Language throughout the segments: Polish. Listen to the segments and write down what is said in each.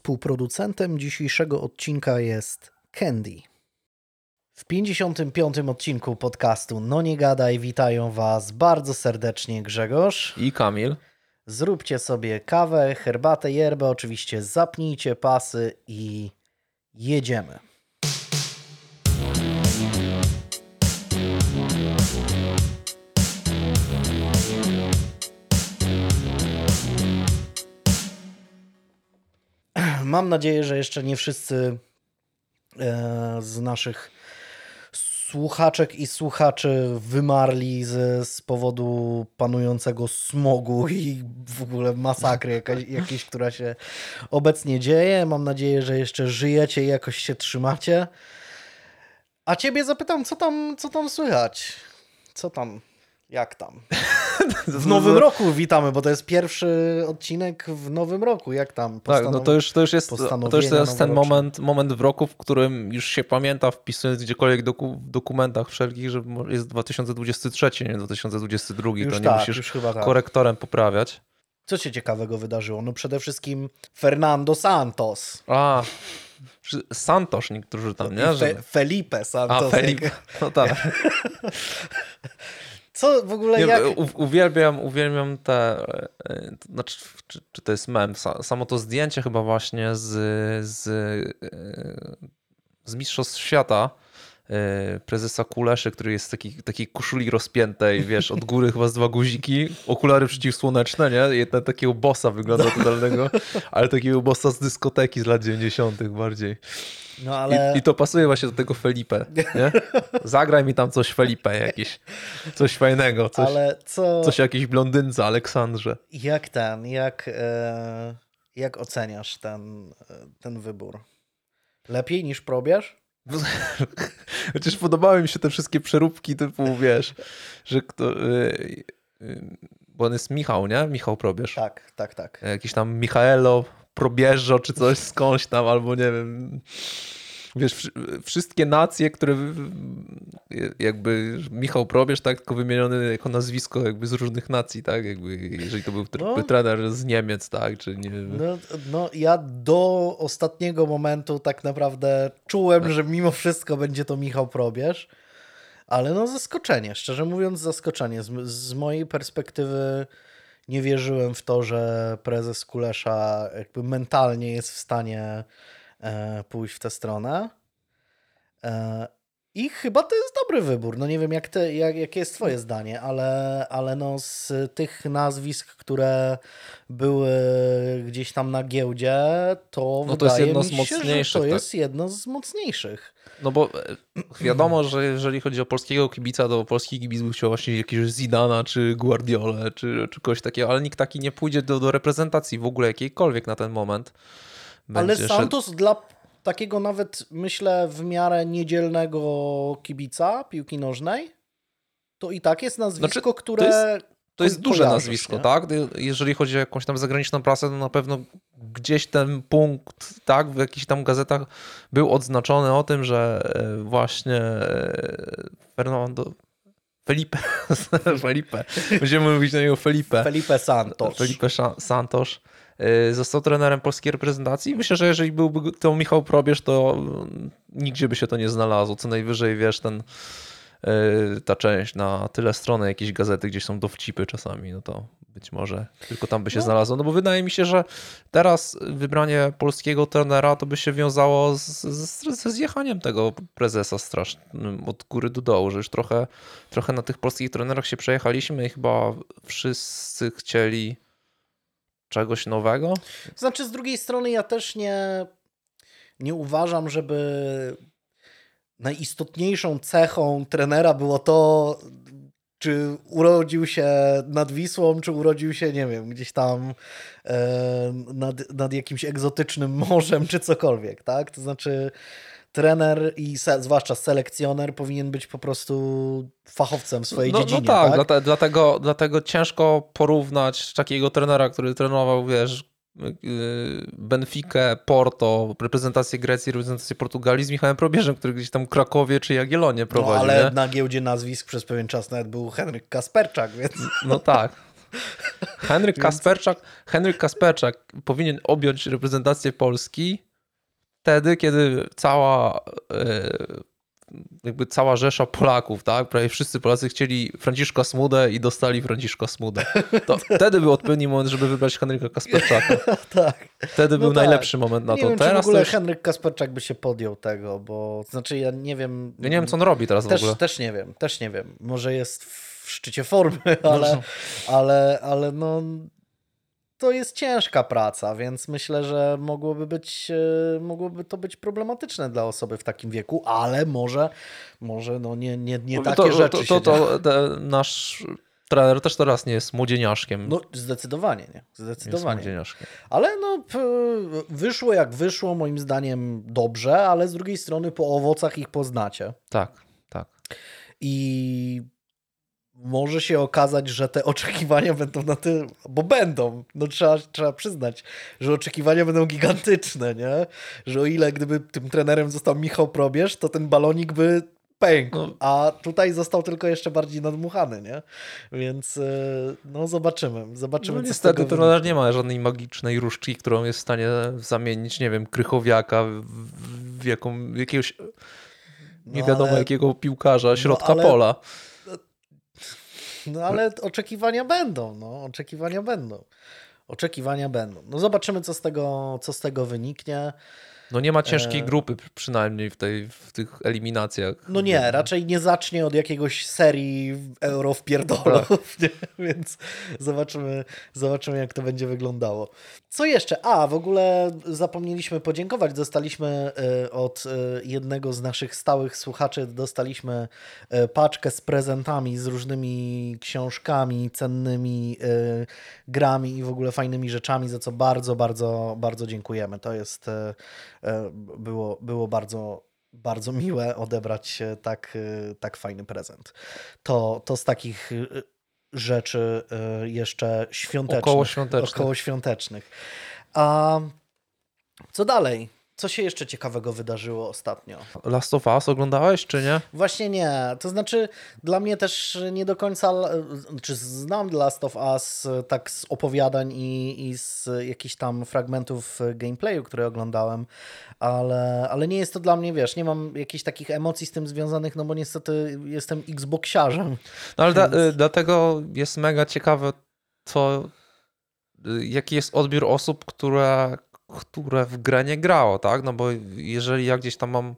Współproducentem dzisiejszego odcinka jest Candy. W 55. odcinku podcastu No Nie Gadaj witają Was bardzo serdecznie Grzegorz i Kamil. Zróbcie sobie kawę, herbatę, yerbę, oczywiście zapnijcie pasy i jedziemy. Mam nadzieję, że jeszcze nie wszyscy z naszych słuchaczek i słuchaczy wymarli z powodu panującego smogu i w ogóle masakry jakiejś, która się obecnie dzieje. Mam nadzieję, że jeszcze żyjecie i jakoś się trzymacie. A ciebie zapytam, co tam słychać? Co tam? Jak tam? W nowym roku witamy, bo to jest pierwszy odcinek w nowym roku. Jak tam? Tak, no to już jest ten moment w roku, w którym już się pamięta, wpisując gdziekolwiek w dokumentach wszelkich, że jest 2023, nie 2022. Już to nie tak, musisz korektorem poprawiać. Co się ciekawego wydarzyło? No przede wszystkim Fernando Santos. Santos niektórzy tam, nie? Felipe Santos. Felipe. No tak. Co w ogóle, jak... Uwielbiam te... Znaczy, czy to jest mem? Samo to zdjęcie chyba właśnie z Mistrzostw Świata prezesa Kuleszy, który jest w takiej koszuli rozpiętej, wiesz, od góry chyba z dwa guziki, okulary przeciwsłoneczne, nie? Jeden takiego bossa wygląda totalnego, ale takiego bossa z dyskoteki z lat 90. bardziej. No, ale... I to pasuje właśnie do tego Felipe, nie? Zagraj mi tam coś Felipe jakiś, coś fajnego, coś jakiejś blondynce Aleksandrze. Jak oceniasz ten wybór? Lepiej niż Probierz? Chociaż podobały mi się te wszystkie przeróbki typu, wiesz, że kto, bo on jest Michał, nie? Michał Probierz. Tak. Jakiś tam Michaelo Probierzo czy coś skądś tam, albo nie wiem, wiesz, wszystkie nacje, które jakby Michał Probierz, tak, tylko wymieniony jako nazwisko jakby z różnych nacji, tak, jakby jeżeli to był trener z Niemiec, tak, czy nie wiem. No ja do ostatniego momentu tak naprawdę czułem, że mimo wszystko będzie to Michał Probierz, ale no zaskoczenie, szczerze mówiąc zaskoczenie. Z mojej perspektywy nie wierzyłem w to, że prezes Kulesza jakby mentalnie jest w stanie pójść w tę stronę. I chyba to jest dobry wybór. No nie wiem, jakie jest twoje zdanie, ale no z tych nazwisk, które były gdzieś tam na giełdzie, to no wydaje mi się, że to jest jedno z mocniejszych. No bo wiadomo, że jeżeli chodzi o polskiego kibica, to polski kibic by chciał właśnie jakiegoś Zidana, czy Guardiolę, czy kogoś takiego, ale nikt taki nie pójdzie do reprezentacji w ogóle jakiejkolwiek na ten moment. Będzie ale Santos dla takiego nawet, myślę, w miarę niedzielnego kibica piłki nożnej, to i tak jest nazwisko, znaczy, które... To jest duże nazwisko, nie? Tak? Jeżeli chodzi o jakąś tam zagraniczną prasę, to na pewno gdzieś ten punkt, tak, w jakichś tam gazetach był odznaczony o tym, że właśnie Fernando... Felipe. Będziemy mówić na niego Felipe. Felipe Santos. Został trenerem polskiej reprezentacji. Myślę, że jeżeli byłby to Michał Probierz, to nigdzie by się to nie znalazło. Co najwyżej, wiesz, ta część na tyle strony jakiejś gazety, gdzieś są dowcipy czasami, no to być może tylko tam by się znalazło. No bo wydaje mi się, że teraz wybranie polskiego trenera to by się wiązało ze zjechaniem tego prezesa strasznym od góry do dołu, że już trochę na tych polskich trenerach się przejechaliśmy i chyba wszyscy chcieli czegoś nowego? Znaczy z drugiej strony ja też nie uważam, żeby najistotniejszą cechą trenera było to, czy urodził się nad Wisłą, czy urodził się, nie wiem, gdzieś tam nad jakimś egzotycznym morzem, czy cokolwiek, tak? To znaczy trener i zwłaszcza selekcjoner powinien być po prostu fachowcem w swojej dziedzinie. No tak, tak? Dlatego ciężko porównać takiego trenera, który trenował, wiesz, Benfikę, Porto, reprezentację Grecji, reprezentację Portugalii z Michałem Probierzem, który gdzieś tam Krakowie czy Jagiellonie prowadzi. No ale nie? Na giełdzie nazwisk przez pewien czas nawet był Henryk Kasperczak, więc... No tak. Henryk Kasperczak powinien objąć reprezentację Polski wtedy, kiedy cała rzesza Polaków, tak? Prawie wszyscy Polacy chcieli Franciszka Smudę i dostali Franciszka Smudę. To wtedy był odpowiedni moment, żeby wybrać Henryka Kasperczaka. Tak. Wtedy był najlepszy moment na to. Teraz w ogóle też... Henryk Kasperczak by się podjął tego, bo znaczy ja nie wiem... Ja nie wiem, co on robi teraz w ogóle. Też nie wiem. Może jest w szczycie formy, ale no... To jest ciężka praca, więc myślę, że mogłoby to być problematyczne dla osoby w takim wieku, ale może no nie takie rzeczy się dzieją. Nasz trener też teraz nie jest młodzieniaszkiem. No zdecydowanie nie. Zdecydowanie. Jest ale no wyszło jak wyszło, moim zdaniem dobrze, ale z drugiej strony po owocach ich poznacie. Tak. I... Może się okazać, że te oczekiwania będą na tyle, bo będą, no trzeba przyznać, że oczekiwania będą gigantyczne, nie? Że o ile gdyby tym trenerem został Michał Probierz, to ten balonik by pękł, a tutaj został tylko jeszcze bardziej nadmuchany, nie? Więc no zobaczymy. No niestety to nie ma żadnej magicznej różdżki, którą jest w stanie zamienić, nie wiem, Krychowiaka w jakiegoś nie wiadomo jakiego piłkarza, środka pola. No ale oczekiwania będą. No zobaczymy, co z tego wyniknie. No nie ma ciężkiej grupy przynajmniej w tych eliminacjach. No nie, raczej nie zacznie od jakiegoś serii euro wpierdolów, więc zobaczymy jak to będzie wyglądało. Co jeszcze? A, w ogóle zapomnieliśmy podziękować. Dostaliśmy od jednego z naszych stałych słuchaczy, dostaliśmy paczkę z prezentami, z różnymi książkami, cennymi grami i w ogóle fajnymi rzeczami, za co bardzo, bardzo, bardzo dziękujemy. To jest... Było bardzo, bardzo miłe odebrać tak fajny prezent. To z takich rzeczy jeszcze świątecznych. Okołoświątecznych. A co dalej? Co się jeszcze ciekawego wydarzyło ostatnio? Last of Us oglądałeś, czy nie? Właśnie nie. To znaczy dla mnie też nie do końca... Czy znam Last of Us tak z opowiadań i z jakichś tam fragmentów gameplayu, które oglądałem, ale nie jest to dla mnie, wiesz, nie mam jakichś takich emocji z tym związanych, no bo niestety jestem Xboxiarzem. No ale dlatego jest mega ciekawe to, jaki jest odbiór osób, które w grę nie grało, tak? No bo jeżeli ja gdzieś tam mam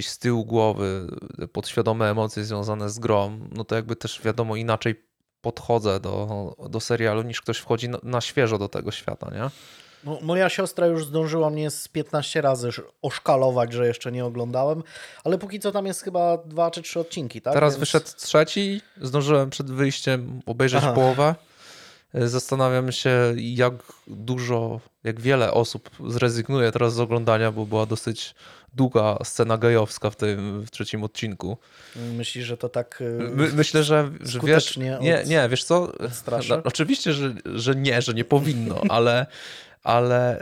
z tyłu głowy podświadome emocje związane z grą, no to jakby też wiadomo inaczej podchodzę do serialu niż ktoś wchodzi na świeżo do tego świata, nie? No, moja siostra już zdążyła mnie z 15 razy oszkalować, że jeszcze nie oglądałem, ale póki co tam jest chyba 2 czy 3 odcinki, tak? Teraz wyszedł 3, zdążyłem przed wyjściem obejrzeć połowę. Zastanawiam się, jak wiele osób zrezygnuje teraz z oglądania, bo była dosyć długa scena gejowska w 3 odcinku. Myślisz, że to tak myślę, że wiesz, nie, wiesz co? Straszy? Oczywiście, że nie powinno, ale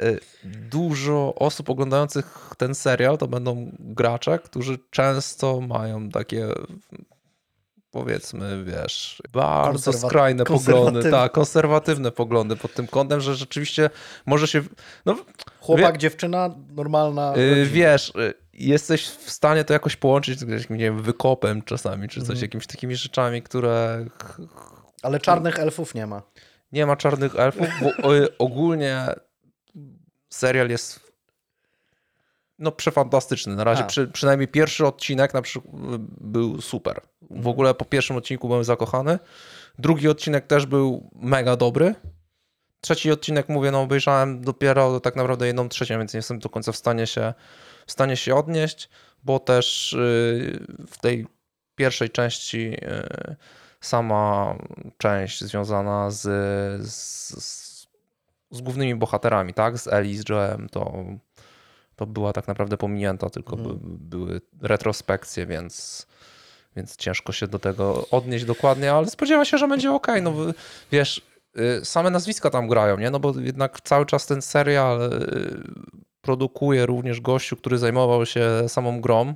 dużo osób oglądających ten serial to będą gracze, którzy często mają takie... powiedzmy, wiesz, bardzo skrajne poglądy, tak, konserwatywne poglądy pod tym kątem, że rzeczywiście może się... No, chłopak, dziewczyna, normalna... wiesz, jesteś w stanie to jakoś połączyć z jakimś, nie wiem, wykopem czasami, czy coś, jakimiś takimi rzeczami, które... Ale czarnych elfów nie ma. Nie ma czarnych elfów, bo ogólnie serial jest... No przefantastyczny. Na razie przynajmniej pierwszy odcinek na przykład był super. W ogóle po pierwszym odcinku byłem zakochany. Drugi odcinek też był mega dobry. Trzeci odcinek, mówię, no obejrzałem dopiero tak naprawdę 1/3, więc nie jestem do końca w stanie się odnieść, bo też w tej pierwszej części sama część związana z głównymi bohaterami, tak? Z Ellie, z Joe'em, to była tak naprawdę pominięta, tylko były retrospekcje, więc ciężko się do tego odnieść dokładnie, ale spodziewam się, że będzie okej. No wiesz, same nazwiska tam grają, nie? No bo jednak cały czas ten serial produkuje również gościu, który zajmował się samą grą.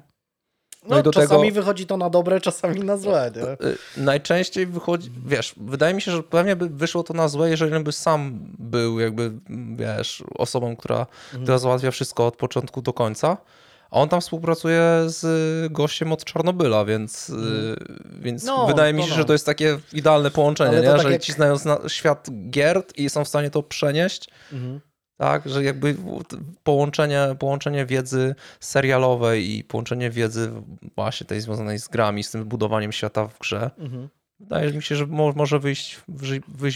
No i do czasami tego, wychodzi to na dobre, czasami na złe. Nie? Najczęściej wychodzi, wiesz, wydaje mi się, że pewnie by wyszło to na złe, jeżeli by sam był jakby, wiesz, osobą, która załatwia wszystko od początku do końca. A on tam współpracuje z gościem od Czarnobyla, więc no, wydaje mi się, że to jest takie idealne połączenie, nie? Tak że jak... ci znają świat gier i są w stanie to przenieść. Mhm. Tak, że jakby połączenie wiedzy serialowej i połączenie wiedzy właśnie tej związanej z grami, z tym budowaniem świata w grze. Mhm. Wydaje mi się, że może wyjść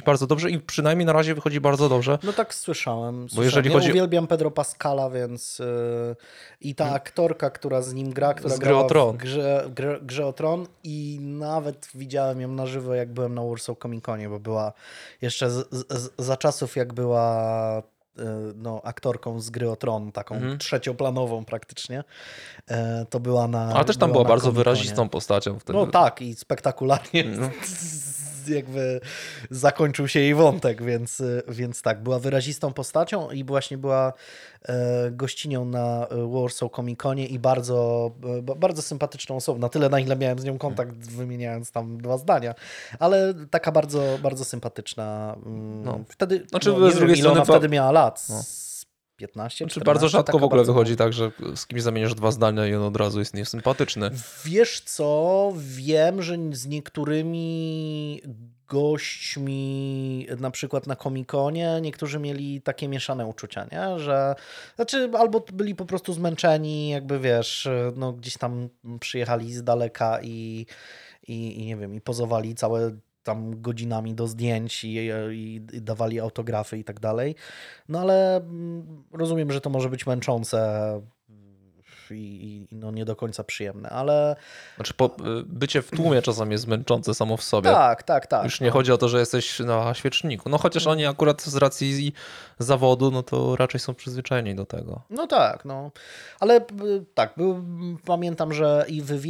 bardzo dobrze i przynajmniej na razie wychodzi bardzo dobrze. No tak słyszałem. Bo jeżeli chodzi... Uwielbiam Pedro Pascala, więc i ta aktorka, która z nim gra, która grała w Grze o Tron i nawet widziałem ją na żywo, jak byłem na Warsaw Comic Conie, bo była jeszcze za czasów, jak była aktorką z Gry o Tron, taką trzecioplanową praktycznie, to była na... Ale też tam była bardzo wyrazistą postacią. Wtedy. No tak i spektakularnie jakby zakończył się jej wątek, więc tak, była wyrazistą postacią i właśnie była gościnią na Warsaw Comic-Conie i bardzo, bardzo sympatyczną osobą. Na tyle, na ile miałem z nią kontakt, wymieniając tam dwa zdania, ale taka bardzo, bardzo sympatyczna. Wtedy, z drugiej strony, wtedy miała lat. 15, znaczy 14, bardzo rzadko w ogóle wychodzi tak, że z kimś zamieniasz dwa zdania i on od razu jest niesympatyczny. Wiesz co, wiem, że z niektórymi gośćmi na przykład na Comic-Conie niektórzy mieli takie mieszane uczucia, nie? Że znaczy albo byli po prostu zmęczeni, jakby wiesz, no gdzieś tam przyjechali z daleka i nie wiem, i pozowali całe tam godzinami do zdjęć i dawali autografy i tak dalej. No ale rozumiem, że to może być męczące i no nie do końca przyjemne, ale... Znaczy bycie w tłumie czasami jest męczące samo w sobie. Tak. Już nie chodzi o to, że jesteś na świeczniku. No chociaż oni akurat z racji zawodu, no to raczej są przyzwyczajeni do tego. No tak, no. Ale tak, pamiętam, że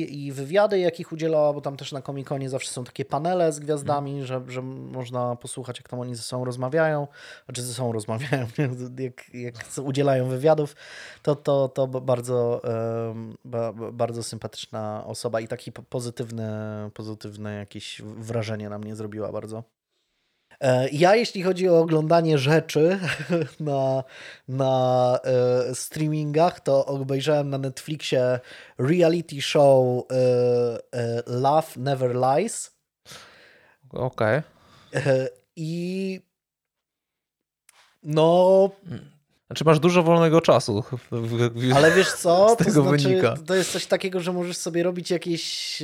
i wywiady, jakich udzielała, bo tam też na Comic-Conie zawsze są takie panele z gwiazdami, że można posłuchać, jak tam oni ze sobą rozmawiają. Znaczy ze sobą rozmawiają, jak udzielają wywiadów. To bardzo sympatyczna osoba i takie pozytywne jakieś wrażenie na mnie zrobiła bardzo. Ja jeśli chodzi o oglądanie rzeczy na streamingach, to obejrzałem na Netflixie reality show Love Never Lies. Okej. I no... Znaczy masz dużo wolnego czasu. Ale wiesz co, z tego wynika. To jest coś takiego, że możesz sobie robić jakieś...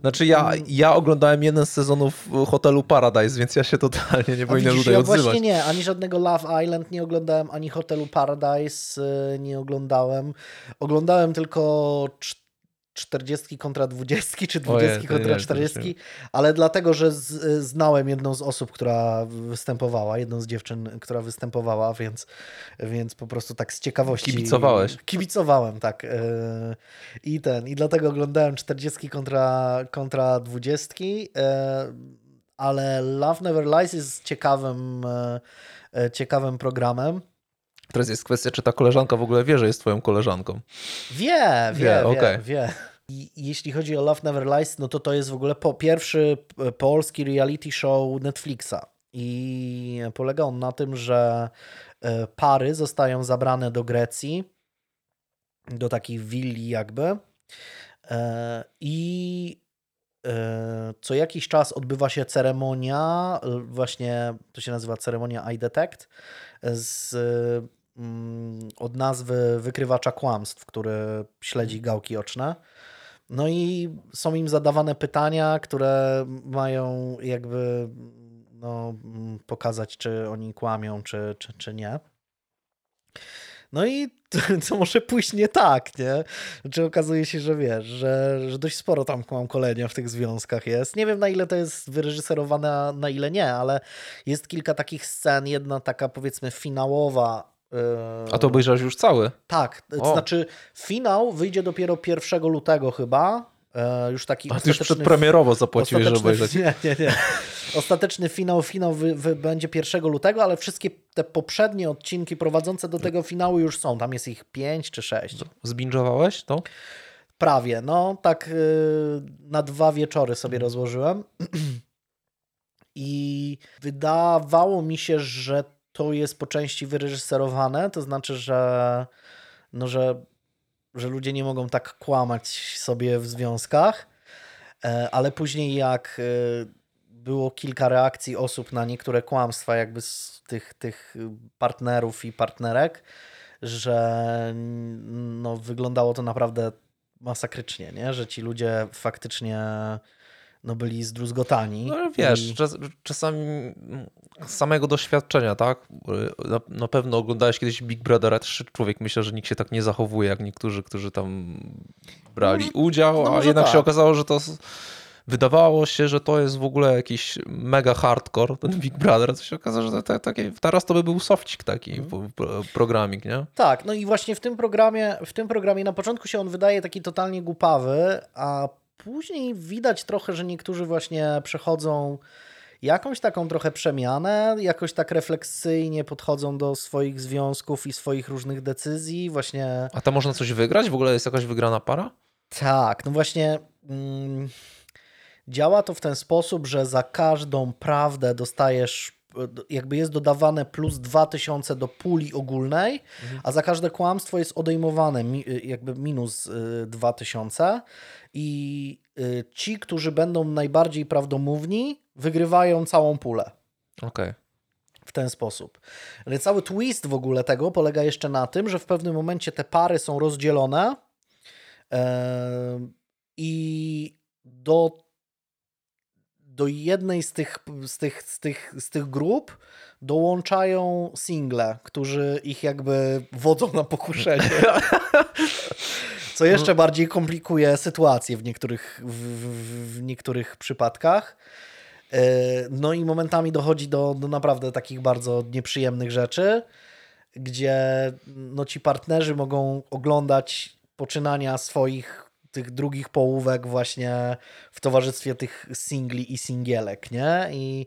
Znaczy ja oglądałem jeden z sezonów Hotelu Paradise, więc ja się totalnie nie powinienem tutaj odzywać. Właśnie nie, ani żadnego Love Island nie oglądałem, ani Hotelu Paradise nie oglądałem. Oglądałem tylko 40 kontra 20, czy 20 kontra 40, ale dlatego, że znałem jedną z osób, która występowała, jedną z dziewczyn, która występowała, więc po prostu tak z ciekawości... Kibicowałeś. Kibicowałem, tak. I dlatego oglądałem 40 kontra 20, ale Love Never Lies jest ciekawym programem. Teraz jest kwestia, czy ta koleżanka w ogóle wie, że jest twoją koleżanką. Wie. I jeśli chodzi o Love Never Lies, no to jest w ogóle pierwszy polski reality show Netflixa. I polega on na tym, że pary zostają zabrane do Grecji, do takiej willi jakby. I co jakiś czas odbywa się ceremonia, właśnie to się nazywa ceremonia I Detect, od nazwy wykrywacza kłamstw, który śledzi gałki oczne. No i są im zadawane pytania, które mają jakby pokazać, czy oni kłamią, czy nie. No i to może pójść nie tak, nie? Znaczy okazuje się, że wiesz, że dość sporo tam kłamkolenia w tych związkach jest. Nie wiem, na ile to jest wyreżyserowane, a na ile nie, ale jest kilka takich scen. Jedna taka powiedzmy finałowa. A to obejrzałeś już cały? Tak, to znaczy finał wyjdzie dopiero 1 lutego chyba. Już taki ostateczny... już przedpremierowo zapłaciłeś, żeby obejrzeć. Nie. Ostateczny finał będzie 1 lutego, ale wszystkie te poprzednie odcinki prowadzące do tego finału już są. Tam jest ich 5 czy 6. Zbingowałeś to? Prawie, no tak na 2 wieczory sobie rozłożyłem i wydawało mi się, że to jest po części wyreżyserowane, to znaczy, że, no, że ludzie nie mogą tak kłamać sobie w związkach, ale później jak było kilka reakcji osób na niektóre kłamstwa jakby z tych partnerów i partnerek, że no, wyglądało to naprawdę masakrycznie, nie? Że ci ludzie faktycznie no, byli zdruzgotani. No wiesz, czasami z samego doświadczenia, tak? Na pewno oglądałeś kiedyś Big Brothera, też człowiek myślał, że nikt się tak nie zachowuje, jak niektórzy, którzy tam brali udział, no a jednak tak się okazało, że to... Wydawało się, że to jest w ogóle jakiś mega hardcore, ten Big Brother, co się okazało, że teraz to by był sofcik taki programik, nie? Tak, no i właśnie w tym programie na początku się on wydaje taki totalnie głupawy, a później widać trochę, że niektórzy właśnie przechodzą jakąś taką trochę przemianę, jakoś tak refleksyjnie podchodzą do swoich związków i swoich różnych decyzji, właśnie... A tam można coś wygrać? W ogóle jest jakaś wygrana para? Tak, no właśnie... Działa to w ten sposób, że za każdą prawdę dostajesz, jakby jest dodawane plus 2000 do puli ogólnej, a za każde kłamstwo jest odejmowane jakby minus 2000 i ci, którzy będą najbardziej prawdomówni, wygrywają całą pulę. Okej. W ten sposób. Cały twist w ogóle tego polega jeszcze na tym, że w pewnym momencie te pary są rozdzielone i do jednej z tych grup dołączają single, którzy ich jakby wodzą na pokuszenie. Co jeszcze bardziej komplikuje sytuację w niektórych przypadkach. No i momentami dochodzi do naprawdę takich bardzo nieprzyjemnych rzeczy, gdzie no, ci partnerzy mogą oglądać poczynania swoich tych drugich połówek właśnie w towarzystwie tych singli i singielek, nie? I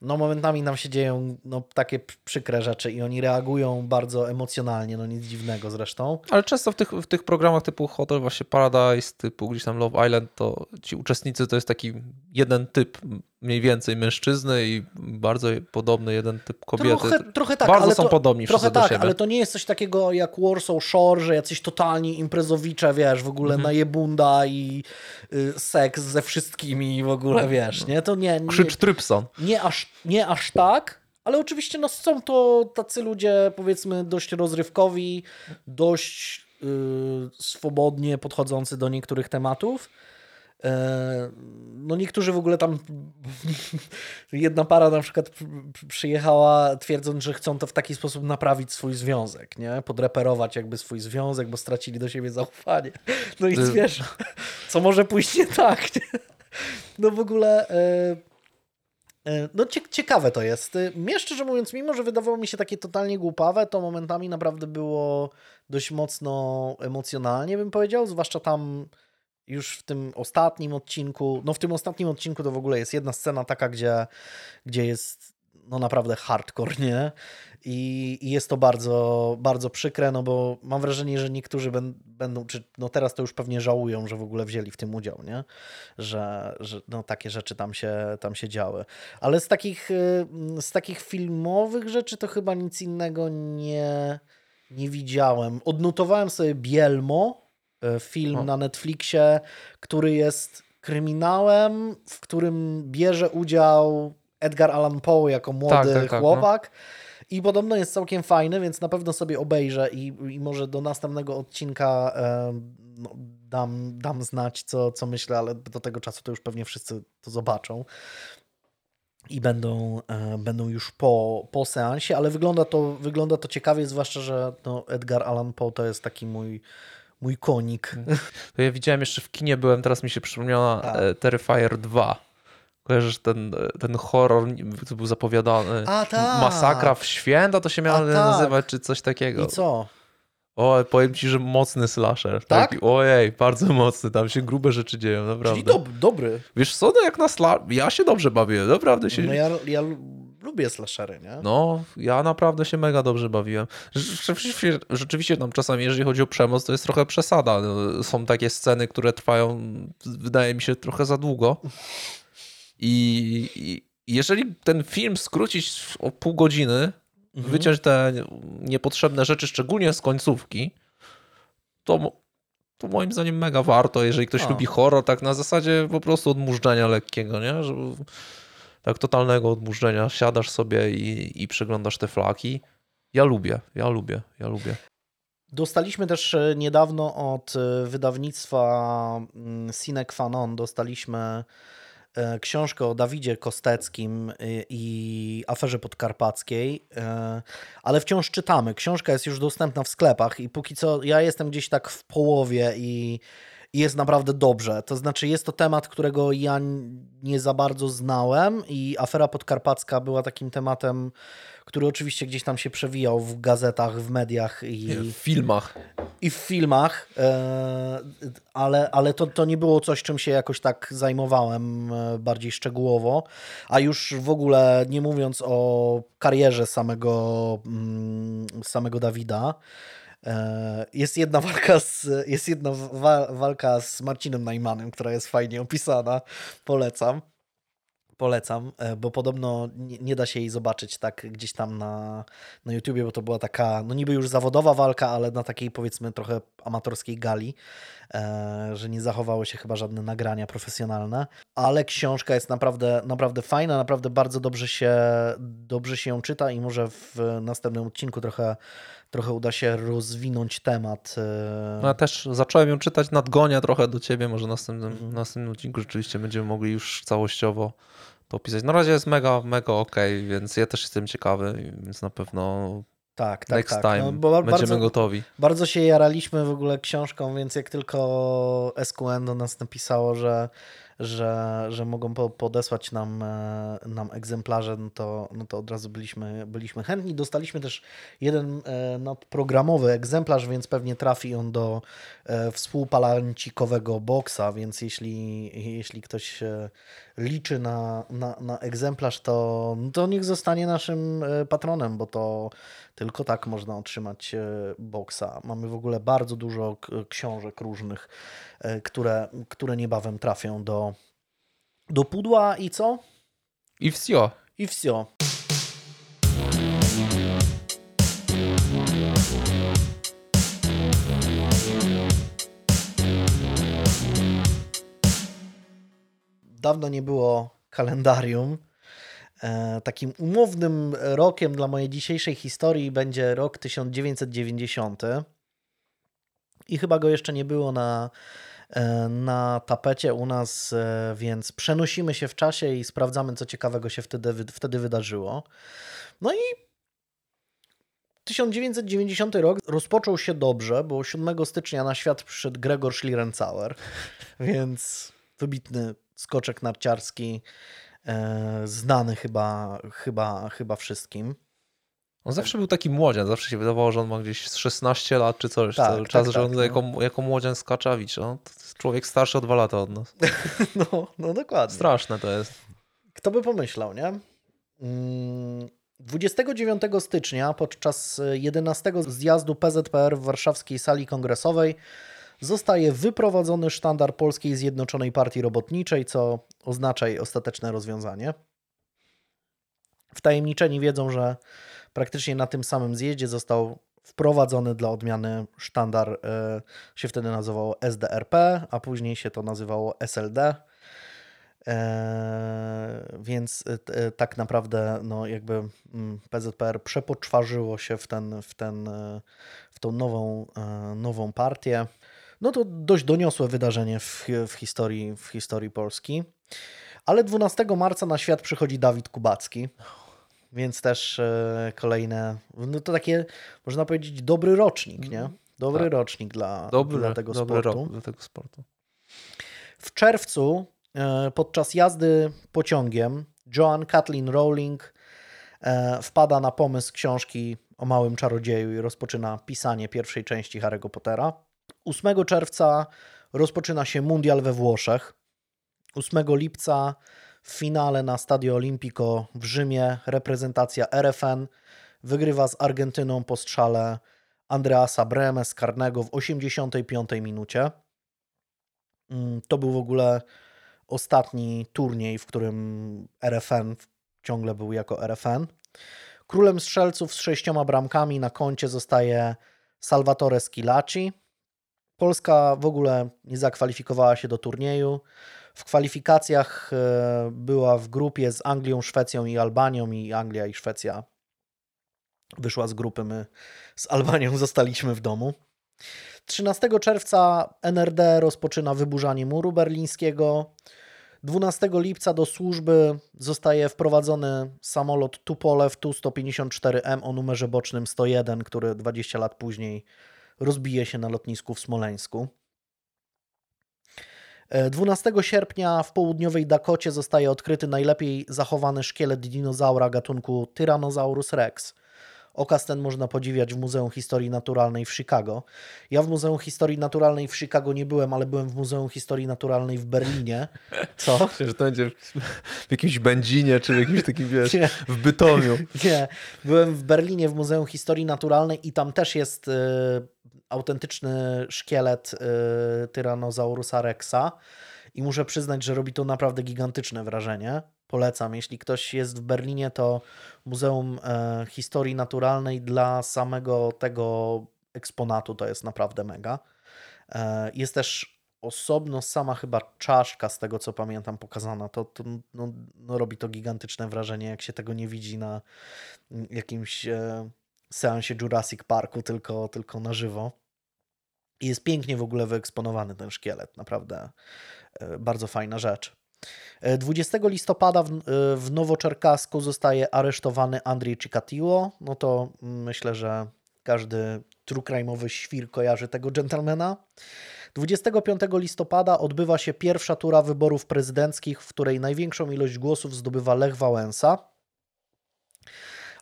no momentami nam się dzieją no, takie przykre rzeczy i oni reagują bardzo emocjonalnie, no nic dziwnego zresztą. Ale często w tych programach typu Hotel właśnie Paradise, typu gdzieś tam Love Island, to ci uczestnicy to jest taki jeden typ mniej więcej mężczyzny i bardzo podobny jeden typ kobiety. Trochę tak, bardzo ale są to, podobni trochę wszyscy tak, do siebie. Ale to nie jest coś takiego jak Warsaw Shore, że jacyś totalni imprezowicze, wiesz, w ogóle najebunda i seks ze wszystkimi i w ogóle, wiesz, nie? To nie... Krzycz Trypson. Nie aż tak, ale oczywiście no, są to tacy ludzie, powiedzmy, dość rozrywkowi, dość swobodnie podchodzący do niektórych tematów. No niektórzy w ogóle tam jedna para na przykład przyjechała twierdząc, że chcą to w taki sposób naprawić swój związek, nie? Podreperować jakby swój związek, bo stracili do siebie zaufanie. No i wiesz, co może pójść nie tak, nie? No w ogóle no ciekawe to jest. Mnie szczerze mówiąc, mimo że wydawało mi się takie totalnie głupawe, to momentami naprawdę było dość mocno emocjonalnie, bym powiedział, zwłaszcza tam już w tym ostatnim odcinku, no w tym ostatnim odcinku to w ogóle jest jedna scena taka, gdzie jest no naprawdę hardcore, nie? I jest to bardzo, bardzo przykre, no bo mam wrażenie, że niektórzy będą, czy no teraz to już pewnie żałują, że w ogóle wzięli w tym udział, nie? Że no takie rzeczy tam się działy. Ale z takich filmowych rzeczy to chyba nic innego nie widziałem. Odnotowałem sobie Bielmo, film na Netflixie, który jest kryminałem, w którym bierze udział Edgar Allan Poe jako młody chłopak. I podobno jest całkiem fajny, więc na pewno sobie obejrzę i może do następnego odcinka no, dam znać, co myślę, ale do tego czasu to już pewnie wszyscy to zobaczą i będą już po seansie, ale wygląda to ciekawie, zwłaszcza, że no, Edgar Allan Poe to jest taki mój konik. To ja widziałem jeszcze w kinie, byłem, teraz mi się przypomniała Terrifier 2. Kojarzysz ten horror, co był zapowiadany? Masakra w święta to się miało nazywać, czy coś takiego. I co? O, powiem ci, że mocny slasher. Tak? Taki, ojej, bardzo mocny. Tam się grube rzeczy dzieją, naprawdę. Czyli dobry. Wiesz co, no jak ja się dobrze bawię, naprawdę się... No ja lubię slashery, nie? No, ja naprawdę się mega dobrze bawiłem. Rzeczywiście tam czasami, jeżeli chodzi o przemoc, to jest trochę przesada. Są takie sceny, które trwają, wydaje mi się, trochę za długo. I jeżeli ten film skrócić o pół godziny, wyciąć te niepotrzebne rzeczy, szczególnie z końcówki, to moim zdaniem mega warto, jeżeli ktoś lubi horror, tak na zasadzie po prostu odmurzenia lekkiego, nie? Żeby, tak totalnego odmurzenia, siadasz sobie i przeglądasz te flaki. Ja lubię. Dostaliśmy też niedawno od wydawnictwa Sine Qua Non, dostaliśmy książkę o Dawidzie Kosteckim i aferze podkarpackiej, ale wciąż czytamy. Książka jest już dostępna w sklepach i póki co ja jestem gdzieś tak w połowie i jest naprawdę dobrze. To znaczy jest to temat, którego ja nie za bardzo znałem i afera podkarpacka była takim tematem, który oczywiście gdzieś tam się przewijał w gazetach, w mediach i w filmach, ale to nie było coś, czym się jakoś tak zajmowałem bardziej szczegółowo, a już w ogóle nie mówiąc o karierze samego Dawida. Jest jedna walka z Marcinem Najmanem, która jest fajnie opisana. Polecam, bo podobno nie da się jej zobaczyć tak gdzieś tam na YouTubie, bo to była taka, no niby już zawodowa walka, ale na takiej powiedzmy trochę amatorskiej gali, że nie zachowały się chyba żadne nagrania profesjonalne, ale książka jest naprawdę, naprawdę fajna, naprawdę bardzo dobrze się ją czyta i może w następnym odcinku trochę uda się rozwinąć temat. No ja też zacząłem ją czytać, nadgonię trochę do ciebie, może następnym odcinku rzeczywiście będziemy mogli już całościowo to opisać. Na razie jest mega okej, więc ja też jestem ciekawy, więc na pewno next time będziemy gotowi. Bardzo się jaraliśmy w ogóle książką, więc jak tylko SQN do nas napisało, że mogą podesłać nam egzemplarze, no to od razu byliśmy chętni. Dostaliśmy też jeden nadprogramowy egzemplarz, więc pewnie trafi on do współpalancikowego boksa, więc jeśli ktoś liczy na egzemplarz, to niech zostanie naszym patronem, bo to tylko tak można otrzymać boksa. Mamy w ogóle bardzo dużo książek różnych, które niebawem trafią do pudła i co? I wsio. Dawno nie było kalendarium. Takim umownym rokiem dla mojej dzisiejszej historii będzie rok 1990. I chyba go jeszcze nie było na tapecie u nas, więc przenosimy się w czasie i sprawdzamy, co ciekawego się wtedy wydarzyło. No i 1990 rok rozpoczął się dobrze, bo 7 stycznia na świat przyszedł Gregor Schlierenzauer, więc wybitny skoczek narciarski, znany chyba wszystkim. On zawsze był taki młodzian, zawsze się wydawało, że on ma gdzieś 16 lat czy coś, że on jako młodzian skaczawicz. No, to jest człowiek starszy o 2 lata od nas. No dokładnie. Straszne to jest. Kto by pomyślał, nie? 29 stycznia podczas 11 zjazdu PZPR w warszawskiej sali kongresowej zostaje wyprowadzony sztandar Polskiej Zjednoczonej Partii Robotniczej, co oznacza jej ostateczne rozwiązanie. Wtajemniczeni wiedzą, że praktycznie na tym samym zjeździe został wprowadzony dla odmiany sztandar, się wtedy nazywało SDRP, a później się to nazywało SLD, więc tak naprawdę no jakby PZPR przepoczwarzyło się w tą nową partię. No to dość doniosłe wydarzenie w historii Polski, ale 12 marca na świat przychodzi Dawid Kubacki. Więc też kolejne, no to takie, można powiedzieć, dobry rocznik, nie? Dobry rocznik dla tego sportu. W czerwcu podczas jazdy pociągiem Joan Kathleen Rowling wpada na pomysł książki o małym czarodzieju i rozpoczyna pisanie pierwszej części Harry'ego Pottera. 8 czerwca rozpoczyna się mundial we Włoszech. 8 lipca W finale na Stadio Olimpico w Rzymie reprezentacja RFN wygrywa z Argentyną po strzale Andreasa Breme z karnego w 85 minucie. To był w ogóle ostatni turniej, w którym RFN ciągle był jako RFN. Królem strzelców z 6 bramkami na koncie zostaje Salvatore Schillaci. Polska w ogóle nie zakwalifikowała się do turnieju. W kwalifikacjach była w grupie z Anglią, Szwecją i Albanią i Anglia i Szwecja wyszła z grupy, my z Albanią zostaliśmy w domu. 13 czerwca NRD rozpoczyna wyburzanie muru berlińskiego. 12 lipca do służby zostaje wprowadzony samolot Tupolew Tu-154M o numerze bocznym 101, który 20 lat później rozbije się na lotnisku w Smoleńsku. 12 sierpnia w południowej Dakocie zostaje odkryty najlepiej zachowany szkielet dinozaura gatunku Tyrannosaurus rex. Okaz ten można podziwiać w Muzeum Historii Naturalnej w Chicago. Ja w Muzeum Historii Naturalnej w Chicago nie byłem, ale byłem w Muzeum Historii Naturalnej w Berlinie. Co? Myślę, że to będzie w jakimś Będzinie, czy w jakimś takim, wiesz, nie. W Bytomiu. Nie, byłem w Berlinie w Muzeum Historii Naturalnej i tam też jest autentyczny szkielet Tyrannosaurusa rexa i muszę przyznać, że robi to naprawdę gigantyczne wrażenie. Polecam. Jeśli ktoś jest w Berlinie, to Muzeum Historii Naturalnej dla samego tego eksponatu to jest naprawdę mega. Jest też osobno sama chyba czaszka, z tego co pamiętam, pokazana. To robi to gigantyczne wrażenie, jak się tego nie widzi na jakimś seansie Jurassic Parku, tylko na żywo. I jest pięknie w ogóle wyeksponowany ten szkielet. Naprawdę bardzo fajna rzecz. 20 listopada w Nowoczerkasku zostaje aresztowany Andrzej Chikatilo. No to myślę, że każdy true crime'owy świr kojarzy tego dżentelmena. 25 listopada odbywa się pierwsza tura wyborów prezydenckich, w której największą ilość głosów zdobywa Lech Wałęsa.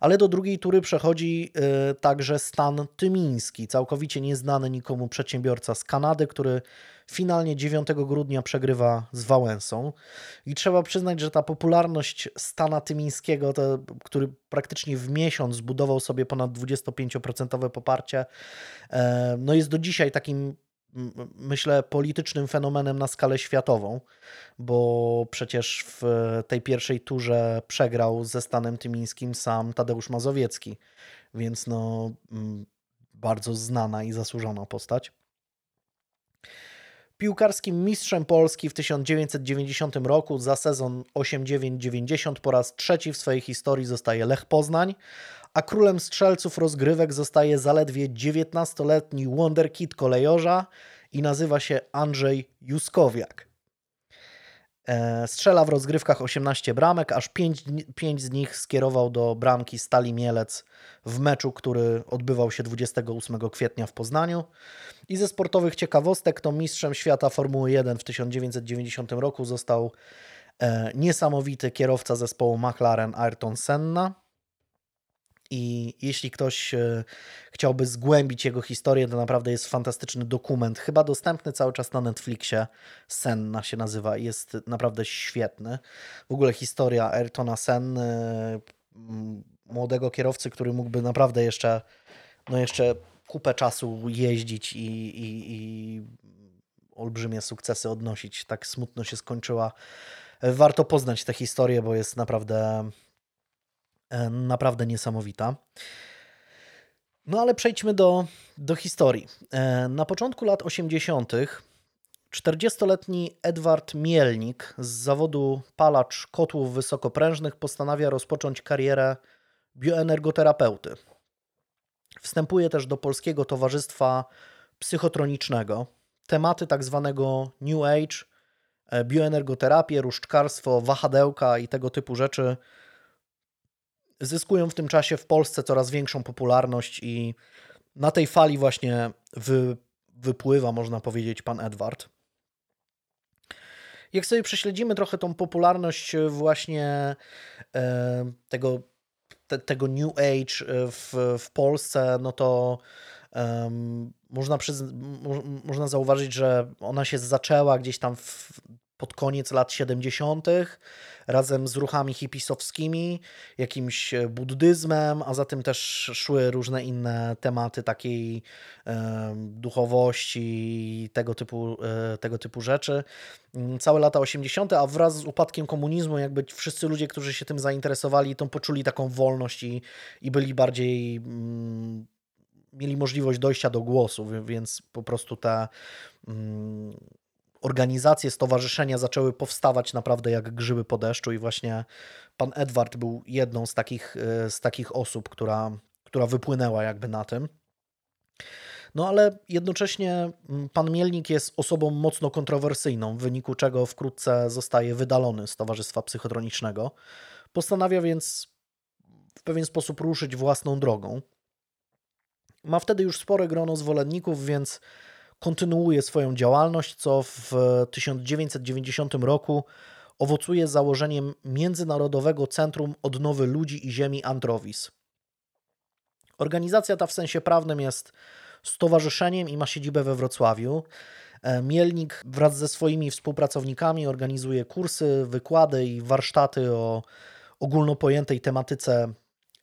Ale do drugiej tury przechodzi także Stan Tymiński, całkowicie nieznany nikomu przedsiębiorca z Kanady, który finalnie 9 grudnia przegrywa z Wałęsą. I trzeba przyznać, że ta popularność Stana Tymińskiego, który praktycznie w miesiąc zbudował sobie ponad 25% poparcie, no jest do dzisiaj takim, myślę, politycznym fenomenem na skalę światową, bo przecież w tej pierwszej turze przegrał ze Stanem Tymińskim sam Tadeusz Mazowiecki, więc no bardzo znana i zasłużona postać. Piłkarskim mistrzem Polski w 1990 roku za sezon 89-90 po raz trzeci w swojej historii zostaje Lech Poznań, a królem strzelców rozgrywek zostaje zaledwie 19-letni wonderkid kolejorza i nazywa się Andrzej Juskowiak. Strzela w rozgrywkach 18 bramek, aż 5 z nich skierował do bramki Stali Mielec w meczu, który odbywał się 28 kwietnia w Poznaniu. I ze sportowych ciekawostek to mistrzem świata Formuły 1 w 1990 roku został niesamowity kierowca zespołu McLaren Ayrton Senna. I jeśli ktoś chciałby zgłębić jego historię, to naprawdę jest fantastyczny dokument, chyba dostępny cały czas na Netflixie, Senna się nazywa, jest naprawdę świetny. W ogóle historia Ayrtona Senny, młodego kierowcy, który mógłby naprawdę jeszcze kupę czasu jeździć i olbrzymie sukcesy odnosić. Tak smutno się skończyła. Warto poznać tę historię, bo jest naprawdę niesamowita. No ale przejdźmy do historii. Na początku lat 80. 40-letni Edward Mielnik z zawodu palacz kotłów wysokoprężnych postanawia rozpocząć karierę bioenergoterapeuty. Wstępuje też do Polskiego Towarzystwa Psychotronicznego. Tematy tak zwanego New Age, bioenergoterapię, różdżkarstwo, wahadełka i tego typu rzeczy zyskują w tym czasie w Polsce coraz większą popularność i na tej fali właśnie wypływa, można powiedzieć, pan Edward. Jak sobie prześledzimy trochę tą popularność właśnie tego New Age w Polsce, no to można zauważyć, że ona się zaczęła gdzieś tam w pod koniec lat 70. razem z ruchami hipisowskimi, jakimś buddyzmem, a za tym też szły różne inne tematy takiej duchowości i tego typu rzeczy. Całe lata 80., a wraz z upadkiem komunizmu jakby wszyscy ludzie, którzy się tym zainteresowali, to poczuli taką wolność i byli bardziej... mieli możliwość dojścia do głosu, więc po prostu te organizacje, stowarzyszenia zaczęły powstawać naprawdę jak grzyby po deszczu i właśnie pan Edward był jedną z takich osób, która wypłynęła jakby na tym. No ale jednocześnie pan Mielnik jest osobą mocno kontrowersyjną, w wyniku czego wkrótce zostaje wydalony z Towarzystwa Psychotronicznego. Postanawia więc w pewien sposób ruszyć własną drogą. Ma wtedy już spore grono zwolenników, więc kontynuuje swoją działalność, co w 1990 roku owocuje założeniem Międzynarodowego Centrum Odnowy Ludzi i Ziemi Antrowis. Organizacja ta w sensie prawnym jest stowarzyszeniem i ma siedzibę we Wrocławiu. Mielnik wraz ze swoimi współpracownikami organizuje kursy, wykłady i warsztaty o ogólnopojętej tematyce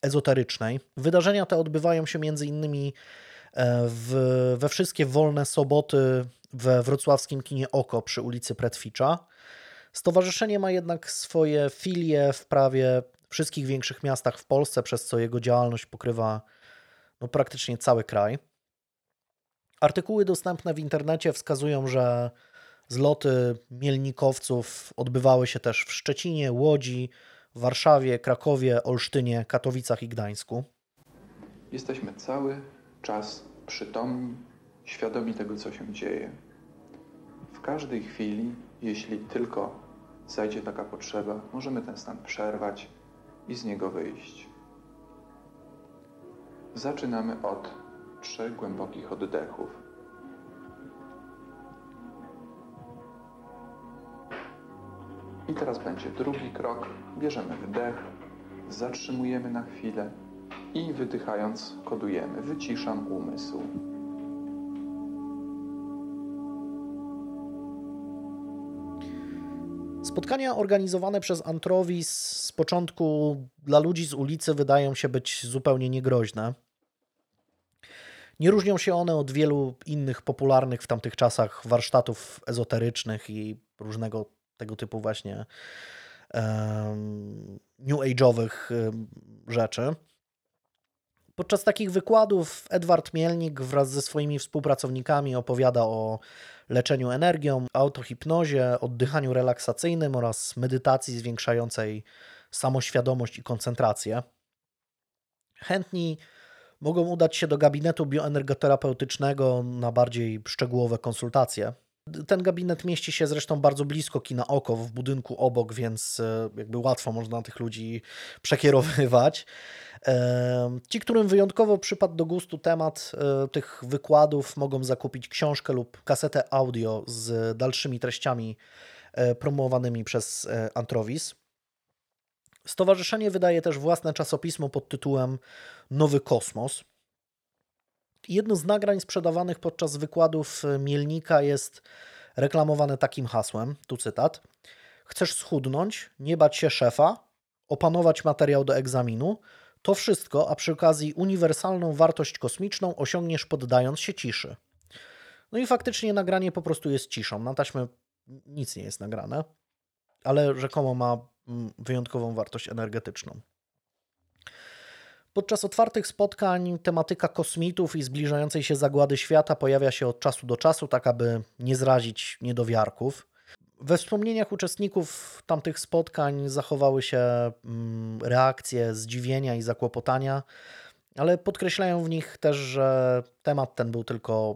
ezoterycznej. Wydarzenia te odbywają się m.in. we wszystkie wolne soboty we wrocławskim kinie Oko przy ulicy Pretwicza. Stowarzyszenie ma jednak swoje filie w prawie wszystkich większych miastach w Polsce, przez co jego działalność pokrywa praktycznie cały kraj. Artykuły dostępne w internecie wskazują, że zloty mielnikowców odbywały się też w Szczecinie, Łodzi, w Warszawie, Krakowie, Olsztynie, Katowicach i Gdańsku. Jesteśmy cały czas przytomni, świadomi tego, co się dzieje. W każdej chwili, jeśli tylko zajdzie taka potrzeba, możemy ten stan przerwać i z niego wyjść. Zaczynamy od 3 głębokich oddechów. I teraz będzie drugi krok, bierzemy wdech, zatrzymujemy na chwilę i wydychając kodujemy, wyciszam umysł. Spotkania organizowane przez Antrowis z początku dla ludzi z ulicy wydają się być zupełnie niegroźne. Nie różnią się one od wielu innych popularnych w tamtych czasach warsztatów ezoterycznych i różnego tego typu właśnie new age'owych rzeczy. Podczas takich wykładów Edward Mielnik wraz ze swoimi współpracownikami opowiada o leczeniu energią, autohipnozie, oddychaniu relaksacyjnym oraz medytacji zwiększającej samoświadomość i koncentrację. Chętni mogą udać się do gabinetu bioenergoterapeutycznego na bardziej szczegółowe konsultacje. Ten gabinet mieści się zresztą bardzo blisko kina Oko, w budynku obok, więc jakby łatwo można tych ludzi przekierowywać. Ci, którym wyjątkowo przypadł do gustu temat tych wykładów, mogą zakupić książkę lub kasetę audio z dalszymi treściami promowanymi przez Antrowis. Stowarzyszenie wydaje też własne czasopismo pod tytułem Nowy Kosmos. Jedno z nagrań sprzedawanych podczas wykładów Mielnika jest reklamowane takim hasłem, tu cytat: chcesz schudnąć, nie bać się szefa, opanować materiał do egzaminu, to wszystko, a przy okazji uniwersalną wartość kosmiczną osiągniesz poddając się ciszy. No i faktycznie nagranie po prostu jest ciszą, na taśmę nic nie jest nagrane, ale rzekomo ma wyjątkową wartość energetyczną. Podczas otwartych spotkań tematyka kosmitów i zbliżającej się zagłady świata pojawia się od czasu do czasu, tak aby nie zrazić niedowiarków. We wspomnieniach uczestników tamtych spotkań zachowały się reakcje zdziwienia i zakłopotania, ale podkreślają w nich też, że temat ten był tylko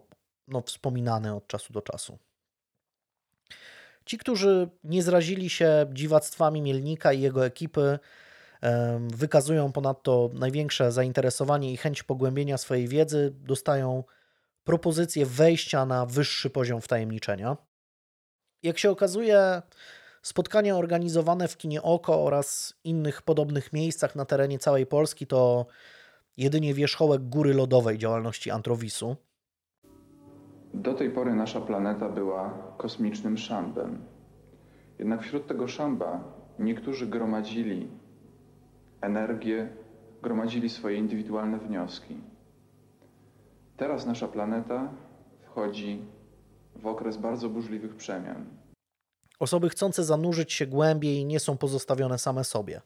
wspominany od czasu do czasu. Ci, którzy nie zrazili się dziwactwami Mielnika i jego ekipy, wykazują ponadto największe zainteresowanie i chęć pogłębienia swojej wiedzy, dostają propozycję wejścia na wyższy poziom wtajemniczenia. Jak się okazuje, spotkania organizowane w kinie Oko oraz innych podobnych miejscach na terenie całej Polski to jedynie wierzchołek góry lodowej działalności Antrowisu. Do tej pory nasza planeta była kosmicznym szambem. Jednak wśród tego szamba niektórzy gromadzili energię, gromadzili swoje indywidualne wnioski. Teraz nasza planeta wchodzi w okres bardzo burzliwych przemian. Osoby chcące zanurzyć się głębiej nie są pozostawione same sobie.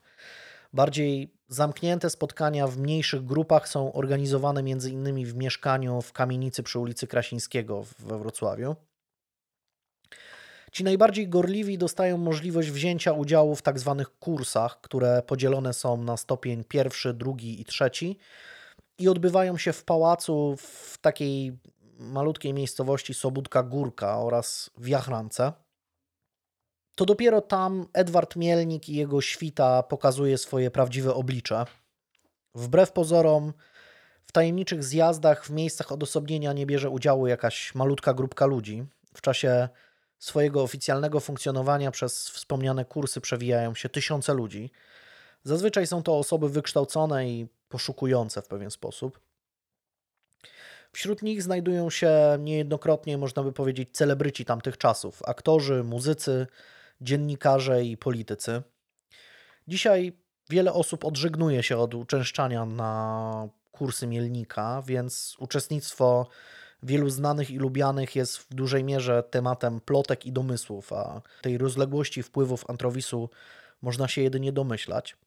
Bardziej zamknięte spotkania w mniejszych grupach są organizowane m.in. w mieszkaniu w kamienicy przy ulicy Krasińskiego we Wrocławiu. Ci najbardziej gorliwi dostają możliwość wzięcia udziału w tak zwanych kursach, które podzielone są na stopień pierwszy, drugi i trzeci i odbywają się w pałacu w takiej malutkiej miejscowości Sobótka Górka oraz w Jachrance. To dopiero tam Edward Mielnik i jego świta pokazuje swoje prawdziwe oblicze. Wbrew pozorom w tajemniczych zjazdach w miejscach odosobnienia nie bierze udziału jakaś malutka grupka ludzi. W czasie swojego oficjalnego funkcjonowania przez wspomniane kursy przewijają się tysiące ludzi. Zazwyczaj są to osoby wykształcone i poszukujące w pewien sposób. Wśród nich znajdują się niejednokrotnie, można by powiedzieć, celebryci tamtych czasów. Aktorzy, muzycy, dziennikarze i politycy. Dzisiaj wiele osób odżegnuje się od uczęszczania na kursy Mielnika, więc uczestnictwo wielu znanych i lubianych jest w dużej mierze tematem plotek i domysłów, a tej rozległości wpływów Antrowisu można się jedynie domyślać.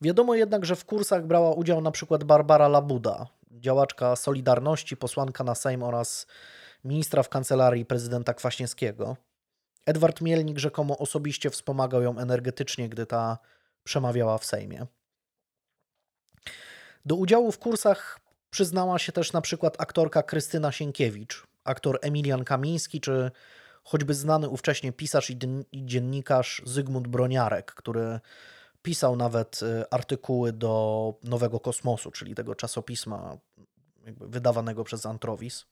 Wiadomo jednak, że w kursach brała udział na przykład Barbara Labuda, działaczka Solidarności, posłanka na Sejm oraz ministra w kancelarii prezydenta Kwaśniewskiego. Edward Mielnik rzekomo osobiście wspomagał ją energetycznie, gdy ta przemawiała w Sejmie. Do udziału w kursach przyznała się też na przykład aktorka Krystyna Sienkiewicz, aktor Emilian Kamiński czy choćby znany ówcześnie pisarz i dziennikarz Zygmunt Broniarek, który pisał nawet artykuły do Nowego Kosmosu, czyli tego czasopisma jakby wydawanego przez Antrowis.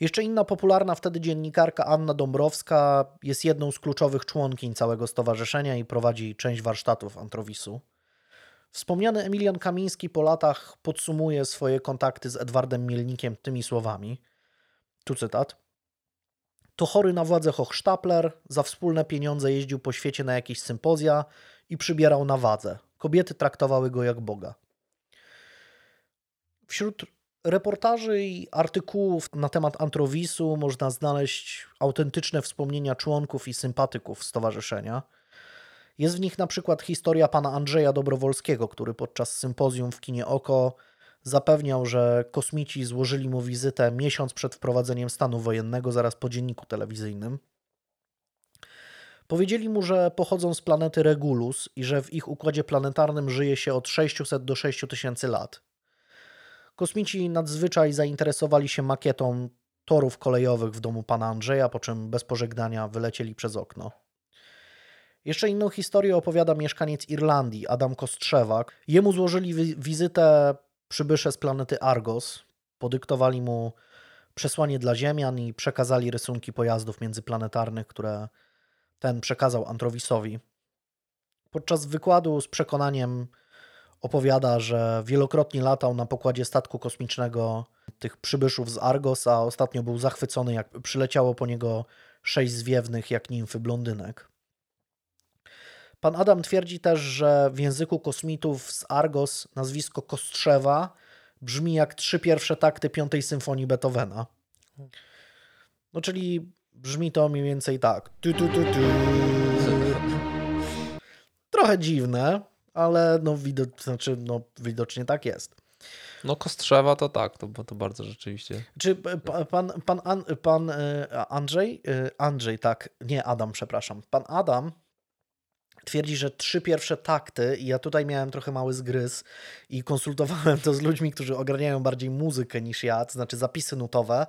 Jeszcze inna popularna wtedy dziennikarka Anna Dąbrowska jest jedną z kluczowych członkiń całego stowarzyszenia i prowadzi część warsztatów Antrowisu. Wspomniany Emilian Kamiński po latach podsumuje swoje kontakty z Edwardem Mielnikiem tymi słowami. Tu cytat. To chory na władzę hochsztapler, za wspólne pieniądze jeździł po świecie na jakieś sympozja i przybierał na wadze. Kobiety traktowały go jak Boga. Wśród reportaży i artykułów na temat Antrowisu można znaleźć autentyczne wspomnienia członków i sympatyków stowarzyszenia. Jest w nich na przykład historia pana Andrzeja Dobrowolskiego, który podczas sympozjum w kinie Oko zapewniał, że kosmici złożyli mu wizytę miesiąc przed wprowadzeniem stanu wojennego, zaraz po dzienniku telewizyjnym. Powiedzieli mu, że pochodzą z planety Regulus i że w ich układzie planetarnym żyje się od 600 do 6000 lat. Kosmici nadzwyczaj zainteresowali się makietą torów kolejowych w domu pana Andrzeja, po czym bez pożegnania wylecieli przez okno. Jeszcze inną historię opowiada mieszkaniec Irlandii, Adam Kostrzewak. Jemu złożyli wizytę przybysze z planety Argos, podyktowali mu przesłanie dla Ziemian i przekazali rysunki pojazdów międzyplanetarnych, które ten przekazał Antrowisowi. Podczas wykładu z przekonaniem opowiada, że wielokrotnie latał na pokładzie statku kosmicznego tych przybyszów z Argos, a ostatnio był zachwycony, jak przyleciało po niego 6 zwiewnych jak nimfy blondynek. Pan Adam twierdzi też, że w języku kosmitów z Argos nazwisko Kostrzewa brzmi jak 3 pierwsze takty 5 symfonii Beethovena. No czyli brzmi to mniej więcej tak. Trochę dziwne, ale no, widocznie tak jest. No Kostrzewa to tak, to bardzo rzeczywiście. Czy Pan Adam twierdzi, że 3 pierwsze takty, i ja tutaj miałem trochę mały zgryz i konsultowałem to z ludźmi, którzy ogarniają bardziej muzykę niż ja, to znaczy zapisy nutowe,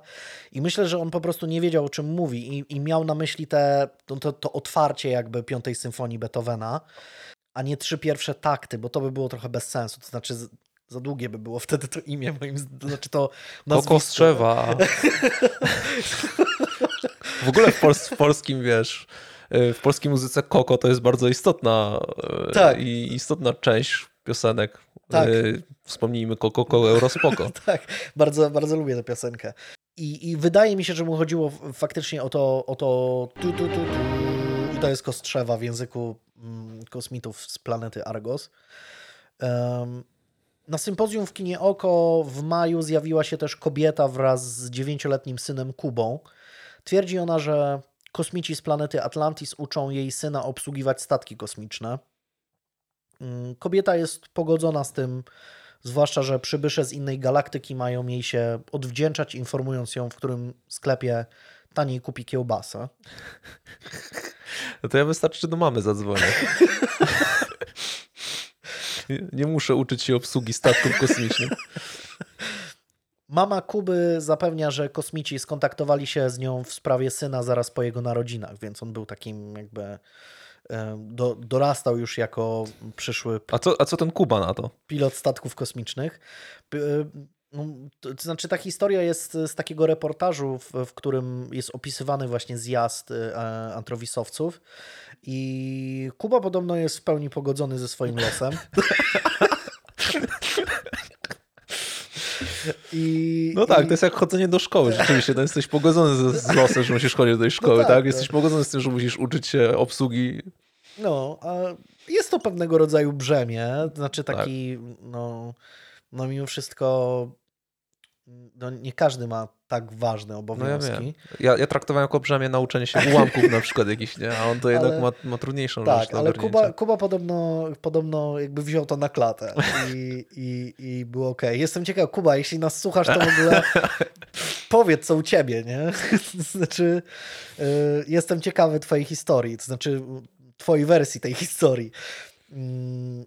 i myślę, że on po prostu nie wiedział, o czym mówi i miał na myśli to otwarcie jakby 5 symfonii Beethovena, a nie 3 pierwsze takty, bo to by było trochę bez sensu, to znaczy za długie by było wtedy to imię, to nazwisko. Kostrzewa. W ogóle w polskim, wiesz, w polskiej muzyce koko to jest bardzo istotna, tak, i istotna część piosenek. Tak. Wspomnijmy Koko Eurospoko. Tak, bardzo, bardzo lubię tę piosenkę. I wydaje mi się, że mu chodziło faktycznie o to i to jest kostrzewa w języku kosmitów z planety Argos. Na sympozjum w kinie Oko w maju zjawiła się też kobieta wraz z 9-letnim synem Kubą. Twierdzi ona, że kosmici z planety Atlantis uczą jej syna obsługiwać statki kosmiczne. Kobieta jest pogodzona z tym, zwłaszcza że przybysze z innej galaktyki mają jej się odwdzięczać, informując ją, w którym sklepie taniej kupi kiełbasę. No to ja wystarczy do mamy zadzwonię. Nie muszę uczyć się obsługi statków kosmicznych. Mama Kuby zapewnia, że kosmici skontaktowali się z nią w sprawie syna zaraz po jego narodzinach, więc on był takim jakby... dorastał już jako przyszły... A co ten Kuba na to? Pilot statków kosmicznych. To znaczy ta historia jest z takiego reportażu, w którym jest opisywany właśnie zjazd antrowisowców i Kuba podobno jest w pełni pogodzony ze swoim losem. No tak, to jest jak chodzenie do szkoły. Rzeczywiście, no jesteś pogodzony z losem, że musisz chodzić do tej szkoły, no tak? Jesteś pogodzony z tym, że musisz uczyć się obsługi. No, a jest to pewnego rodzaju brzemię. Znaczy taki, tak. No mimo wszystko no nie każdy ma tak ważne obowiązki. No ja traktowałem jako brzemię nauczenie się ułamków na przykład jakichś, nie? A on to jednak ma trudniejszą rzecz. Tak, ale Kuba podobno jakby wziął to na klatę i było okej. Jestem ciekaw, Kuba, jeśli nas słuchasz, to w ogóle powiedz co u ciebie, nie? Znaczy jestem ciekawy twojej historii, to znaczy twojej wersji tej historii.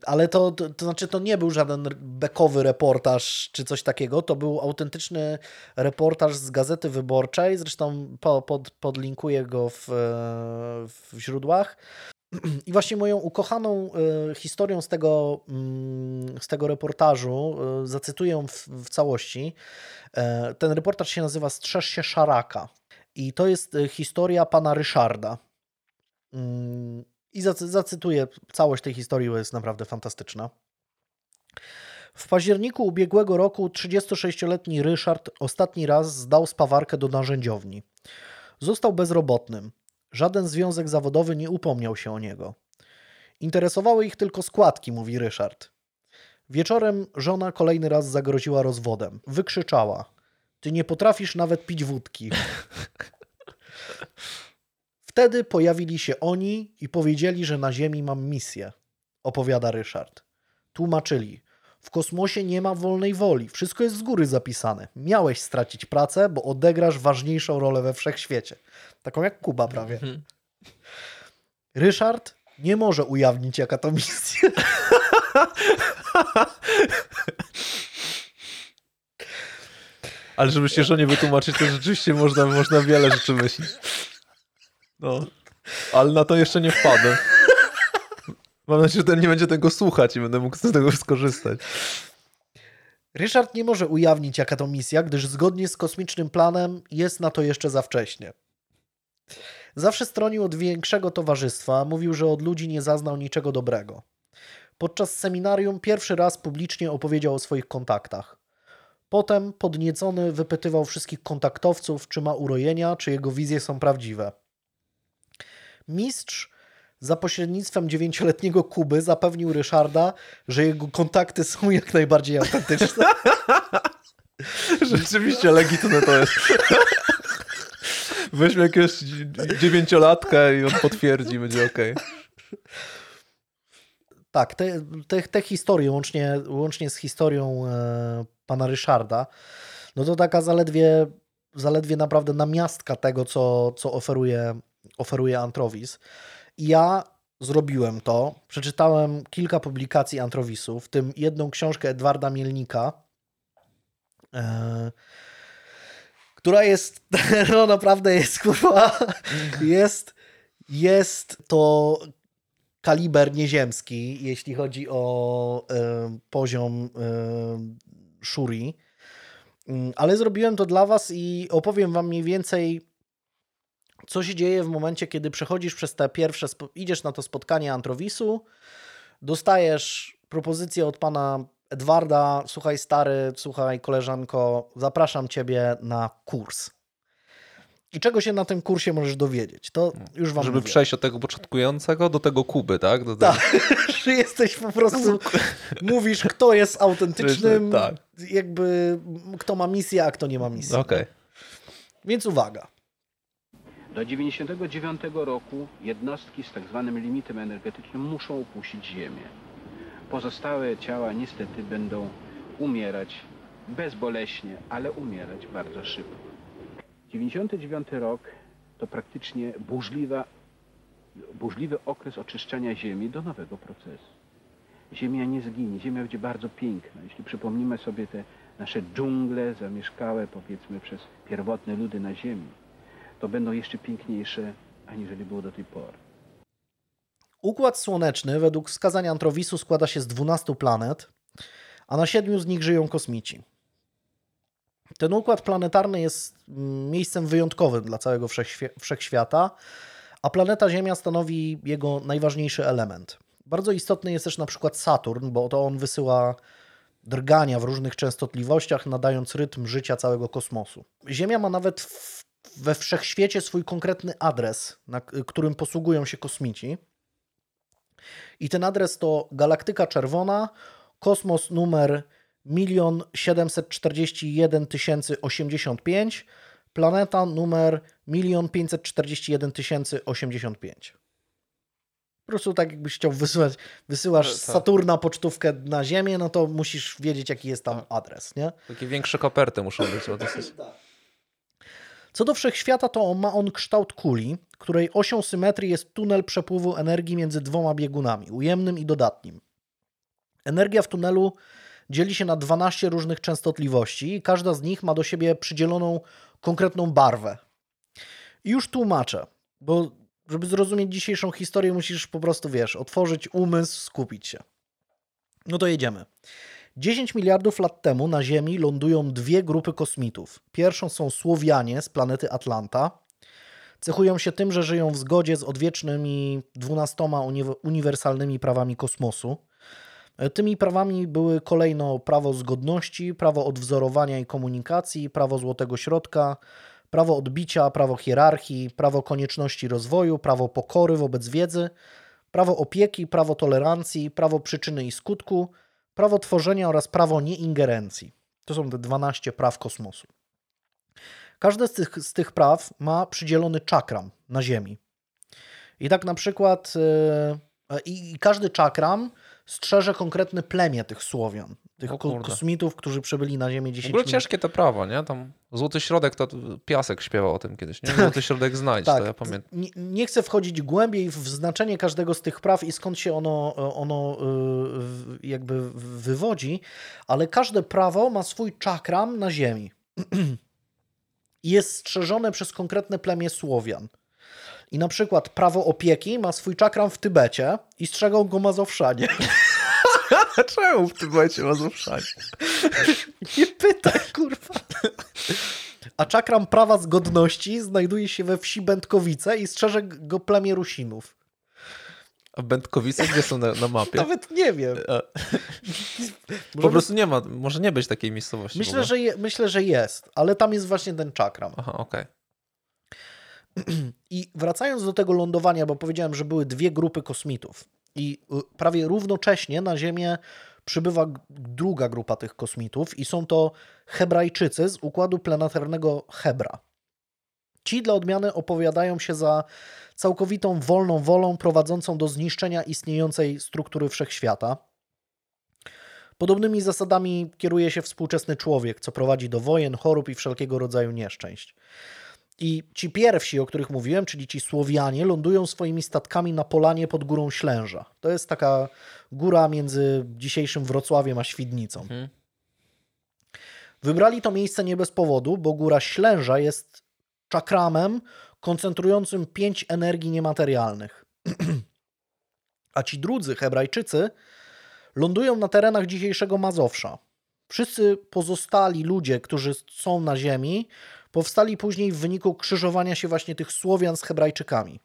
Ale to znaczy to nie był żaden bekowy reportaż czy coś takiego, to był autentyczny reportaż z Gazety Wyborczej, zresztą podlinkuję go w źródłach. I właśnie moją ukochaną historią z tego reportażu zacytuję w całości. Ten reportaż się nazywa Strzeż się szaraka i to jest historia pana Ryszarda. I zacytuję, całość tej historii jest naprawdę fantastyczna. W październiku ubiegłego roku 36-letni Ryszard ostatni raz zdał spawarkę do narzędziowni. Został bezrobotnym. Żaden związek zawodowy nie upomniał się o niego. Interesowały ich tylko składki, mówi Ryszard. Wieczorem żona kolejny raz zagroziła rozwodem. Wykrzyczała: ty nie potrafisz nawet pić wódki. Wtedy pojawili się oni i powiedzieli, że na Ziemi mam misję, opowiada Ryszard. Tłumaczyli. W kosmosie nie ma wolnej woli, wszystko jest z góry zapisane. Miałeś stracić pracę, bo odegrasz ważniejszą rolę we wszechświecie. Taką jak Kuba prawie. Ryszard nie może ujawnić, jaka to misja. Ale żeby się żonie wytłumaczyć, to rzeczywiście można wiele rzeczy myśleć. No, ale na to jeszcze nie wpadłem. Mam nadzieję, że ten nie będzie tego słuchać i będę mógł z tego skorzystać. Ryszard nie może ujawnić, jaka to misja, gdyż zgodnie z kosmicznym planem jest na to jeszcze za wcześnie. Zawsze stronił od większego towarzystwa, mówił, że od ludzi nie zaznał niczego dobrego. Podczas seminarium pierwszy raz publicznie opowiedział o swoich kontaktach. Potem podniecony wypytywał wszystkich kontaktowców, czy ma urojenia, czy jego wizje są prawdziwe. Mistrz za pośrednictwem 9-letniego Kuby zapewnił Ryszarda, że jego kontakty są jak najbardziej autentyczne. Rzeczywiście legitymne to jest. Weźmy jakiegoś 9-latka i on potwierdzi, będzie okej. Tak, te historie, łącznie z historią pana Ryszarda, no to taka zaledwie naprawdę namiastka tego, co oferuje Antrowis. I ja zrobiłem to. Przeczytałem kilka publikacji Antrowisu, w tym jedną książkę Edwarda Mielnika, która jest, no naprawdę jest, kurwa, jest to kaliber nieziemski, jeśli chodzi o poziom Shuri. Ale zrobiłem to dla was i opowiem wam mniej więcej, co się dzieje w momencie, kiedy przechodzisz przez te pierwsze... Idziesz na to spotkanie Antrowisu, dostajesz propozycję od pana Edwarda, słuchaj stary, słuchaj koleżanko, zapraszam ciebie na kurs. I czego się na tym kursie możesz dowiedzieć? To już wam Żeby mówię. Przejść od tego początkującego do tego Kuby, tak? Tak, że jesteś po prostu, mówisz kto jest autentycznym, tak. Jakby kto ma misję, a kto nie ma misji. Okay. Więc uwaga. Do 99 roku jednostki z tak zwanym limitem energetycznym muszą opuścić Ziemię. Pozostałe ciała niestety będą umierać bezboleśnie, ale umierać bardzo szybko. 99 rok to praktycznie burzliwy okres oczyszczania Ziemi do nowego procesu. Ziemia nie zginie, Ziemia będzie bardzo piękna. Jeśli przypomnimy sobie te nasze dżungle zamieszkałe powiedzmy przez pierwotne ludy na Ziemi, to będą jeszcze piękniejsze, aniżeli było do tej pory. Układ Słoneczny według wskazań Antrowisu składa się z 12 planet, a na 7 z nich żyją kosmici. Ten układ planetarny jest miejscem wyjątkowym dla całego wszechświata, a planeta Ziemia stanowi jego najważniejszy element. Bardzo istotny jest też na przykład Saturn, bo to on wysyła drgania w różnych częstotliwościach, nadając rytm życia całego kosmosu. Ziemia ma nawet we wszechświecie swój konkretny adres, na którym posługują się kosmici. I ten adres to Galaktyka Czerwona, kosmos numer 1 741 085, planeta numer 1 541 085. Po prostu tak jakbyś chciał wysyłasz z Saturna pocztówkę na Ziemię, no to musisz wiedzieć jaki jest tam adres, nie? Takie większe koperty muszą być. Dosyć. Co do wszechświata, to ma on kształt kuli, której osią symetrii jest tunel przepływu energii między dwoma biegunami, ujemnym i dodatnim. Energia w tunelu dzieli się na 12 różnych częstotliwości i każda z nich ma do siebie przydzieloną konkretną barwę. I już tłumaczę, bo żeby zrozumieć dzisiejszą historię, musisz po prostu, otworzyć umysł, skupić się. No to jedziemy. 10 miliardów lat temu na Ziemi lądują dwie grupy kosmitów. Pierwszą są Słowianie z planety Atlanta. Cechują się tym, że żyją w zgodzie z odwiecznymi 12 uniwersalnymi prawami kosmosu. Tymi prawami były kolejno prawo zgodności, prawo odwzorowania i komunikacji, prawo złotego środka, prawo odbicia, prawo hierarchii, prawo konieczności rozwoju, prawo pokory wobec wiedzy, prawo opieki, prawo tolerancji, prawo przyczyny i skutku, prawo tworzenia oraz prawo nieingerencji. To są te 12 praw kosmosu. Każde z tych praw ma przydzielony czakram na Ziemi. I tak na przykład każdy czakram strzeże konkretne plemię tych Słowian, tych kosmitów, którzy przybyli na Ziemię 10 minut. W ogóle ciężkie to prawo, nie? Tam Złoty Środek, to Piasek śpiewał o tym kiedyś, nie? Złoty Środek znajdź, tak. To ja pamiętam. Nie chcę wchodzić głębiej w znaczenie każdego z tych praw i skąd się ono jakby wywodzi, ale każde prawo ma swój czakram na Ziemi. I jest strzeżone przez konkretne plemię Słowian. I na przykład prawo opieki ma swój czakram w Tybecie i strzegą go Mazowszanie. Czemu w Tybecie Mazowszanie? Nie pytaj, kurwa. A czakram prawa zgodności znajduje się we wsi Będkowice i strzeże go plemię Rusinów. A Będkowice gdzie są na mapie? Nawet nie wiem. Po prostu nie ma, może nie być takiej miejscowości. Myślę, że jest, ale tam jest właśnie ten czakram. Aha, okej. Okay. I wracając do tego lądowania, bo powiedziałem, że były dwie grupy kosmitów i prawie równocześnie na Ziemię przybywa druga grupa tych kosmitów i są to Hebrajczycy z układu planetarnego Hebra. Ci dla odmiany opowiadają się za całkowitą wolną wolą prowadzącą do zniszczenia istniejącej struktury wszechświata. Podobnymi zasadami kieruje się współczesny człowiek, co prowadzi do wojen, chorób i wszelkiego rodzaju nieszczęść. I ci pierwsi, o których mówiłem, czyli ci Słowianie, lądują swoimi statkami na polanie pod górą Ślęża. To jest taka góra między dzisiejszym Wrocławiem a Świdnicą. Mhm. Wybrali to miejsce nie bez powodu, bo góra Ślęża jest czakramem koncentrującym 5 energii niematerialnych. A ci drudzy Hebrajczycy lądują na terenach dzisiejszego Mazowsza. Wszyscy pozostali ludzie, którzy są na ziemi, powstali później w wyniku krzyżowania się właśnie tych Słowian z Hebrajczykami.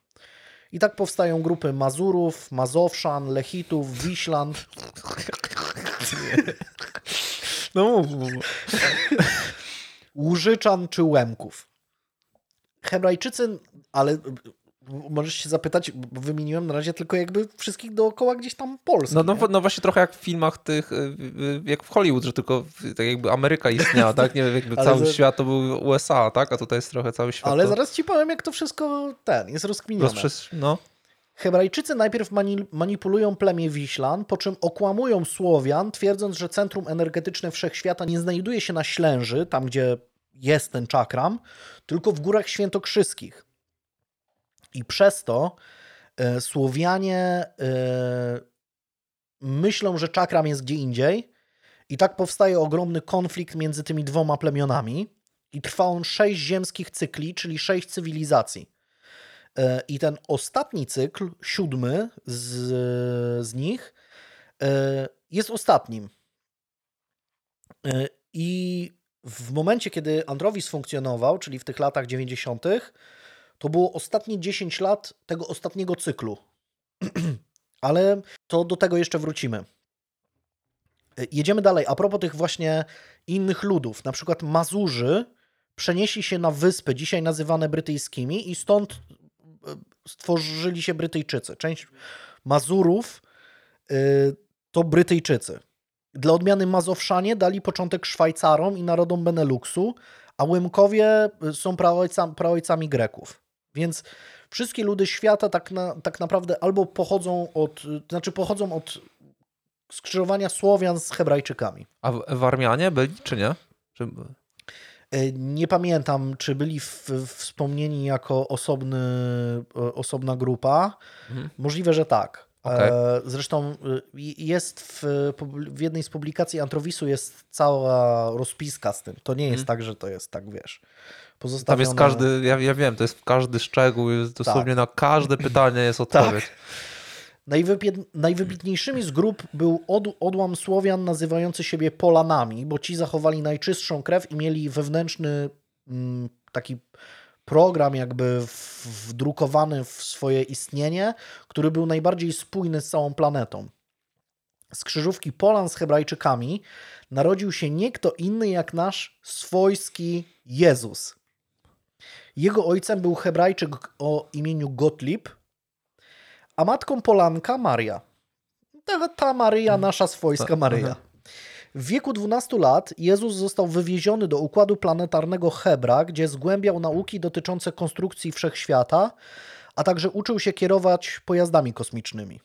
I tak powstają grupy Mazurów, Mazowszan, Lechitów, Wiślan. No mów. Łużyczan czy Łemków? Hebrajczycy, ale możesz się zapytać, bo wymieniłem na razie tylko jakby wszystkich dookoła gdzieś tam Polski. No właśnie trochę jak w filmach tych, jak w Hollywood, że tylko tak jakby Ameryka istniała, tak? Nie wiem, jakby cały świat to był USA, tak? A tutaj jest trochę cały świat. Ale to... zaraz ci powiem, jak to wszystko jest rozkminione. No. Hebrajczycy najpierw manipulują plemię Wiślan, po czym okłamują Słowian, twierdząc, że centrum energetyczne wszechświata nie znajduje się na Ślęży, tam gdzie jest ten czakram, tylko w górach świętokrzyskich. I przez to Słowianie myślą, że czakram jest gdzie indziej i tak powstaje ogromny konflikt między tymi dwoma plemionami i trwa on 6 ziemskich cykli, czyli 6 cywilizacji. I ten ostatni cykl, 7 z nich, jest ostatnim. I w momencie, kiedy Androwis funkcjonował, czyli w tych latach 90., to było ostatnie 10 lat tego ostatniego cyklu. Ale to do tego jeszcze wrócimy. Jedziemy dalej. A propos tych właśnie innych ludów, na przykład Mazurzy przenieśli się na wyspy, dzisiaj nazywane brytyjskimi, i stąd stworzyli się Brytyjczycy. Część Mazurów to Brytyjczycy. Dla odmiany Mazowszanie dali początek Szwajcarom i narodom Beneluxu, a Łemkowie są praojcami Greków. Więc wszystkie ludy świata tak naprawdę albo pochodzą od skrzyżowania Słowian z Hebrajczykami. A Warmianie byli, czy nie? Nie pamiętam, czy byli wspomnieni jako osobna grupa. Mhm. Możliwe, że tak. Okay. Zresztą jest w jednej z publikacji Androwisu jest cała rozpiska z tym. To nie jest tak, że to jest tak, wiesz. Tam jest każdy, ja wiem, to jest każdy szczegół, jest dosłownie na każde pytanie jest odpowiedź. Tak. Najwybitniejszymi z grup był odłam Słowian nazywający siebie Polanami, bo ci zachowali najczystszą krew i mieli wewnętrzny taki program jakby wdrukowany w swoje istnienie, który był najbardziej spójny z całą planetą. Z krzyżówki Polan z Hebrajczykami narodził się nie kto inny jak nasz swojski Jezus. Jego ojcem był Hebrajczyk o imieniu Gottlieb, a matką Polanka Maria. Ta Maryja, nasza swojska Maryja. W wieku 12 lat Jezus został wywieziony do układu planetarnego Hebra, gdzie zgłębiał nauki dotyczące konstrukcji wszechświata, a także uczył się kierować pojazdami kosmicznymi.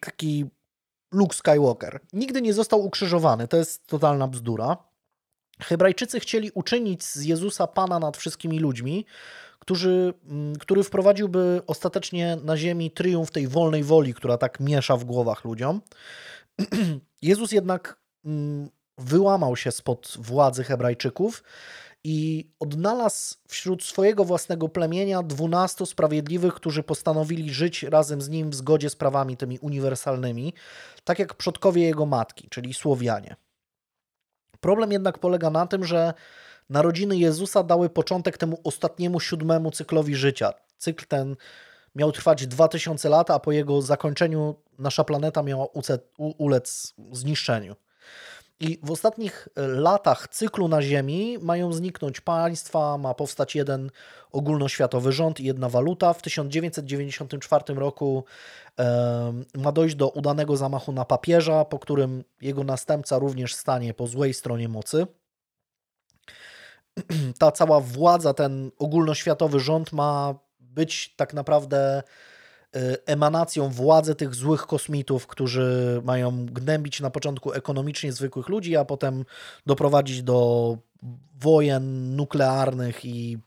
Taki Luke Skywalker. Nigdy nie został ukrzyżowany. To jest totalna bzdura. Hebrajczycy chcieli uczynić z Jezusa Pana nad wszystkimi ludźmi, który wprowadziłby ostatecznie na ziemi triumf tej wolnej woli, która tak miesza w głowach ludziom. Jezus jednak wyłamał się spod władzy Hebrajczyków i odnalazł wśród swojego własnego plemienia 12 sprawiedliwych, którzy postanowili żyć razem z nim w zgodzie z prawami tymi uniwersalnymi, tak jak przodkowie jego matki, czyli Słowianie. Problem jednak polega na tym, że narodziny Jezusa dały początek temu ostatniemu 7 cyklowi życia. Cykl ten miał trwać 2000 lat, a po jego zakończeniu nasza planeta miała ulec zniszczeniu. I w ostatnich latach cyklu na Ziemi mają zniknąć państwa, ma powstać jeden ogólnoświatowy rząd i jedna waluta. W 1994 roku ma dojść do udanego zamachu na papieża, po którym jego następca również stanie po złej stronie mocy. Ta cała władza, ten ogólnoświatowy rząd ma być tak naprawdę emanacją władzy tych złych kosmitów, którzy mają gnębić na początku ekonomicznie zwykłych ludzi, a potem doprowadzić do wojen nuklearnych i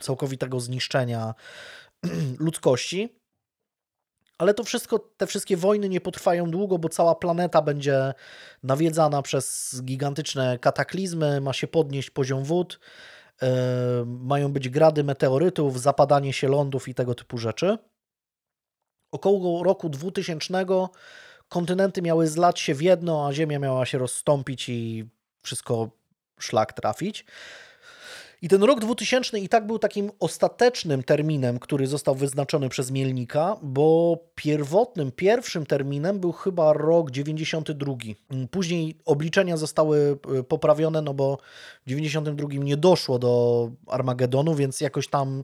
całkowitego zniszczenia ludzkości. Ale to wszystko, te wszystkie wojny nie potrwają długo, bo cała planeta będzie nawiedzana przez gigantyczne kataklizmy, ma się podnieść poziom wód, mają być grady meteorytów, zapadanie się lądów i tego typu rzeczy. Około roku 2000 kontynenty miały zlać się w jedno, a Ziemia miała się rozstąpić i wszystko szlak trafić. I ten rok 2000 i tak był takim ostatecznym terminem, który został wyznaczony przez Mielnika, bo pierwszym terminem był chyba rok 92. Później obliczenia zostały poprawione, no bo w 92 nie doszło do Armagedonu, więc jakoś tam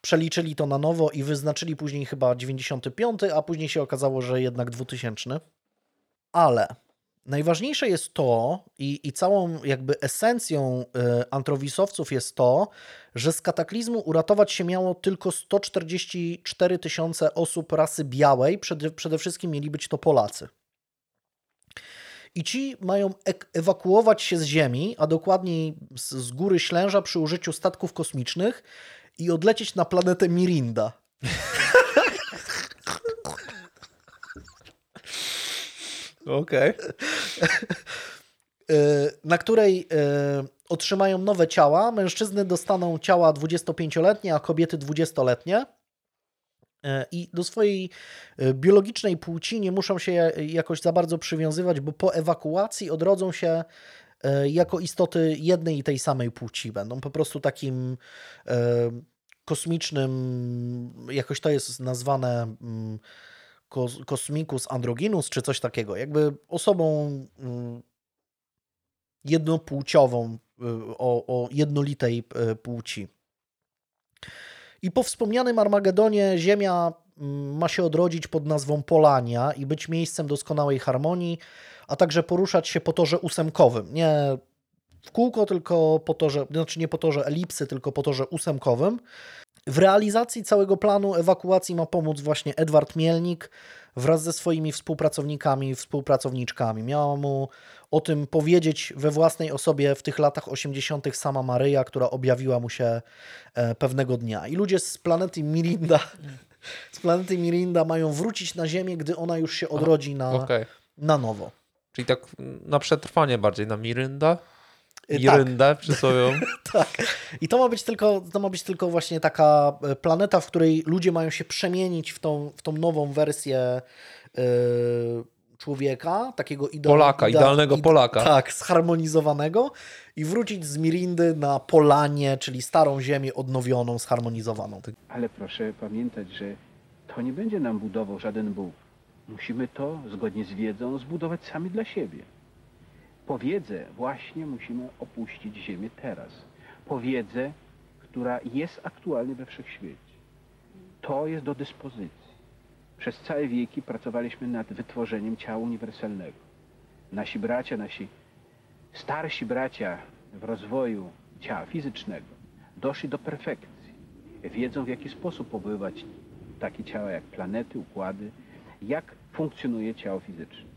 przeliczyli to na nowo i wyznaczyli później chyba 95, a później się okazało, że jednak 2000. Ale najważniejsze jest to i całą jakby esencją antrowisowców jest to, że z kataklizmu uratować się miało tylko 144 000 osób rasy białej, przede wszystkim mieli być to Polacy. I ci mają ewakuować się z ziemi, a dokładniej z góry Ślęża przy użyciu statków kosmicznych i odlecieć na planetę Mirinda. Okej. Na której otrzymają nowe ciała. Mężczyzny dostaną ciała 25-letnie, a kobiety 20-letnie. I do swojej biologicznej płci nie muszą się jakoś za bardzo przywiązywać, bo po ewakuacji odrodzą się jako istoty jednej i tej samej płci. Będą po prostu takim kosmicznym, jakoś to jest nazwane kosmikus androginus, czy coś takiego. Jakby osobą jednopłciową, o jednolitej płci. I po wspomnianym Armagedonie Ziemia ma się odrodzić pod nazwą Polania i być miejscem doskonałej harmonii, a także poruszać się po torze ósemkowym. Nie w kółko, tylko po torze, znaczy nie po torze elipsy, tylko po torze ósemkowym. W realizacji całego planu ewakuacji ma pomóc właśnie Edward Mielnik wraz ze swoimi współpracownikami i współpracowniczkami. Miała mu o tym powiedzieć we własnej osobie w tych latach 80. sama Maryja, która objawiła mu się pewnego dnia. I ludzie z planety Mirinda mają wrócić na Ziemię, gdy ona już się odrodzi na nowo. Czyli tak na przetrwanie bardziej, na Mirinda? Miryndę przysłowią. Tak. I to ma być tylko właśnie taka planeta, w której ludzie mają się przemienić w tą nową wersję człowieka, takiego idealnego Polaka. Tak, zharmonizowanego i wrócić z Mirindy na Polanię, czyli starą ziemię odnowioną, zharmonizowaną. Ale proszę pamiętać, że to nie będzie nam budował żaden Bóg. Musimy to, zgodnie z wiedzą, zbudować sami dla siebie. Po wiedzę właśnie musimy opuścić Ziemię teraz. Po wiedzę, która jest aktualna we wszechświecie. To jest do dyspozycji. Przez całe wieki pracowaliśmy nad wytworzeniem ciała uniwersalnego. Nasi starsi bracia w rozwoju ciała fizycznego doszli do perfekcji. Wiedzą, w jaki sposób powoływać takie ciała jak planety, układy, jak funkcjonuje ciało fizyczne.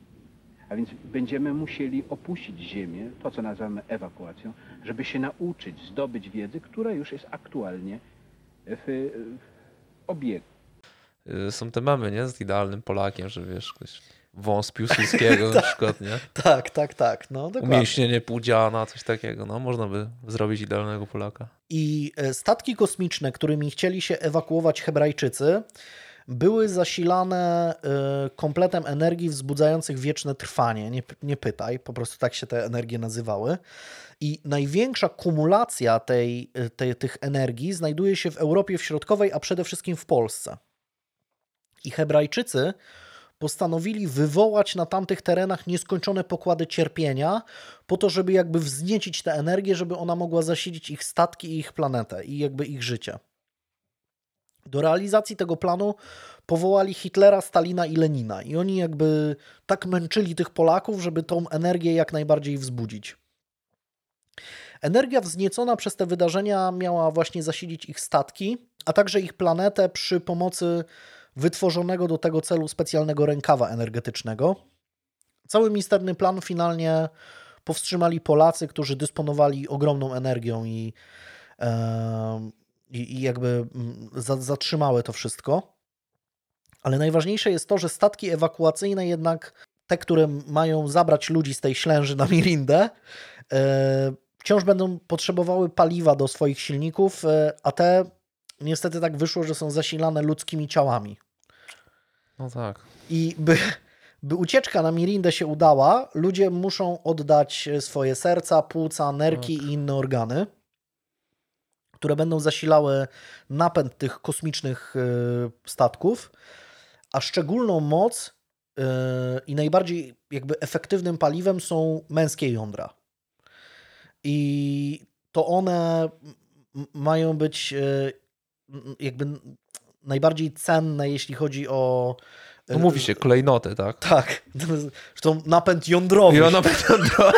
A więc będziemy musieli opuścić Ziemię, to co nazywamy ewakuacją, żeby się nauczyć, zdobyć wiedzy, która już jest aktualnie w obiegu. Są te mamy, nie? Z idealnym Polakiem, że wiesz, ktoś wąs Piłsudskiego na przykład, nie? Tak. No, umieśnienie Pudziana, coś takiego. No, można by zrobić idealnego Polaka. I statki kosmiczne, którymi chcieli się ewakuować Hebrajczycy, były zasilane kompletem energii wzbudzających wieczne trwanie. Nie pytaj, po prostu tak się te energie nazywały. I największa kumulacja tych energii znajduje się w Europie Środkowej, a przede wszystkim w Polsce. I Hebrajczycy postanowili wywołać na tamtych terenach nieskończone pokłady cierpienia po to, żeby jakby wzniecić tę energię, żeby ona mogła zasilić ich statki i ich planetę i jakby ich życie. Do realizacji tego planu powołali Hitlera, Stalina i Lenina. I oni jakby tak męczyli tych Polaków, żeby tą energię jak najbardziej wzbudzić. Energia wzniecona przez te wydarzenia miała właśnie zasilić ich statki, a także ich planetę przy pomocy wytworzonego do tego celu specjalnego rękawa energetycznego. Cały misterny plan finalnie powstrzymali Polacy, którzy dysponowali ogromną energią i jakby zatrzymały to wszystko. Ale najważniejsze jest to, że statki ewakuacyjne jednak, te, które mają zabrać ludzi z tej Ślęży na Mirindę, wciąż będą potrzebowały paliwa do swoich silników, a te niestety tak wyszło, że są zasilane ludzkimi ciałami. No tak. I by ucieczka na Mirindę się udała, ludzie muszą oddać swoje serca, płuca, nerki i inne organy. które będą zasilały napęd tych kosmicznych statków, a szczególną moc i najbardziej jakby efektywnym paliwem są męskie jądra. I to one mają być jakby najbardziej cenne, jeśli chodzi o... No mówi się klejnoty, tak? Tak. Zresztą napęd jądrowy. Ja, napęd jądrowy.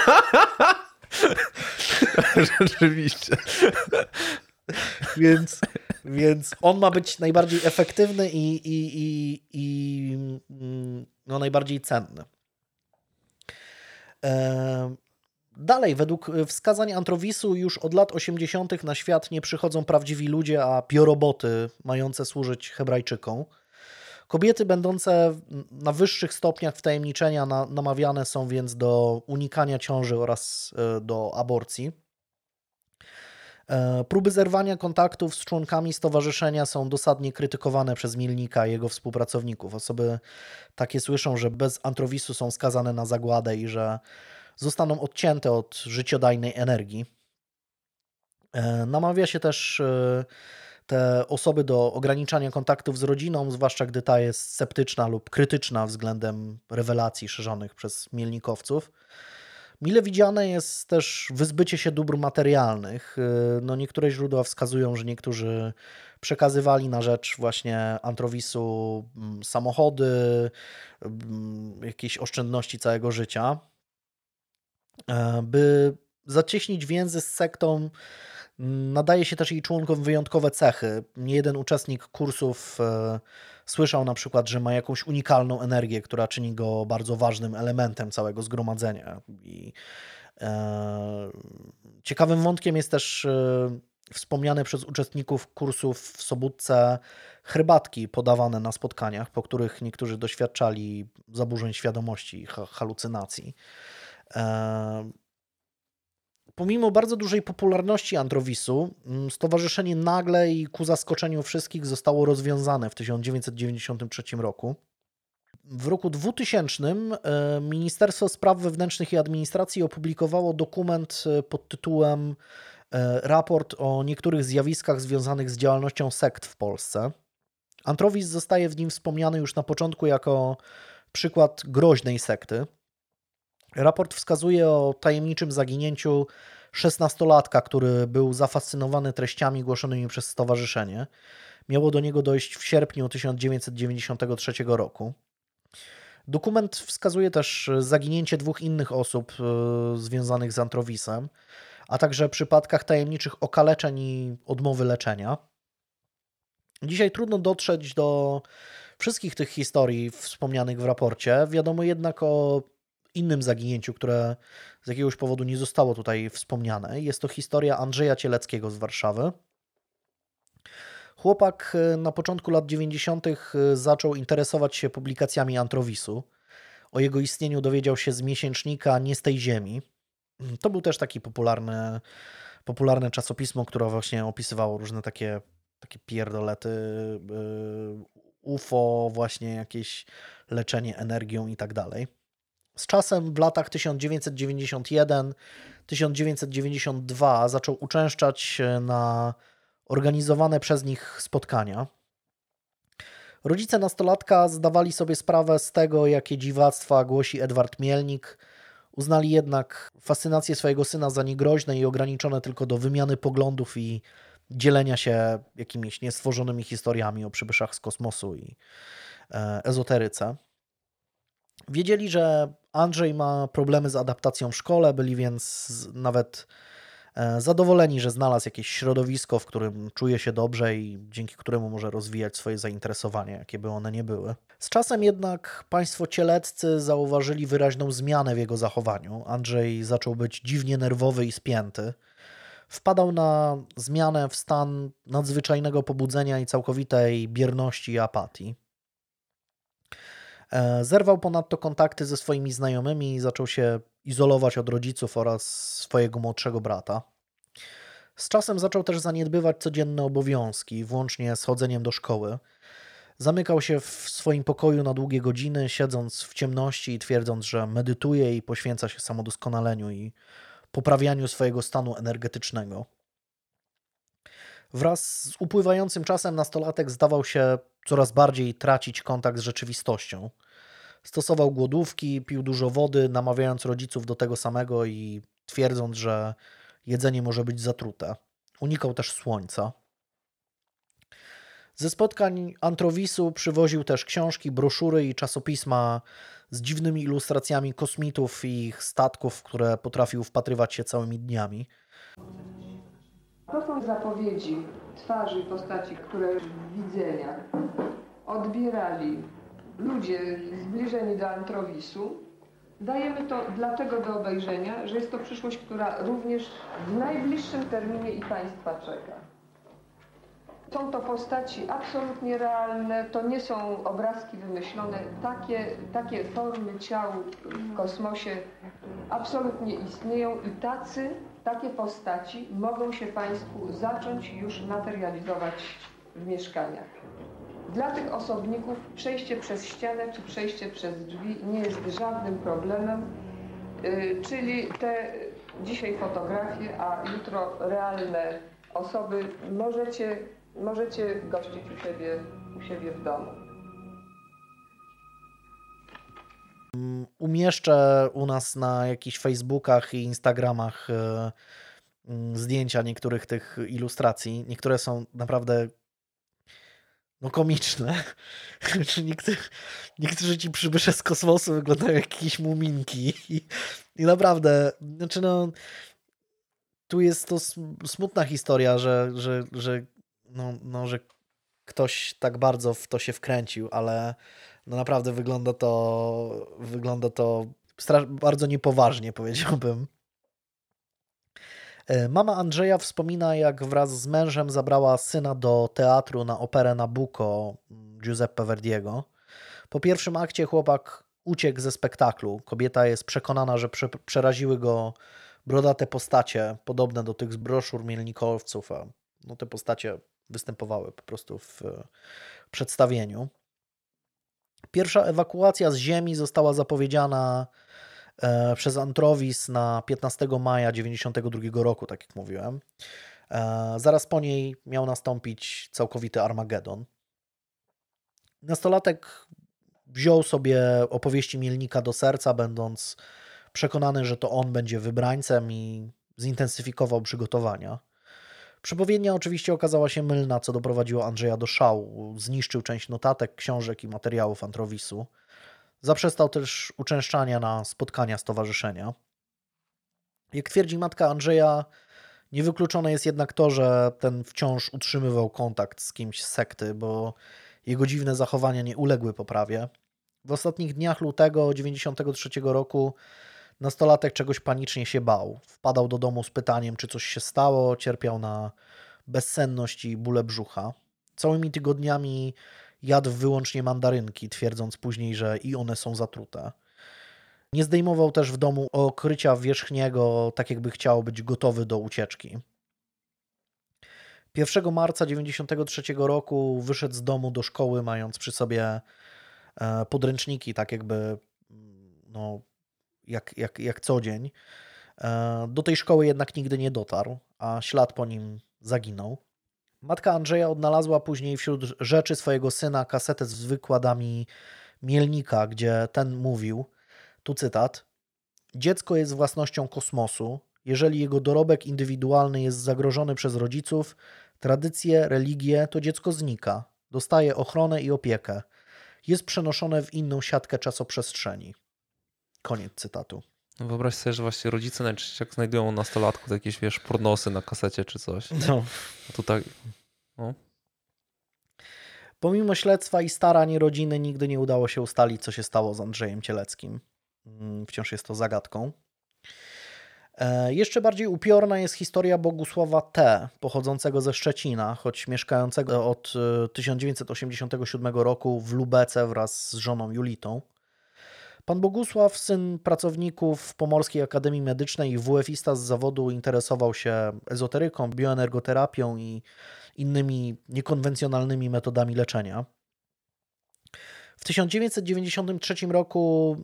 Rzeczywiście. Więc on ma być najbardziej efektywny i no najbardziej cenny. Dalej, według wskazań Antrowisu już od lat 80. na świat nie przychodzą prawdziwi ludzie, a bioroboty mające służyć Hebrajczykom. Kobiety będące na wyższych stopniach wtajemniczenia namawiane są więc do unikania ciąży oraz do aborcji. Próby zerwania kontaktów z członkami stowarzyszenia są dosadnie krytykowane przez Milnika i jego współpracowników. Osoby takie słyszą, że bez Antrowisu są skazane na zagładę i że zostaną odcięte od życiodajnej energii. Namawia się też te osoby do ograniczania kontaktów z rodziną, zwłaszcza gdy ta jest sceptyczna lub krytyczna względem rewelacji szerzonych przez mielnikowców. Mile widziane jest też wyzbycie się dóbr materialnych. No, niektóre źródła wskazują, że niektórzy przekazywali na rzecz właśnie Antrowisu samochody, jakieś oszczędności całego życia, by zacieśnić więzy z sektą. Nadaje się też jej członkom wyjątkowe cechy. Niejeden uczestnik kursów słyszał na przykład, że ma jakąś unikalną energię, która czyni go bardzo ważnym elementem całego zgromadzenia. I ciekawym wątkiem jest też wspomniane przez uczestników kursów w Sobótce herbatki podawane na spotkaniach, po których niektórzy doświadczali zaburzeń świadomości i halucynacji. Pomimo bardzo dużej popularności Antrowisu, stowarzyszenie nagle i ku zaskoczeniu wszystkich zostało rozwiązane w 1993 roku. W roku 2000 Ministerstwo Spraw Wewnętrznych i Administracji opublikowało dokument pod tytułem Raport o niektórych zjawiskach związanych z działalnością sekt w Polsce. Antrowis zostaje w nim wspomniany już na początku jako przykład groźnej sekty. Raport wskazuje o tajemniczym zaginięciu 16-latka, który był zafascynowany treściami głoszonymi przez stowarzyszenie. Miało do niego dojść w sierpniu 1993 roku. Dokument wskazuje też zaginięcie dwóch innych osób związanych z Antrowisem, a także przypadkach tajemniczych okaleczeń i odmowy leczenia. Dzisiaj trudno dotrzeć do wszystkich tych historii wspomnianych w raporcie. Wiadomo jednak o innym zaginięciu, które z jakiegoś powodu nie zostało tutaj wspomniane. Jest to historia Andrzeja Cieleckiego z Warszawy. Chłopak na początku lat 90. zaczął interesować się publikacjami Antrowisu. O jego istnieniu dowiedział się z miesięcznika Nie z tej ziemi. To był też taki popularne czasopismo, które właśnie opisywało różne takie pierdolety, UFO, właśnie jakieś leczenie energią i tak dalej. Z czasem w latach 1991-1992 zaczął uczęszczać na organizowane przez nich spotkania. Rodzice nastolatka zdawali sobie sprawę z tego, jakie dziwactwa głosi Edward Mielnik. Uznali jednak fascynację swojego syna za niegroźne i ograniczone tylko do wymiany poglądów i dzielenia się jakimiś niestworzonymi historiami o przybyszach z kosmosu i ezoteryce. Wiedzieli, że Andrzej ma problemy z adaptacją w szkole, byli więc nawet zadowoleni, że znalazł jakieś środowisko, w którym czuje się dobrze i dzięki któremu może rozwijać swoje zainteresowania, jakie by one nie były. Z czasem jednak państwo cieleccy zauważyli wyraźną zmianę w jego zachowaniu. Andrzej zaczął być dziwnie nerwowy i spięty. Wpadał na zmianę w stan nadzwyczajnego pobudzenia i całkowitej bierności i apatii. Zerwał ponadto kontakty ze swoimi znajomymi i zaczął się izolować od rodziców oraz swojego młodszego brata. Z czasem zaczął też zaniedbywać codzienne obowiązki, włącznie z chodzeniem do szkoły. Zamykał się w swoim pokoju na długie godziny, siedząc w ciemności i twierdząc, że medytuje i poświęca się samodoskonaleniu i poprawianiu swojego stanu energetycznego. Wraz z upływającym czasem nastolatek zdawał się coraz bardziej tracić kontakt z rzeczywistością. Stosował głodówki, pił dużo wody, namawiając rodziców do tego samego i twierdząc, że jedzenie może być zatrute. Unikał też słońca. Ze spotkań Antrowisu przywoził też książki, broszury i czasopisma z dziwnymi ilustracjami kosmitów i ich statków, w które potrafił wpatrywać się całymi dniami. To są zapowiedzi twarzy i postaci, które widzenia odbierali ludzie zbliżeni do Antrowisu. Dajemy to dlatego do obejrzenia, że jest to przyszłość, która również w najbliższym terminie i Państwa czeka. Są to postaci absolutnie realne, to nie są obrazki wymyślone, takie formy ciał w kosmosie absolutnie istnieją i takie postaci mogą się Państwu zacząć już materializować w mieszkaniach. Dla tych osobników przejście przez ścianę czy przejście przez drzwi nie jest żadnym problemem, czyli te dzisiaj fotografie, a jutro realne osoby możecie gościć u siebie w domu. Umieszczę u nas na jakichś Facebookach i Instagramach zdjęcia niektórych tych ilustracji. Niektóre są naprawdę komiczne. Niektórzy ci przybysze z kosmosu wyglądają jak jakieś muminki. I naprawdę, tu jest to smutna historia, że ktoś tak bardzo w to się wkręcił, ale naprawdę wygląda to bardzo niepoważnie, powiedziałbym. Mama Andrzeja wspomina, jak wraz z mężem zabrała syna do teatru na operę Nabucco Giuseppe Verdiego. Po pierwszym akcie chłopak uciekł ze spektaklu. Kobieta jest przekonana, że przeraziły go brodate postacie, podobne do tych z broszur Mielnikowców, a te postacie występowały po prostu w przedstawieniu. Pierwsza ewakuacja z ziemi została zapowiedziana przez Antrowis na 15 maja 1992 roku, tak jak mówiłem. Zaraz po niej miał nastąpić całkowity Armagedon. Nastolatek wziął sobie opowieści Mielnika do serca, będąc przekonany, że to on będzie wybrańcem, i zintensyfikował przygotowania. Przepowiednia oczywiście okazała się mylna, co doprowadziło Andrzeja do szału. Zniszczył część notatek, książek i materiałów Antrowisu. Zaprzestał też uczęszczania na spotkania stowarzyszenia. Jak twierdzi matka Andrzeja, niewykluczone jest jednak to, że ten wciąż utrzymywał kontakt z kimś z sekty, bo jego dziwne zachowania nie uległy poprawie. W ostatnich dniach lutego 1993 roku nastolatek czegoś panicznie się bał. Wpadał do domu z pytaniem, czy coś się stało, cierpiał na bezsenność i bóle brzucha. Całymi tygodniami jadł wyłącznie mandarynki, twierdząc później, że i one są zatrute. Nie zdejmował też w domu okrycia wierzchniego, tak jakby chciał być gotowy do ucieczki. 1 marca 1993 roku wyszedł z domu do szkoły, mając przy sobie podręczniki, tak jakby jak co dzień. Do tej szkoły jednak nigdy nie dotarł, a ślad po nim zaginął. Matka Andrzeja odnalazła później wśród rzeczy swojego syna kasetę z wykładami Mielnika, gdzie ten mówił, tu cytat, dziecko jest własnością kosmosu. Jeżeli jego dorobek indywidualny jest zagrożony przez rodziców, tradycje, religię, to dziecko znika. Dostaje ochronę i opiekę. Jest przenoszone w inną siatkę czasoprzestrzeni. Koniec cytatu. Wyobraź sobie, że właśnie rodzice najczęściej jak znajdują u nastolatków jakieś, pornosy na kasecie czy coś. Pomimo śledztwa i starań rodziny nigdy nie udało się ustalić, co się stało z Andrzejem Cieleckim. Wciąż jest to zagadką. Jeszcze bardziej upiorna jest historia Bogusława T., pochodzącego ze Szczecina, choć mieszkającego od 1987 roku w Lubece wraz z żoną Julitą. Pan Bogusław, syn pracowników Pomorskiej Akademii Medycznej i WF-ista z zawodu, interesował się ezoteryką, bioenergoterapią i innymi niekonwencjonalnymi metodami leczenia. W 1993 roku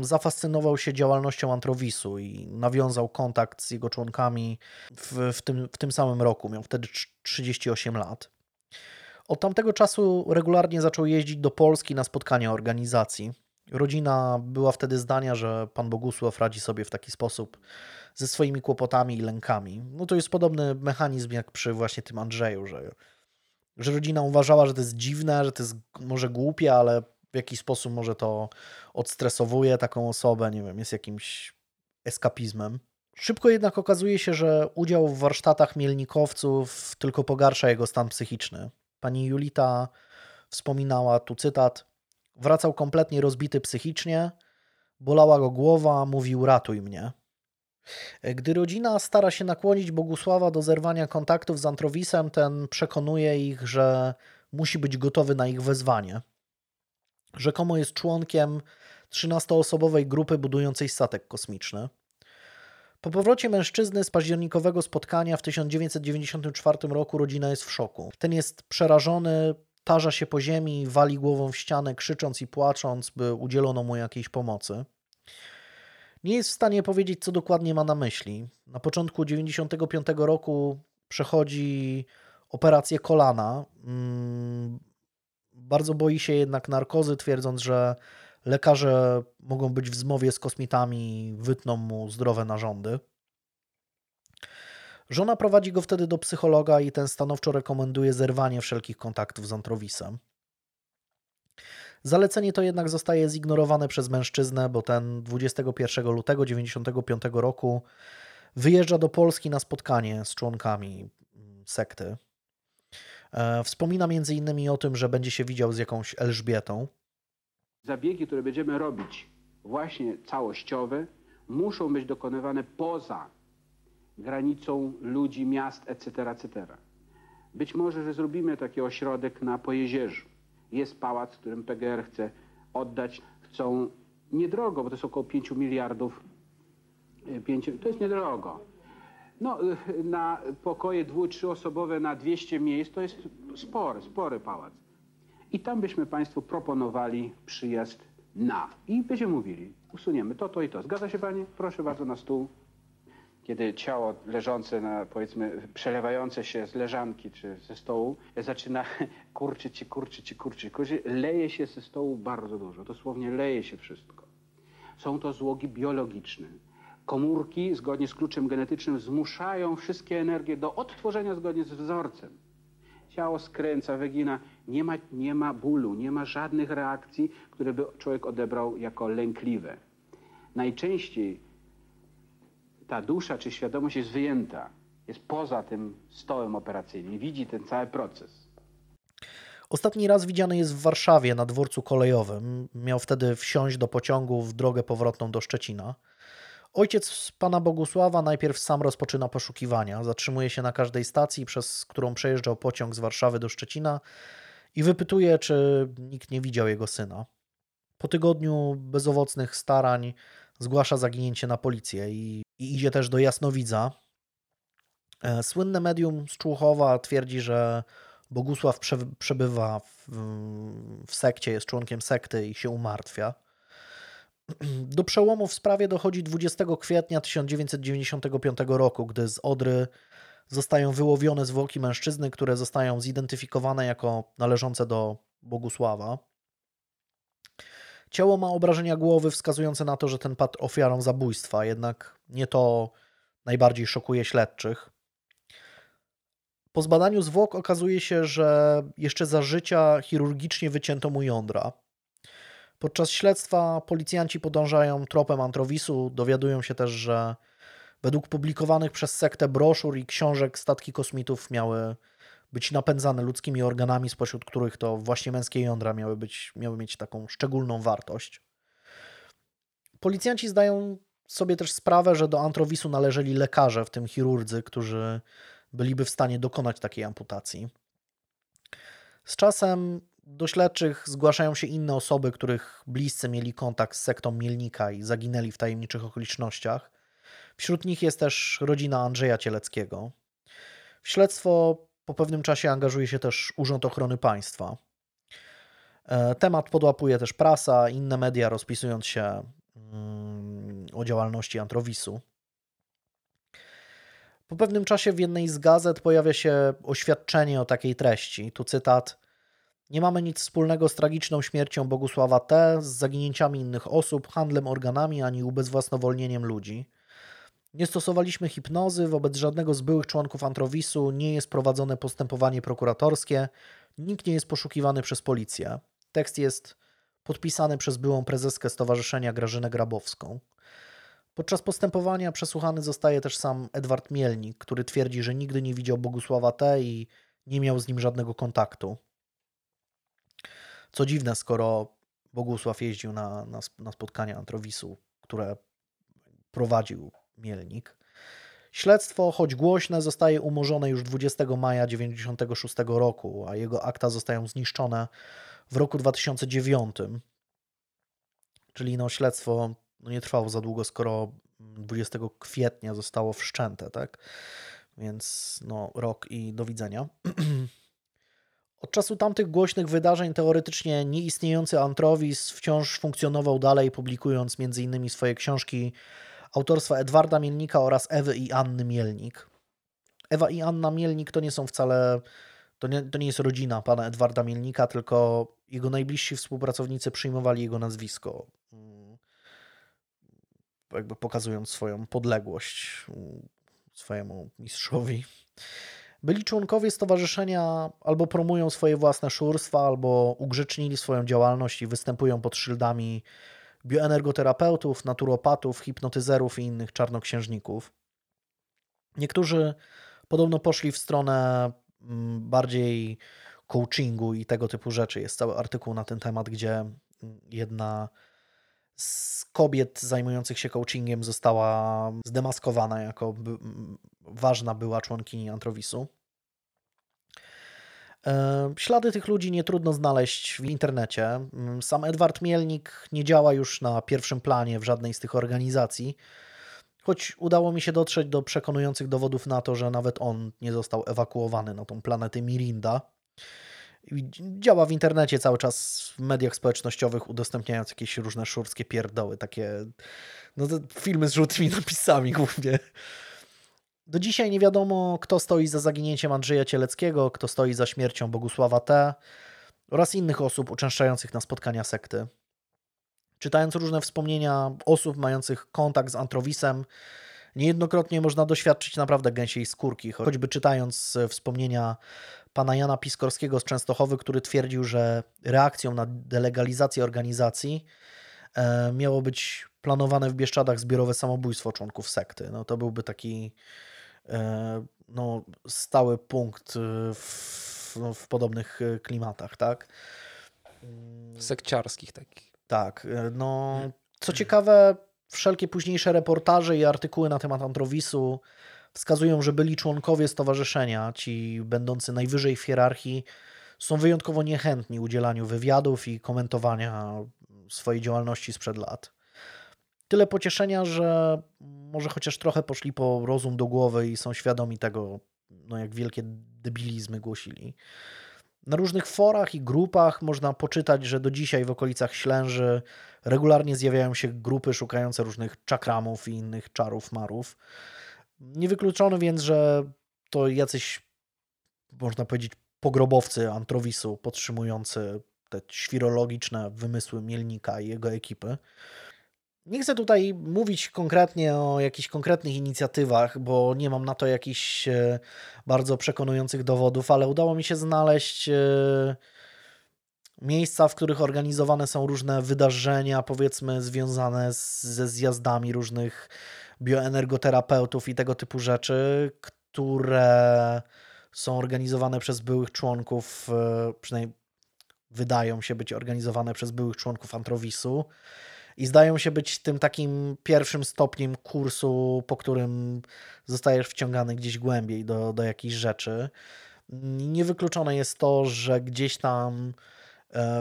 zafascynował się działalnością Antrowisu i nawiązał kontakt z jego członkami w tym samym roku. Miał wtedy 38 lat. Od tamtego czasu regularnie zaczął jeździć do Polski na spotkania organizacji. Rodzina była wtedy zdania, że pan Bogusław radzi sobie w taki sposób ze swoimi kłopotami i lękami. No to jest podobny mechanizm jak przy właśnie tym Andrzeju, że rodzina uważała, że to jest dziwne, że to jest może głupie, ale w jakiś sposób może to odstresowuje taką osobę, nie wiem, jest jakimś eskapizmem. Szybko jednak okazuje się, że udział w warsztatach mielnikowców tylko pogarsza jego stan psychiczny. Pani Julita wspominała, tu cytat, wracał kompletnie rozbity psychicznie, bolała go głowa, mówił ratuj mnie. Gdy rodzina stara się nakłonić Bogusława do zerwania kontaktów z Antrowisem, ten przekonuje ich, że musi być gotowy na ich wezwanie. Rzekomo jest członkiem 13-osobowej grupy budującej statek kosmiczny. Po powrocie mężczyzny z październikowego spotkania w 1994 roku rodzina jest w szoku. Ten jest przerażony, tarza się po ziemi, wali głową w ścianę, krzycząc i płacząc, by udzielono mu jakiejś pomocy. Nie jest w stanie powiedzieć, co dokładnie ma na myśli. Na początku 1995 roku przechodzi operację kolana. Bardzo boi się jednak narkozy, twierdząc, że lekarze mogą być w zmowie z kosmitami, wytną mu zdrowe narządy. Żona prowadzi go wtedy do psychologa i ten stanowczo rekomenduje zerwanie wszelkich kontaktów z Antrowisem. Zalecenie to jednak zostaje zignorowane przez mężczyznę, bo ten 21 lutego 1995 roku wyjeżdża do Polski na spotkanie z członkami sekty. Wspomina m.in. o tym, że będzie się widział z jakąś Elżbietą. Zabiegi, które będziemy robić właśnie całościowe, muszą być dokonywane poza granicą ludzi, miast, etc., etc. Być może, że zrobimy taki ośrodek na Pojezierzu. Jest pałac, którym PGR chce oddać. Chcą niedrogo, bo to jest około 5 miliardów. 5, to jest niedrogo. No, na pokoje 2-3-osobowe na 200 miejsc to jest spory pałac. I tam byśmy Państwu proponowali przyjazd na. I będziemy mówili, usuniemy to i to. Zgadza się Pani? Proszę bardzo na stół. Kiedy ciało leżące na, powiedzmy, przelewające się z leżanki czy ze stołu zaczyna kurczyć, leje się ze stołu bardzo dużo, dosłownie leje się wszystko. Są to złogi biologiczne. Komórki zgodnie z kluczem genetycznym zmuszają wszystkie energie do odtworzenia zgodnie z wzorcem. Ciało skręca, wygina, nie ma bólu, nie ma żadnych reakcji, które by człowiek odebrał jako lękliwe. Najczęściej ta dusza czy świadomość jest wyjęta, jest poza tym stołem operacyjnym, widzi ten cały proces. Ostatni raz widziany jest w Warszawie na dworcu kolejowym. Miał wtedy wsiąść do pociągu w drogę powrotną do Szczecina. Ojciec pana Bogusława najpierw sam rozpoczyna poszukiwania. Zatrzymuje się na każdej stacji, przez którą przejeżdżał pociąg z Warszawy do Szczecina i wypytuje, czy nikt nie widział jego syna. Po tygodniu bezowocnych starań zgłasza zaginięcie na policję i idzie też do jasnowidza. Słynne medium z Człuchowa twierdzi, że Bogusław przebywa w sekcie, jest członkiem sekty i się umartwia. Do przełomu w sprawie dochodzi 20 kwietnia 1995 roku, gdy z Odry zostają wyłowione zwłoki mężczyzny, które zostają zidentyfikowane jako należące do Bogusława. Ciało ma obrażenia głowy wskazujące na to, że ten padł ofiarą zabójstwa, jednak nie to najbardziej szokuje śledczych. Po zbadaniu zwłok okazuje się, że jeszcze za życia chirurgicznie wycięto mu jądra. Podczas śledztwa policjanci podążają tropem Antrowisu, dowiadują się też, że według publikowanych przez sektę broszur i książek statki kosmitów miały być napędzane ludzkimi organami, spośród których to właśnie męskie jądra miały mieć taką szczególną wartość. Policjanci zdają sobie też sprawę, że do Antrowisu należeli lekarze, w tym chirurdzy, którzy byliby w stanie dokonać takiej amputacji. Z czasem do śledczych zgłaszają się inne osoby, których bliscy mieli kontakt z sektą Mielnika i zaginęli w tajemniczych okolicznościach. Wśród nich jest też rodzina Andrzeja Cieleckiego. W śledztwo po pewnym czasie angażuje się też Urząd Ochrony Państwa. Temat podłapuje też prasa, inne media, rozpisując się o działalności Antrowisu. Po pewnym czasie w jednej z gazet pojawia się oświadczenie o takiej treści. Tu cytat. Nie mamy nic wspólnego z tragiczną śmiercią Bogusława T., z zaginięciami innych osób, handlem organami ani ubezwłasnowolnieniem ludzi. Nie stosowaliśmy hipnozy, wobec żadnego z byłych członków Antrowisu nie jest prowadzone postępowanie prokuratorskie, nikt nie jest poszukiwany przez policję. Tekst jest podpisany przez byłą prezeskę stowarzyszenia Grażynę Grabowską. Podczas postępowania przesłuchany zostaje też sam Edward Mielnik, który twierdzi, że nigdy nie widział Bogusława T. i nie miał z nim żadnego kontaktu. Co dziwne, skoro Bogusław jeździł na spotkania Antrowisu, które prowadził Mielnik. Śledztwo, choć głośne, zostaje umorzone już 20 maja 1996 roku, a jego akta zostają zniszczone w roku 2009. Czyli śledztwo nie trwało za długo, skoro 20 kwietnia zostało wszczęte, tak? Więc rok i do widzenia. Od czasu tamtych głośnych wydarzeń teoretycznie nieistniejący Antrowis wciąż funkcjonował dalej, publikując m.in. swoje książki autorstwa Edwarda Mielnika oraz Ewy i Anny Mielnik. Ewa i Anna Mielnik to nie są wcale, to nie jest rodzina pana Edwarda Mielnika, tylko jego najbliżsi współpracownicy przyjmowali jego nazwisko, jakby pokazując swoją podległość swojemu mistrzowi. Byli członkowie stowarzyszenia albo promują swoje własne szurstwa, albo ugrzecznili swoją działalność i występują pod szyldami bioenergoterapeutów, naturopatów, hipnotyzerów i innych czarnoksiężników. Niektórzy podobno poszli w stronę bardziej coachingu i tego typu rzeczy. Jest cały artykuł na ten temat, gdzie jedna z kobiet zajmujących się coachingiem została zdemaskowana jako ważna była członkini Antrowisu. Ślady tych ludzi nie trudno znaleźć w internecie. Sam Edward Mielnik nie działa już na pierwszym planie w żadnej z tych organizacji, choć udało mi się dotrzeć do przekonujących dowodów na to, że nawet on nie został ewakuowany na tą planetę Mirinda. Działa w internecie cały czas, w mediach społecznościowych, udostępniając jakieś różne szurskie pierdoły, takie filmy z żółtymi napisami głównie. Do dzisiaj nie wiadomo, kto stoi za zaginięciem Andrzeja Cieleckiego, kto stoi za śmiercią Bogusława T. oraz innych osób uczęszczających na spotkania sekty. Czytając różne wspomnienia osób mających kontakt z Antrowisem, niejednokrotnie można doświadczyć naprawdę gęsiej skórki, choćby czytając wspomnienia pana Jana Piskorskiego z Częstochowy, który twierdził, że reakcją na delegalizację organizacji miało być planowane w Bieszczadach zbiorowe samobójstwo członków sekty. To byłby taki stały punkt w podobnych klimatach, tak? Sekciarskich takich. Tak. Co ciekawe, wszelkie późniejsze reportaże i artykuły na temat Antrowisu wskazują, że byli członkowie stowarzyszenia, ci będący najwyżej w hierarchii, są wyjątkowo niechętni udzielaniu wywiadów i komentowania swojej działalności sprzed lat. Tyle pocieszenia, że może chociaż trochę poszli po rozum do głowy i są świadomi tego, jak wielkie debilizmy głosili. Na różnych forach i grupach można poczytać, że do dzisiaj w okolicach Ślęży regularnie zjawiają się grupy szukające różnych czakramów i innych czarów marów. Niewykluczone więc, że to jacyś, można powiedzieć, pogrobowcy Antrowisu podtrzymujący te świrologiczne wymysły Mielnika i jego ekipy. Nie chcę tutaj mówić konkretnie o jakichś konkretnych inicjatywach, bo nie mam na to jakichś bardzo przekonujących dowodów, ale udało mi się znaleźć miejsca, w których organizowane są różne wydarzenia, powiedzmy związane ze zjazdami różnych bioenergoterapeutów i tego typu rzeczy, które są organizowane przez byłych członków, przynajmniej wydają się być organizowane przez byłych członków Antrowisu. I zdają się być tym takim pierwszym stopniem kursu, po którym zostajesz wciągany gdzieś głębiej do jakichś rzeczy. Niewykluczone jest to, że gdzieś tam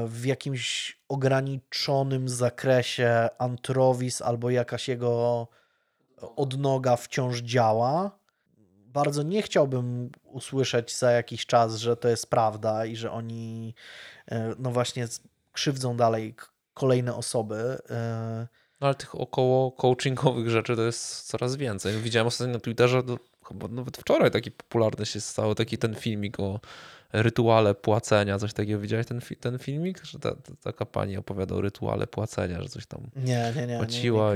w jakimś ograniczonym zakresie Antrowis albo jakaś jego odnoga wciąż działa. Bardzo nie chciałbym usłyszeć za jakiś czas, że to jest prawda i że oni właśnie krzywdzą dalej kolejne osoby. No ale tych około coachingowych rzeczy to jest coraz więcej. Widziałem ostatnio na Twitterze, chyba nawet wczoraj taki popularny się stało, taki ten filmik o rytuale płacenia, coś takiego. Widziałeś ten filmik? Że taka pani opowiada o rytuale płacenia, że coś tam płaciła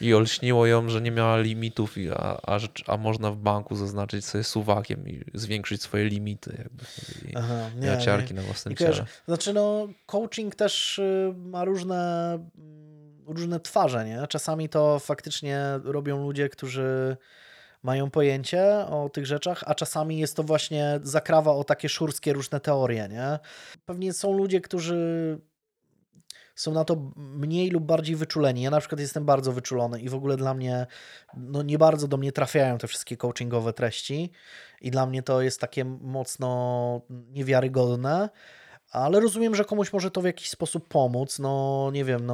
i olśniło ją, że nie miała limitów, a można w banku zaznaczyć sobie suwakiem i zwiększyć swoje limity. Jakby, i ciarki na własnym ciele. Znaczy coaching też ma różne twarze, nie? Czasami to faktycznie robią ludzie, którzy mają pojęcie o tych rzeczach, a czasami jest to właśnie zakrawa o takie szurskie różne teorie, nie? Pewnie są ludzie, którzy są na to mniej lub bardziej wyczuleni. Ja na przykład jestem bardzo wyczulony i w ogóle dla mnie, nie bardzo do mnie trafiają te wszystkie coachingowe treści i dla mnie to jest takie mocno niewiarygodne. Ale rozumiem, że komuś może to w jakiś sposób pomóc. Nie wiem,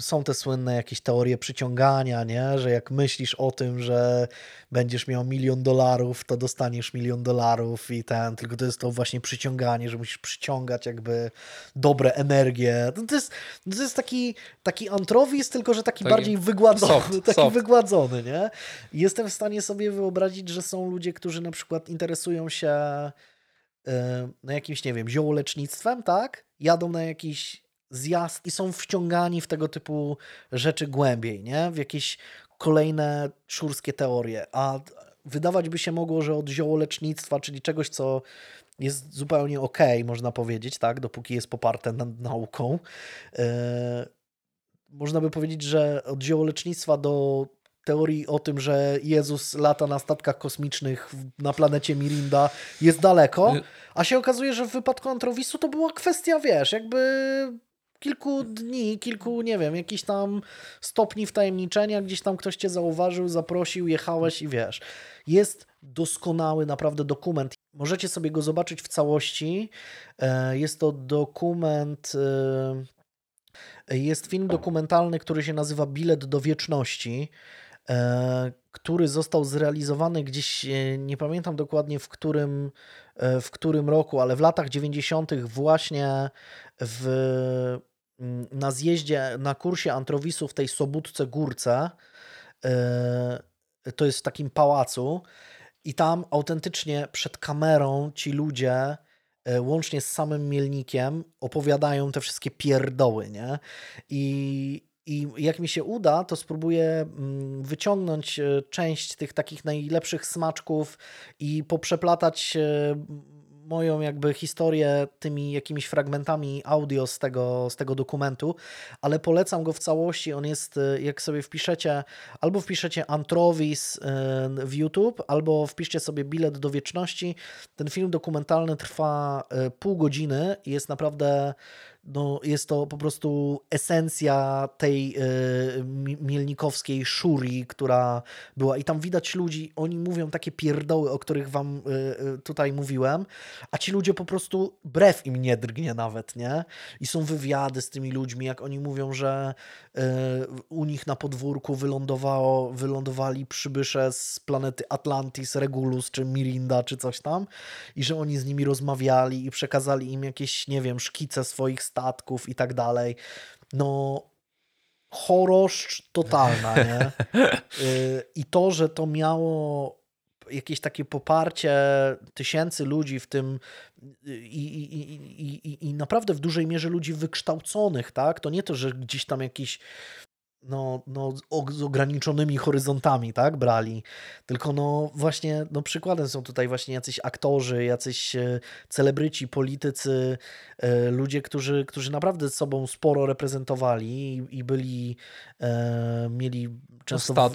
są te słynne jakieś teorie przyciągania, nie? Że jak myślisz o tym, że będziesz miał $1,000,000, to dostaniesz $1,000,000 i tylko to jest to właśnie przyciąganie, że musisz przyciągać jakby dobre energie. To jest taki antrowizm, tylko że taki bardziej wygładzony. Soft. Wygładzony, nie? Jestem w stanie sobie wyobrazić, że są ludzie, którzy na przykład interesują się jakimś, nie wiem, ziołolecznictwem, tak? Jadą na jakiś zjazd i są wciągani w tego typu rzeczy głębiej, nie? W jakieś kolejne szurskie teorie. A wydawać by się mogło, że od ziołolecznictwa, czyli czegoś, co jest zupełnie okej, można powiedzieć, tak? Dopóki jest poparte nauką. Można by powiedzieć, że od ziołolecznictwa do teorii o tym, że Jezus lata na statkach kosmicznych na planecie Mirinda jest daleko, a się okazuje, że w wypadku antrowisu to była kwestia, jakby kilku dni, nie wiem, jakichś tam stopni wtajemniczenia, gdzieś tam ktoś cię zauważył, zaprosił, jechałeś i . Jest doskonały naprawdę dokument. Możecie sobie go zobaczyć w całości. Jest to dokument... Jest film dokumentalny, który się nazywa Bilet do Wieczności, który został zrealizowany gdzieś, nie pamiętam dokładnie w którym roku, ale w latach 90. właśnie na zjeździe, na kursie antrowisu w tej Sobótce Górce, to jest w takim pałacu i tam autentycznie przed kamerą ci ludzie łącznie z samym Mielnikiem opowiadają te wszystkie pierdoły, nie? I jak mi się uda, to spróbuję wyciągnąć część tych takich najlepszych smaczków i poprzeplatać moją jakby historię tymi jakimiś fragmentami audio z tego dokumentu, ale polecam go w całości. On jest, jak sobie wpiszecie, albo wpiszecie Antrowis w YouTube, albo wpiszcie sobie Bilet do Wieczności. Ten film dokumentalny trwa pół godziny i jest naprawdę, jest to po prostu esencja tej mielnikowskiej szurii, która była. I tam widać ludzi, oni mówią takie pierdoły, o których wam tutaj mówiłem, a ci ludzie po prostu brew im nie drgnie nawet, nie? I są wywiady z tymi ludźmi, jak oni mówią, że u nich na podwórku wylądowali przybysze z planety Atlantis, Regulus czy Mirinda czy coś tam i że oni z nimi rozmawiali i przekazali im jakieś, nie wiem, szkice swoich statków i tak dalej. Choroszcz totalna, nie? I to, że to miało jakieś takie poparcie tysięcy ludzi w tym i naprawdę w dużej mierze ludzi wykształconych, tak? To nie to, że gdzieś tam jakiś z ograniczonymi horyzontami, tak, brali, tylko właśnie przykładem są tutaj właśnie jacyś aktorzy, jacyś celebryci, politycy, ludzie, którzy naprawdę sobą sporo reprezentowali i byli, mieli często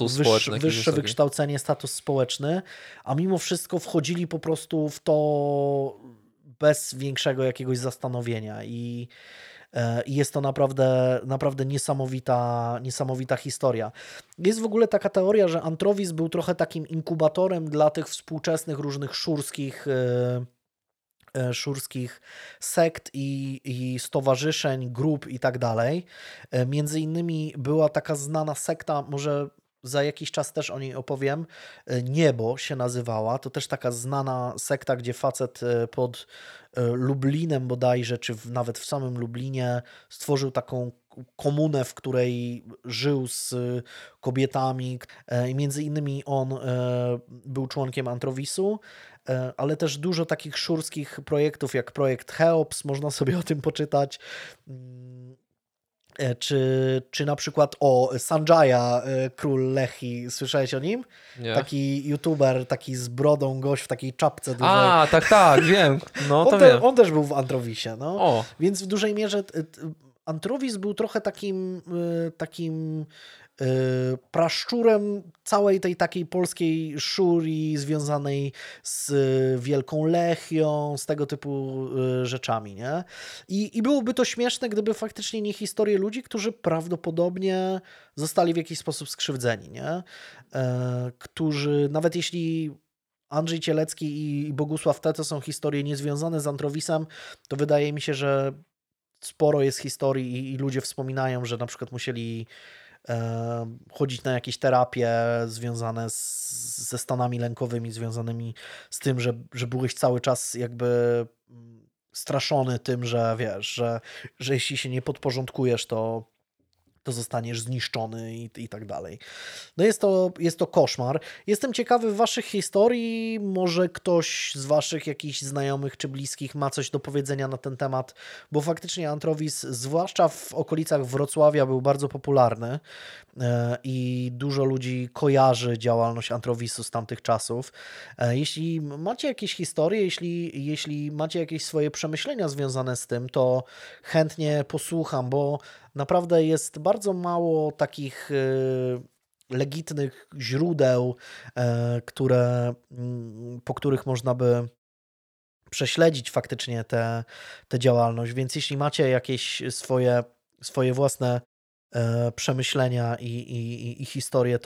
wyższe wykształcenie, status społeczny, a mimo wszystko wchodzili po prostu w to bez większego jakiegoś zastanowienia i jest to naprawdę niesamowita historia. Jest w ogóle taka teoria, że antrowizm był trochę takim inkubatorem dla tych współczesnych różnych szurskich sekt i stowarzyszeń, grup i tak dalej. Między innymi była taka znana sekta, może za jakiś czas też o niej opowiem. Niebo się nazywała, to też taka znana sekta, gdzie facet pod Lublinem bodajże, czy nawet w samym Lublinie stworzył taką komunę, w której żył z kobietami. Między innymi on był członkiem Antrowisu, ale też dużo takich szurskich projektów jak projekt Cheops, można sobie o tym poczytać. Czy na przykład Sanjaya, król Lechi, słyszałeś o nim? Nie. Taki youtuber, taki z brodą gość w takiej czapce dużej. A, tak, wiem. No, to wiem. On też był w Antrowisie. No. Więc w dużej mierze Antrowis był trochę takim praszczurem całej tej takiej polskiej szuri związanej z Wielką Lechią, z tego typu rzeczami, nie? I byłoby to śmieszne, gdyby faktycznie nie historie ludzi, którzy prawdopodobnie zostali w jakiś sposób skrzywdzeni, nie? Którzy, nawet jeśli Andrzej Cielecki i Bogusław T. to są historie niezwiązane z Antrowisem, to wydaje mi się, że sporo jest historii i ludzie wspominają, że na przykład musieli chodzić na jakieś terapie związane ze stanami lękowymi, związanymi z tym, że byłeś cały czas jakby straszony tym, że wiesz, że jeśli się nie podporządkujesz, to zostaniesz zniszczony i tak dalej. No jest to koszmar. Jestem ciekawy waszych historii. Może ktoś z waszych jakichś znajomych czy bliskich ma coś do powiedzenia na ten temat, bo faktycznie Antrowis, zwłaszcza w okolicach Wrocławia, był bardzo popularny i dużo ludzi kojarzy działalność Antrowisu z tamtych czasów. Jeśli macie jakieś historie, jeśli macie jakieś swoje przemyślenia związane z tym, to chętnie posłucham, bo naprawdę jest bardzo mało takich legitnych źródeł, po których można by prześledzić faktycznie tę działalność. Więc jeśli macie jakieś swoje własne przemyślenia i historie,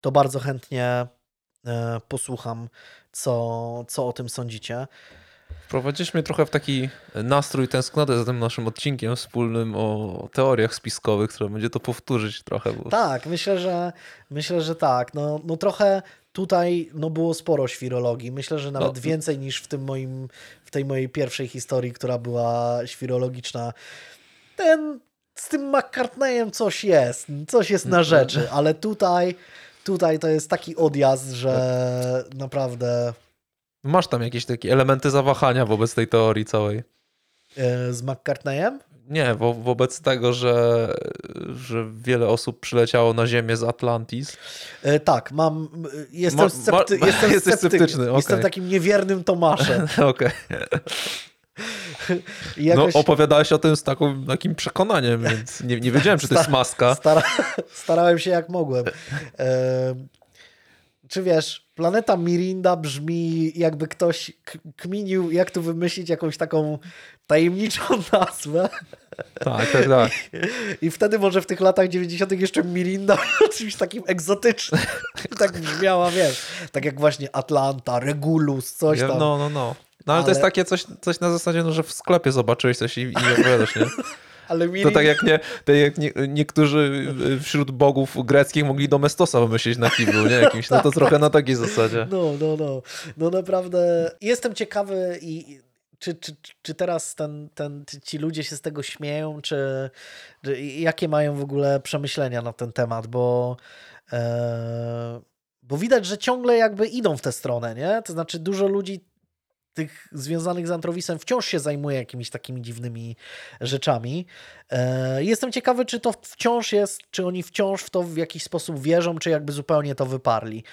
to bardzo chętnie posłucham, co o tym sądzicie. Wprowadziliśmy trochę w taki nastrój tęsknoty za tym naszym odcinkiem wspólnym o teoriach spiskowych, które będzie to powtórzyć trochę. Bo... Tak, myślę, że tak. No trochę tutaj było sporo świrologii. Myślę, że nawet więcej niż w tej mojej pierwszej historii, która była świrologiczna. Z tym McCartneyem coś jest na rzeczy, ale tutaj to jest taki odjazd, że naprawdę... Masz tam jakieś takie elementy zawahania wobec tej teorii całej. Z McCartneyem? Nie, wobec tego, że wiele osób przyleciało na Ziemię z Atlantis. Tak, jestem sceptyczny. Okay. Jestem takim niewiernym Tomaszem. Okej. Jakoś... No, opowiadałeś o tym z takim przekonaniem, więc nie wiedziałem, czy to jest maska. Starałem się jak mogłem. Czy wiesz, planeta Mirinda brzmi, jakby ktoś kminił, jak tu wymyślić jakąś taką tajemniczą nazwę. Tak. I wtedy może w tych latach 90. jeszcze Mirinda była czymś takim egzotycznym. Tak brzmiała, wiesz, tak jak właśnie Atlanta, Regulus, coś tam. No ale to jest takie coś na zasadzie, że w sklepie zobaczyłeś coś i opowiadasz, nie? Ale Mirinda... To tak jak niektórzy wśród bogów greckich mogli Domestosa wymyślić na kiblu, nie? Jakimś, no to trochę na takiej zasadzie. No naprawdę jestem ciekawy i czy teraz ci ludzie się z tego śmieją, czy jakie mają w ogóle przemyślenia na ten temat, bo widać, że ciągle jakby idą w tę stronę, nie? To znaczy dużo ludzi tych związanych z Antrowisem wciąż się zajmuje jakimiś takimi dziwnymi rzeczami. Jestem ciekawy, czy to wciąż jest, czy oni wciąż w to w jakiś sposób wierzą, czy jakby zupełnie to wyparli.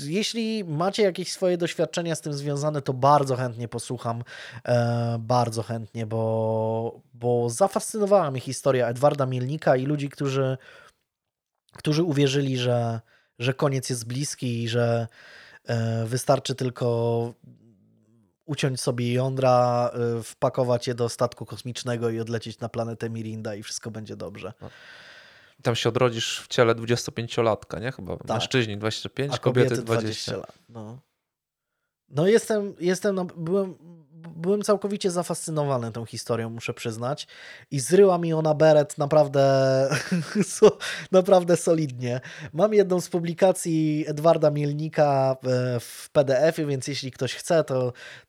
Jeśli macie jakieś swoje doświadczenia z tym związane, to bardzo chętnie posłucham. Bardzo chętnie, bo zafascynowała mnie historia Edwarda Mielnika i ludzi, którzy uwierzyli, że koniec jest bliski i że wystarczy tylko uciąć sobie jądra, wpakować je do statku kosmicznego i odlecieć na planetę Mirinda i wszystko będzie dobrze. Tam się odrodzisz w ciele 25-latka, nie? Chyba tak. Mężczyźni 25, a kobiety 20 lat. No. Byłem byłem całkowicie zafascynowany tą historią, muszę przyznać. I zryła mi ona beret naprawdę solidnie. Mam jedną z publikacji Edwarda Mielnika w PDF-ie, więc jeśli ktoś chce,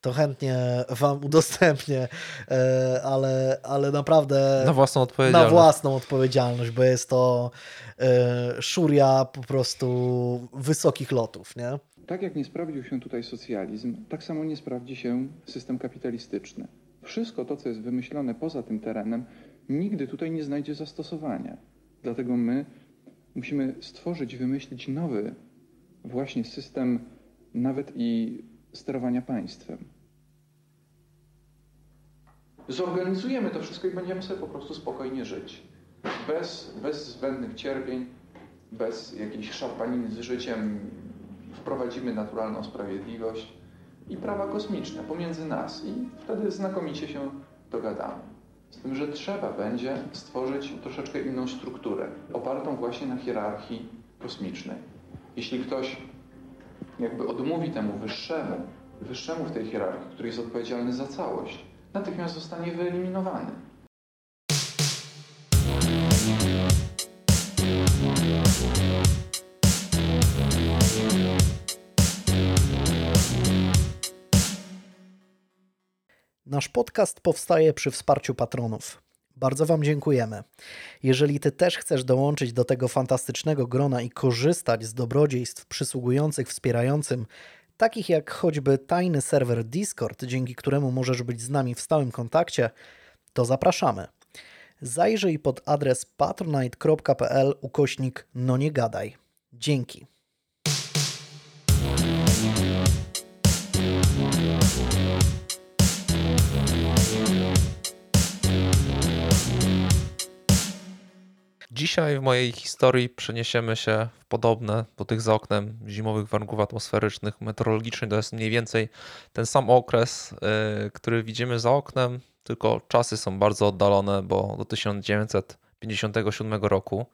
to chętnie Wam udostępnię, ale naprawdę na własną odpowiedzialność, bo jest to szuria po prostu wysokich lotów, nie? Tak jak nie sprawdził się tutaj socjalizm, tak samo nie sprawdzi się system kapitalistyczny. Wszystko to, co jest wymyślone poza tym terenem, nigdy tutaj nie znajdzie zastosowania. Dlatego my musimy stworzyć, wymyślić nowy właśnie system nawet i sterowania państwem. Zorganizujemy to wszystko i będziemy sobie po prostu spokojnie żyć. Bez zbędnych cierpień, bez jakiejś szarpaniny z życiem. Wprowadzimy naturalną sprawiedliwość i prawa kosmiczne pomiędzy nas i wtedy znakomicie się dogadamy. Z tym, że trzeba będzie stworzyć troszeczkę inną strukturę, opartą właśnie na hierarchii kosmicznej. Jeśli ktoś jakby odmówi temu wyższemu w tej hierarchii, który jest odpowiedzialny za całość, natychmiast zostanie wyeliminowany. Nasz podcast powstaje przy wsparciu patronów. Bardzo Wam dziękujemy. Jeżeli Ty też chcesz dołączyć do tego fantastycznego grona i korzystać z dobrodziejstw przysługujących wspierającym, takich jak choćby tajny serwer Discord, dzięki któremu możesz być z nami w stałym kontakcie, to zapraszamy. Zajrzyj pod adres patronite.pl/no nie gadaj. Dzięki. Dzisiaj w mojej historii przeniesiemy się w podobne do tych za oknem zimowych warunków atmosferycznych, meteorologicznych. To jest mniej więcej ten sam okres, który widzimy za oknem, tylko czasy są bardzo oddalone, bo do 1957 roku.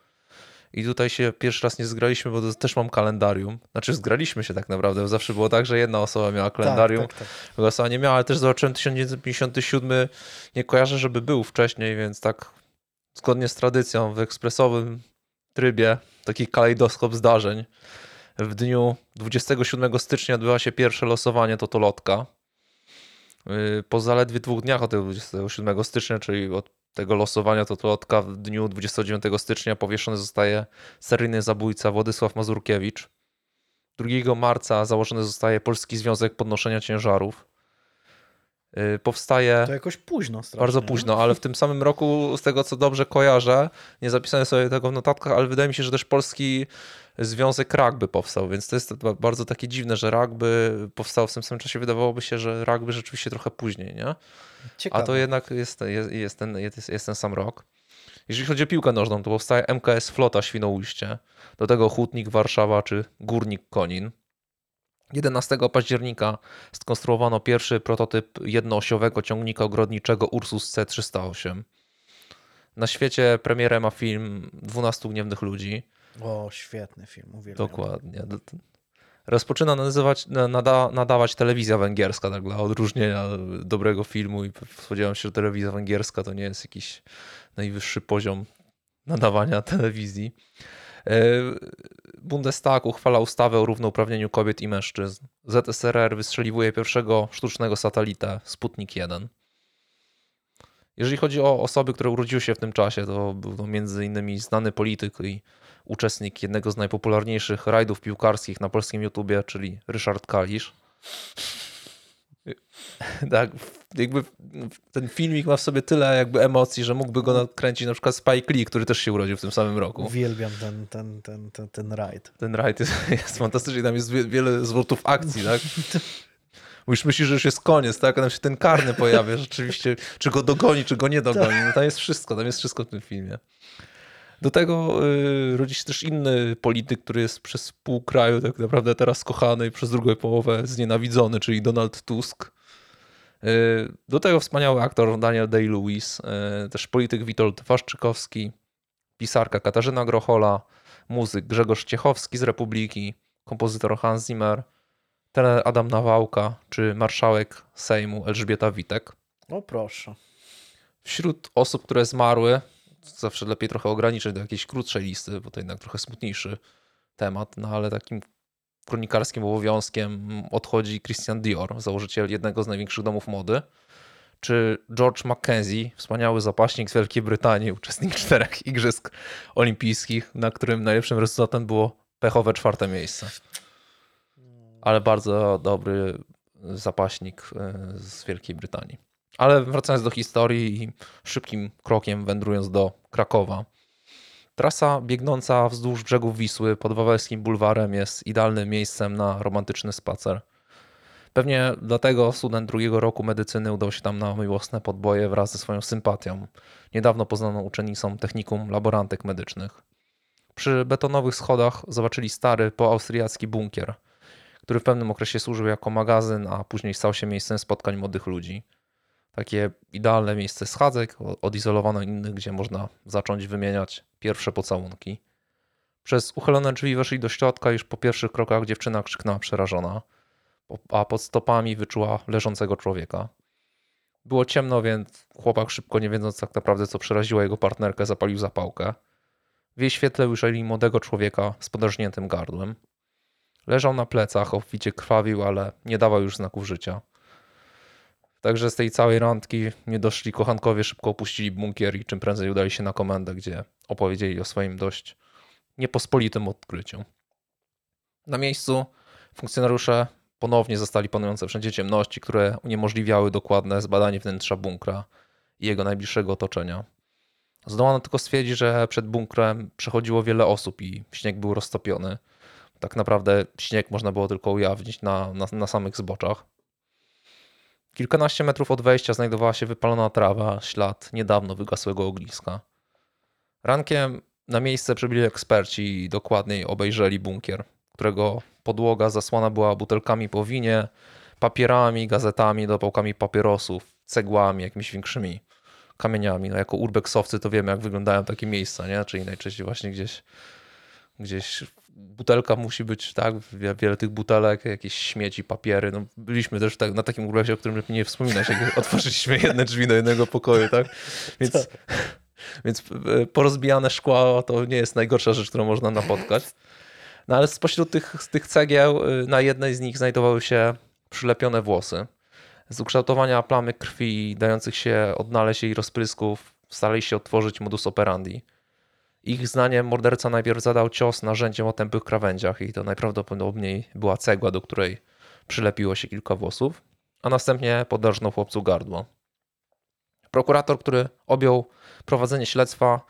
I tutaj się pierwszy raz nie zgraliśmy, bo też mam kalendarium. Znaczy zgraliśmy się tak naprawdę, bo zawsze było tak, że jedna osoba miała kalendarium, tak. Druga osoba nie miała, ale też zobaczyłem 1957, nie kojarzę, żeby był wcześniej, więc tak zgodnie z tradycją w ekspresowym trybie taki kalejdoskop zdarzeń. W dniu 27 stycznia odbywa się pierwsze losowanie totolotka. Po zaledwie 2 dniach od tego 27 stycznia, czyli od tego losowania totolotka w dniu 29 stycznia powieszony zostaje seryjny zabójca Władysław Mazurkiewicz. 2 marca założony zostaje Polski Związek Podnoszenia Ciężarów. Powstaje... To jakoś późno strasznie. Bardzo późno, ale w tym samym roku, z tego co dobrze kojarzę, nie zapisałem sobie tego w notatkach, ale wydaje mi się, że też Polski Związek Rugby powstał, więc to jest bardzo takie dziwne, że rugby powstało w tym samym czasie. Wydawałoby się, że rugby rzeczywiście trochę później, nie? Ciekawe. A to jednak jest ten sam rok. Jeżeli chodzi o piłkę nożną, to powstaje MKS Flota Świnoujście, do tego Hutnik Warszawa czy Górnik Konin. 11 października skonstruowano pierwszy prototyp jednoosiowego ciągnika ogrodniczego Ursus C308. Na świecie premierę ma film 12 gniewnych ludzi. O, świetny film, uwielbiam. Dokładnie. Rozpoczyna nadawać telewizja węgierska, tak dla odróżnienia dobrego filmu, i spodziewam się, że telewizja węgierska to nie jest jakiś najwyższy poziom nadawania telewizji. Bundestag uchwala ustawę o równouprawnieniu kobiet i mężczyzn. ZSRR wystrzeliwuje pierwszego sztucznego satelitę Sputnik 1. Jeżeli chodzi o osoby, które urodziły się w tym czasie, to był między innymi znany polityk i uczestnik jednego z najpopularniejszych rajdów piłkarskich na polskim YouTubie, czyli Ryszard Kalisz. Tak, jakby ten filmik ma w sobie tyle jakby emocji, że mógłby go nakręcić na przykład Spike Lee, który też się urodził w tym samym roku. Uwielbiam ten rajd. Ten rajd jest fantastyczny, tam jest wiele zwrotów akcji, tak? Już myślisz, że już jest koniec, tak? A tam się ten karny pojawia rzeczywiście, czy go dogoni, czy go nie dogoni. No tam jest wszystko w tym filmie. Do tego rodzi się też inny polityk, który jest przez pół kraju tak naprawdę teraz kochany i przez drugą połowę znienawidzony, czyli Donald Tusk. Do tego wspaniały aktor Daniel Day-Lewis, też polityk Witold Waszczykowski, pisarka Katarzyna Grochola, muzyk Grzegorz Ciechowski z Republiki, kompozytor Hans Zimmer, trener Adam Nawałka czy marszałek Sejmu Elżbieta Witek. O proszę. Wśród osób, które zmarły, zawsze lepiej trochę ograniczyć do jakiejś krótszej listy, bo to jednak trochę smutniejszy temat, no ale takim kronikarskim obowiązkiem odchodzi Christian Dior, założyciel jednego z największych domów mody, czy George McKenzie, wspaniały zapaśnik z Wielkiej Brytanii, uczestnik 4 Igrzysk Olimpijskich, na którym najlepszym rezultatem było pechowe 4. miejsce. Ale bardzo dobry zapaśnik z Wielkiej Brytanii. Ale wracając do historii i szybkim krokiem wędrując do Krakowa. Trasa biegnąca wzdłuż brzegów Wisły pod Wawelskim Bulwarem jest idealnym miejscem na romantyczny spacer. Pewnie dlatego student drugiego roku medycyny udał się tam na miłosne podboje wraz ze swoją sympatią, niedawno poznaną uczennicą technikum laborantek medycznych. Przy betonowych schodach zobaczyli stary poaustriacki bunkier, który w pewnym okresie służył jako magazyn, a później stał się miejscem spotkań młodych ludzi. Takie idealne miejsce schadzek, odizolowane od innych, gdzie można zacząć wymieniać pierwsze pocałunki. Przez uchylone drzwi weszli do środka, już po pierwszych krokach dziewczyna krzyknęła przerażona, a pod stopami wyczuła leżącego człowieka. Było ciemno, więc chłopak szybko, nie wiedząc tak naprawdę co przeraziło jego partnerkę, zapalił zapałkę. W jej świetle ujrzeli młodego człowieka z podrażniętym gardłem. Leżał na plecach, obficie krwawił, ale nie dawał już znaków życia. Także z tej całej randki niedoszli kochankowie szybko opuścili bunkier i czym prędzej udali się na komendę, gdzie opowiedzieli o swoim dość niepospolitym odkryciu. Na miejscu funkcjonariusze ponownie zastali panujące wszędzie ciemności, które uniemożliwiały dokładne zbadanie wnętrza bunkra i jego najbliższego otoczenia. Zdołano tylko stwierdzić, że przed bunkrem przechodziło wiele osób i śnieg był roztopiony. Tak naprawdę śnieg można było tylko ujawnić na samych zboczach. Kilkanaście metrów od wejścia znajdowała się wypalona trawa, ślad niedawno wygasłego ogniska. Rankiem na miejsce przybyli eksperci i dokładniej obejrzeli bunkier, którego podłoga zasłana była butelkami po winie, papierami, gazetami, dopałkami papierosów, cegłami, jakimiś większymi kamieniami. No, jako urbexowcy to wiemy, jak wyglądają takie miejsca, nie? Czyli najczęściej właśnie gdzieś butelka musi być, tak? Wiele tych butelek, jakieś śmieci, papiery. No, byliśmy też na takim urbexie, o którym nie wspominać, jak otworzyliśmy jedne drzwi do jednego pokoju, tak? Więc porozbijane szkła to nie jest najgorsza rzecz, którą można napotkać. No ale spośród tych cegieł na jednej z nich znajdowały się przylepione włosy. Z ukształtowania plamy krwi dających się odnaleźć jej rozprysków starali się odtworzyć modus operandi. Ich zdaniem morderca najpierw zadał cios narzędziem o tępych krawędziach i to najprawdopodobniej była cegła, do której przylepiło się kilka włosów, a następnie podarznął chłopcu gardło. Prokurator, który objął prowadzenie śledztwa,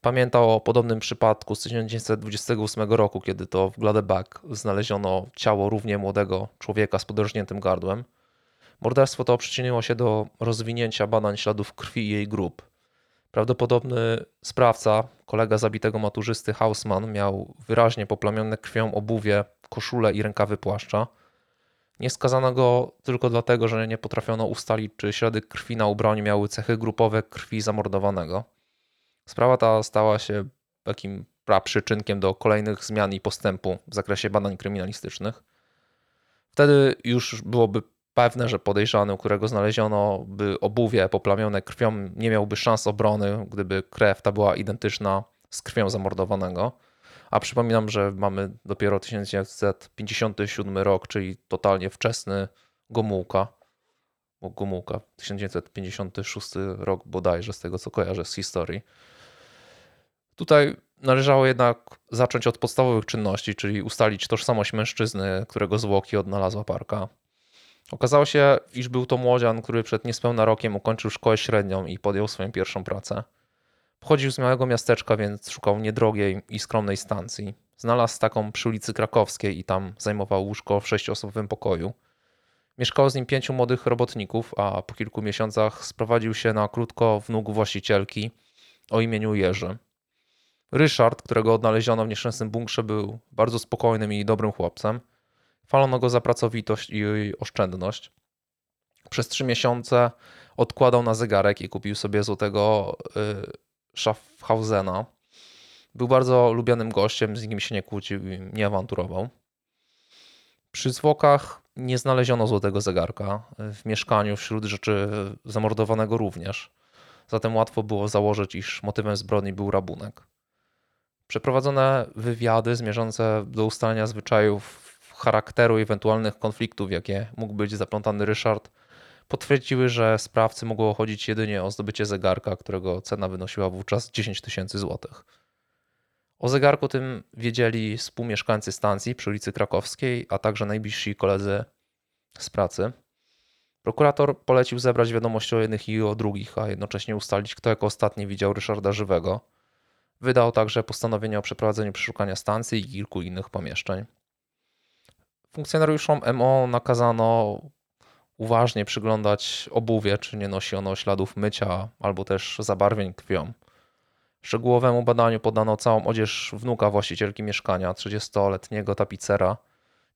pamiętał o podobnym przypadku z 1928 roku, kiedy to w Gladbach znaleziono ciało równie młodego człowieka z podrażniętym gardłem. Morderstwo to przyczyniło się do rozwinięcia badań śladów krwi i jej grup. Prawdopodobny sprawca, kolega zabitego maturzysty Hausmann, miał wyraźnie poplamione krwią obuwie, koszulę i rękawy płaszcza. Nie skazano go tylko dlatego, że nie potrafiono ustalić, czy ślady krwi na ubraniu miały cechy grupowe krwi zamordowanego. Sprawa ta stała się takim przyczynkiem do kolejnych zmian i postępu w zakresie badań kryminalistycznych. Wtedy już byłoby pewne, że podejrzany, u którego znaleziono by obuwie poplamione krwią, nie miałby szans obrony, gdyby krew ta była identyczna z krwią zamordowanego. A przypominam, że mamy dopiero 1957 rok, czyli totalnie wczesny Gomułka, 1956 rok bodajże, z tego co kojarzę z historii. Tutaj należało jednak zacząć od podstawowych czynności, czyli ustalić tożsamość mężczyzny, którego zwłoki odnalazła parka. Okazało się, iż był to młodzian, który przed niespełna rokiem ukończył szkołę średnią i podjął swoją pierwszą pracę. Pochodził z małego miasteczka, więc szukał niedrogiej i skromnej stacji. Znalazł taką przy ulicy Krakowskiej i tam zajmował łóżko w 6-osobowym pokoju. Mieszkało z nim 5 młodych robotników, a po kilku miesiącach sprowadził się na krótko wnuk właścicielki o imieniu Jerzy. Ryszard, którego odnaleziono w nieszczęsnym bunkrze, był bardzo spokojnym i dobrym chłopcem. Chwalono go za pracowitość i oszczędność. Przez 3 miesiące odkładał na zegarek i kupił sobie złotego Schaffhausena. Był bardzo lubianym gościem, z nikim się nie kłócił i nie awanturował. Przy zwłokach nie znaleziono złotego zegarka, w mieszkaniu wśród rzeczy zamordowanego również. Zatem łatwo było założyć, iż motywem zbrodni był rabunek. Przeprowadzone wywiady zmierzające do ustalenia zwyczajów, charakteru i ewentualnych konfliktów, jakie mógł być zaplątany Ryszard, potwierdziły, że sprawcy mogło chodzić jedynie o zdobycie zegarka, którego cena wynosiła wówczas 10 000 złotych. O zegarku tym wiedzieli współmieszkańcy stacji przy ulicy Krakowskiej, a także najbliżsi koledzy z pracy. Prokurator polecił zebrać wiadomości o jednych i o drugich, a jednocześnie ustalić, kto jako ostatni widział Ryszarda żywego. Wydał także postanowienie o przeprowadzeniu przeszukania stacji i kilku innych pomieszczeń. Funkcjonariuszom MO nakazano uważnie przyglądać obuwie, czy nie nosi ono śladów mycia albo też zabarwień krwią. Szczegółowemu badaniu poddano całą odzież wnuka właścicielki mieszkania, 30-letniego tapicera,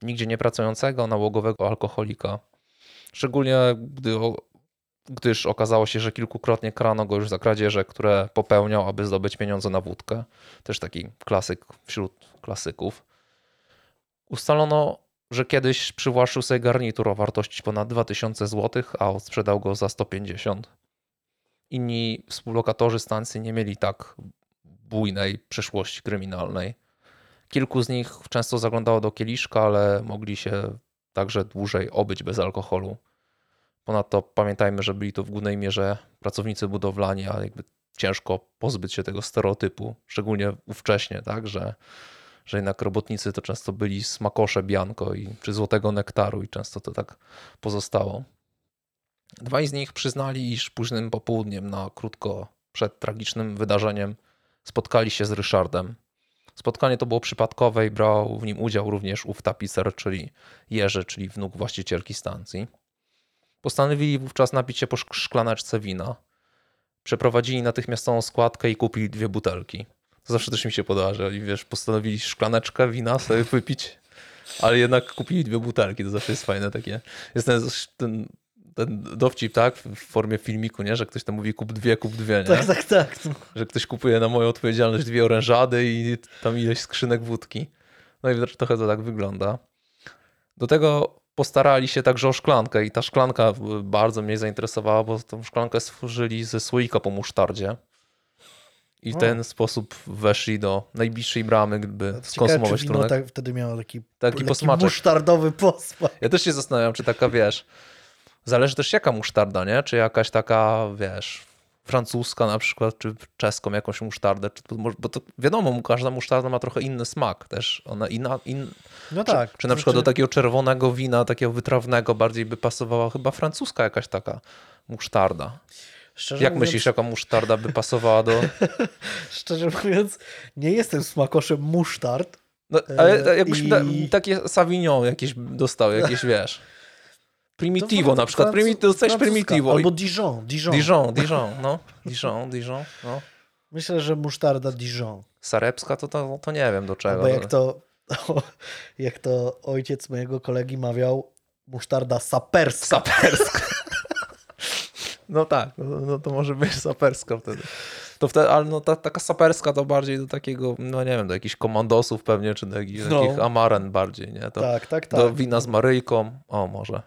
nigdzie nie pracującego, nałogowego alkoholika. Szczególnie gdyż okazało się, że kilkukrotnie karano go już za kradzieże, które popełniał, aby zdobyć pieniądze na wódkę. Też taki klasyk wśród klasyków. Ustalono, że kiedyś przywłaszczył sobie garnitur o wartości ponad 2000 zł, a odsprzedał go za 150 zł. Inni współlokatorzy stacji nie mieli tak bujnej przeszłości kryminalnej. Kilku z nich często zaglądało do kieliszka, ale mogli się także dłużej obyć bez alkoholu. Ponadto pamiętajmy, że byli to w głównej mierze pracownicy budowlani, a jakby ciężko pozbyć się tego stereotypu, szczególnie ówcześnie, tak, że jednak robotnicy to często byli smakosze bianko czy złotego nektaru i często to tak pozostało. Dwaj z nich przyznali, iż późnym popołudniem, na krótko przed tragicznym wydarzeniem, spotkali się z Ryszardem. Spotkanie to było przypadkowe i brał w nim udział również ów tapicer, czyli Jerzy, czyli wnuk właścicielki stacji. Postanowili wówczas napić się po szklaneczce wina. Przeprowadzili natychmiastową składkę i kupili 2 butelki. To zawsze też mi się podoba, że wiesz, postanowili szklaneczkę wina sobie wypić, ale jednak kupili 2 butelki. To zawsze jest fajne takie. Jest ten dowcip, tak, w formie filmiku, nie? Że ktoś tam mówi kup dwie, nie? Tak. Że ktoś kupuje na moją odpowiedzialność 2 orężady i tam ileś skrzynek wódki. No i trochę to tak wygląda. Do tego postarali się także o szklankę i ta szklanka bardzo mnie zainteresowała, bo tą szklankę stworzyli ze słoika po musztardzie. I w ten sposób weszli do najbliższej bramy, by skonsumować trunek. Tak, wtedy miało taki musztardowy posmak. Ja też się zastanawiam, czy taka, wiesz... Zależy też jaka musztarda, nie? Czy jakaś taka, wiesz, francuska na przykład, czy czeską jakąś musztardę, bo to wiadomo, każda musztarda ma trochę inny smak też. Ona no tak. Czy na przykład do takiego czerwonego wina, takiego wytrawnego bardziej by pasowała chyba francuska jakaś taka musztarda. Szczerze mówiąc, myślisz, jaka musztarda by pasowała do... Szczerze mówiąc, nie jestem smakoszem musztard. No, ale jakoś takie Savignon jakieś dostały, jakieś wiesz... Primitivo na przykład. Coś Primitivo. Albo Dijon. No. Myślę, że musztarda Dijon. Sarepska to nie wiem do czego. Bo jak to ojciec mojego kolegi mawiał, musztarda saperska. No tak, no to może być saperska wtedy. Ale no taka saperska to bardziej do takiego, no nie wiem, do jakichś komandosów pewnie, czy do takich amaren bardziej, nie? Tak. Do wina z Maryjką, o może.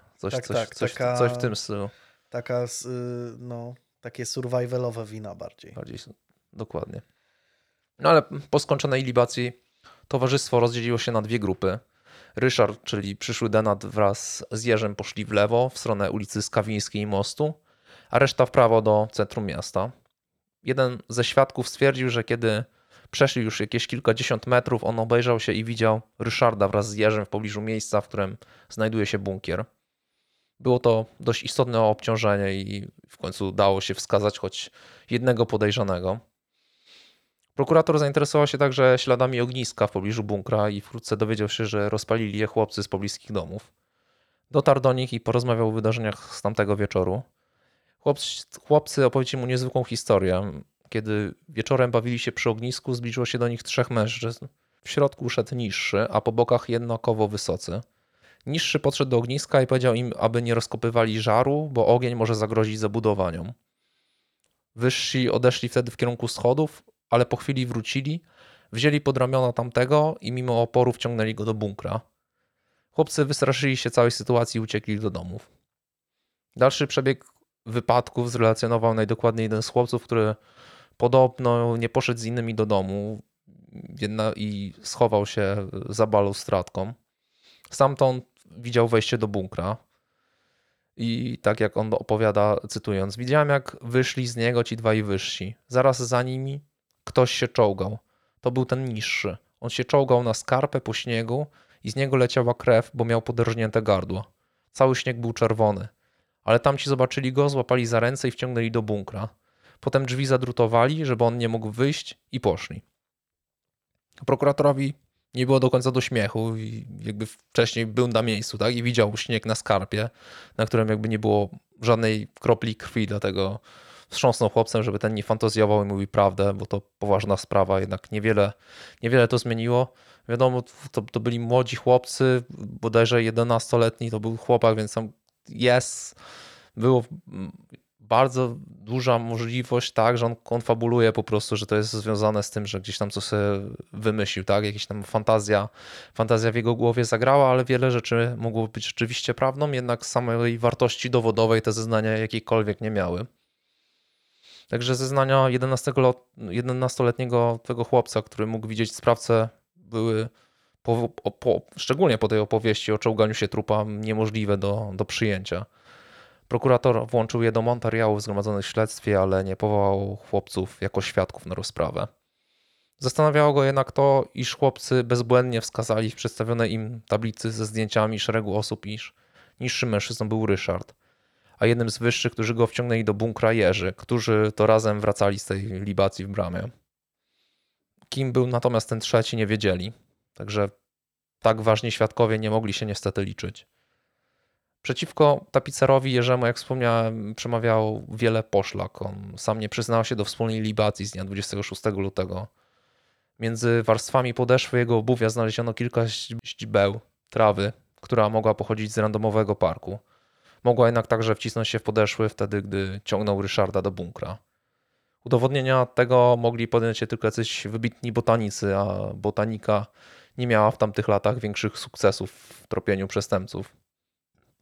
Coś w tym stylu. Takie survivalowe wina bardziej. Dokładnie. No ale po skończonej libacji towarzystwo rozdzieliło się na 2 grupy. Ryszard, czyli przyszły denat wraz z Jerzym poszli w lewo, w stronę ulicy Skawińskiej i Mostu, a reszta w prawo do centrum miasta. Jeden ze świadków stwierdził, że kiedy przeszli już jakieś kilkadziesiąt metrów, on obejrzał się i widział Ryszarda wraz z Jerzym w pobliżu miejsca, w którym znajduje się bunkier. Było to dość istotne obciążenie i w końcu udało się wskazać choć jednego podejrzanego. Prokurator zainteresował się także śladami ogniska w pobliżu bunkra i wkrótce dowiedział się, że rozpalili je chłopcy z pobliskich domów. Dotarł do nich i porozmawiał o wydarzeniach z tamtego wieczoru. Chłopcy opowiedzieli mu niezwykłą historię. Kiedy wieczorem bawili się przy ognisku, zbliżyło się do nich 3 mężczyzn. W środku szedł niższy, a po bokach jednakowo wysocy. Niższy podszedł do ogniska i powiedział im, aby nie rozkopywali żaru, bo ogień może zagrozić zabudowaniom. Wyżsi odeszli wtedy w kierunku schodów, ale po chwili wrócili, wzięli pod ramiona tamtego i mimo oporu wciągnęli go do bunkra. Chłopcy wystraszyli się całej sytuacji i uciekli do domów. Dalszy przebieg wypadków zrelacjonował najdokładniej jeden z chłopców, który podobno nie poszedł z innymi do domu i schował się za balustradką. Stamtąd widział wejście do bunkra. I tak jak on opowiada, cytując, widziałem jak wyszli z niego ci dwaj wyżsi. Zaraz za nimi ktoś się czołgał. To był ten niższy. On się czołgał na skarpę po śniegu i z niego leciała krew, bo miał poderżnięte gardło. Cały śnieg był czerwony. Ale tamci zobaczyli go, złapali za ręce i wciągnęli do bunkra. Potem drzwi zadrutowali, żeby on nie mógł wyjść i poszli. Prokuratorowi nie było do końca do śmiechu i jakby wcześniej był na miejscu, tak? I widział śnieg na skarpie, na którym jakby nie było żadnej kropli krwi, dlatego wstrząsnął chłopcem, żeby ten nie fantazjował i mówił prawdę, bo to poważna sprawa, jednak niewiele to zmieniło. Wiadomo, to byli młodzi chłopcy, bodajże 11-letni to był chłopak, więc tam było bardzo duża możliwość, tak, że on konfabuluje po prostu, że to jest związane z tym, że gdzieś tam coś sobie wymyślił, tak, jakaś tam fantazja w jego głowie zagrała, ale wiele rzeczy mogło być rzeczywiście prawdą, jednak samej wartości dowodowej te zeznania jakiejkolwiek nie miały. Także zeznania 11-letniego tego chłopca, który mógł widzieć sprawcę, były szczególnie po tej opowieści o czołganiu się trupa niemożliwe do przyjęcia. Prokurator włączył je do materiałów zgromadzonych w śledztwie, ale nie powołał chłopców jako świadków na rozprawę. Zastanawiało go jednak to, iż chłopcy bezbłędnie wskazali w przedstawionej im tablicy ze zdjęciami szeregu osób, iż niższym mężczyzną był Ryszard, a jednym z wyższych, którzy go wciągnęli do bunkra, Jerzy, którzy to razem wracali z tej libacji w bramie. Kim był natomiast ten trzeci, nie wiedzieli, także tak ważni świadkowie nie mogli się niestety liczyć. Przeciwko tapicerowi Jerzemu, jak wspomniałem, przemawiał wiele poszlak. On sam nie przyznał się do wspólnej libacji z dnia 26 lutego. Między warstwami podeszwy jego obuwia znaleziono kilka źdźbeł trawy, która mogła pochodzić z randomowego parku. Mogła jednak także wcisnąć się w podeszwy wtedy, gdy ciągnął Ryszarda do bunkra. Udowodnienia tego mogli podjąć się tylko jacyś wybitni botanicy, a botanika nie miała w tamtych latach większych sukcesów w tropieniu przestępców,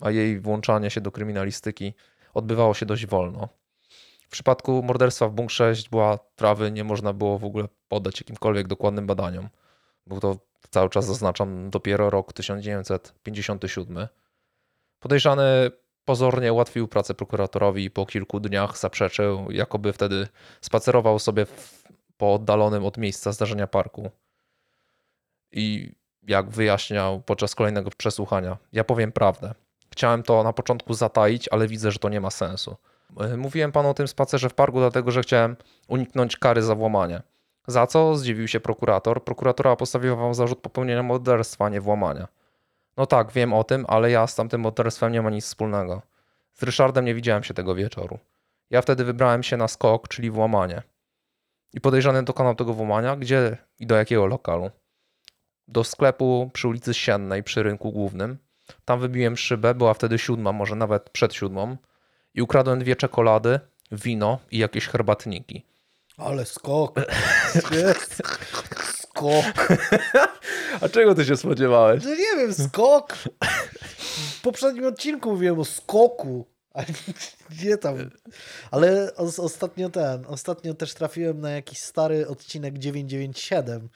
a jej włączanie się do kryminalistyki odbywało się dość wolno. W przypadku morderstwa w bunkrze źdźbła trawy nie można było w ogóle poddać jakimkolwiek dokładnym badaniom. Był to, cały czas zaznaczam, dopiero rok 1957. Podejrzany pozornie ułatwił pracę prokuratorowi i po kilku dniach zaprzeczył, jakoby wtedy spacerował sobie po oddalonym od miejsca zdarzenia parku. I jak wyjaśniał podczas kolejnego przesłuchania, ja powiem prawdę. Chciałem to na początku zataić, ale widzę, że to nie ma sensu. Mówiłem panu o tym spacerze w parku, dlatego że chciałem uniknąć kary za włamanie. Za co? Zdziwił się prokurator. Prokuratura postawiła wam zarzut popełnienia morderstwa, nie włamania. No tak, wiem o tym, ale ja z tamtym morderstwem nie mam nic wspólnego. Z Ryszardem nie widziałem się tego wieczoru. Ja wtedy wybrałem się na skok, czyli włamanie. I podejrzany dokonał tego włamania? Gdzie i do jakiego lokalu? Do sklepu przy ulicy Siennej, przy rynku głównym. Tam wybiłem szybę, była wtedy 7, może nawet przed 7, i ukradłem 2 czekolady, wino i jakieś herbatniki. Ale skok. Skok. A czego ty się spodziewałeś? No nie wiem, skok. W poprzednim odcinku mówiłem o skoku. A nie tam. Ale ostatnio też trafiłem na jakiś stary odcinek 997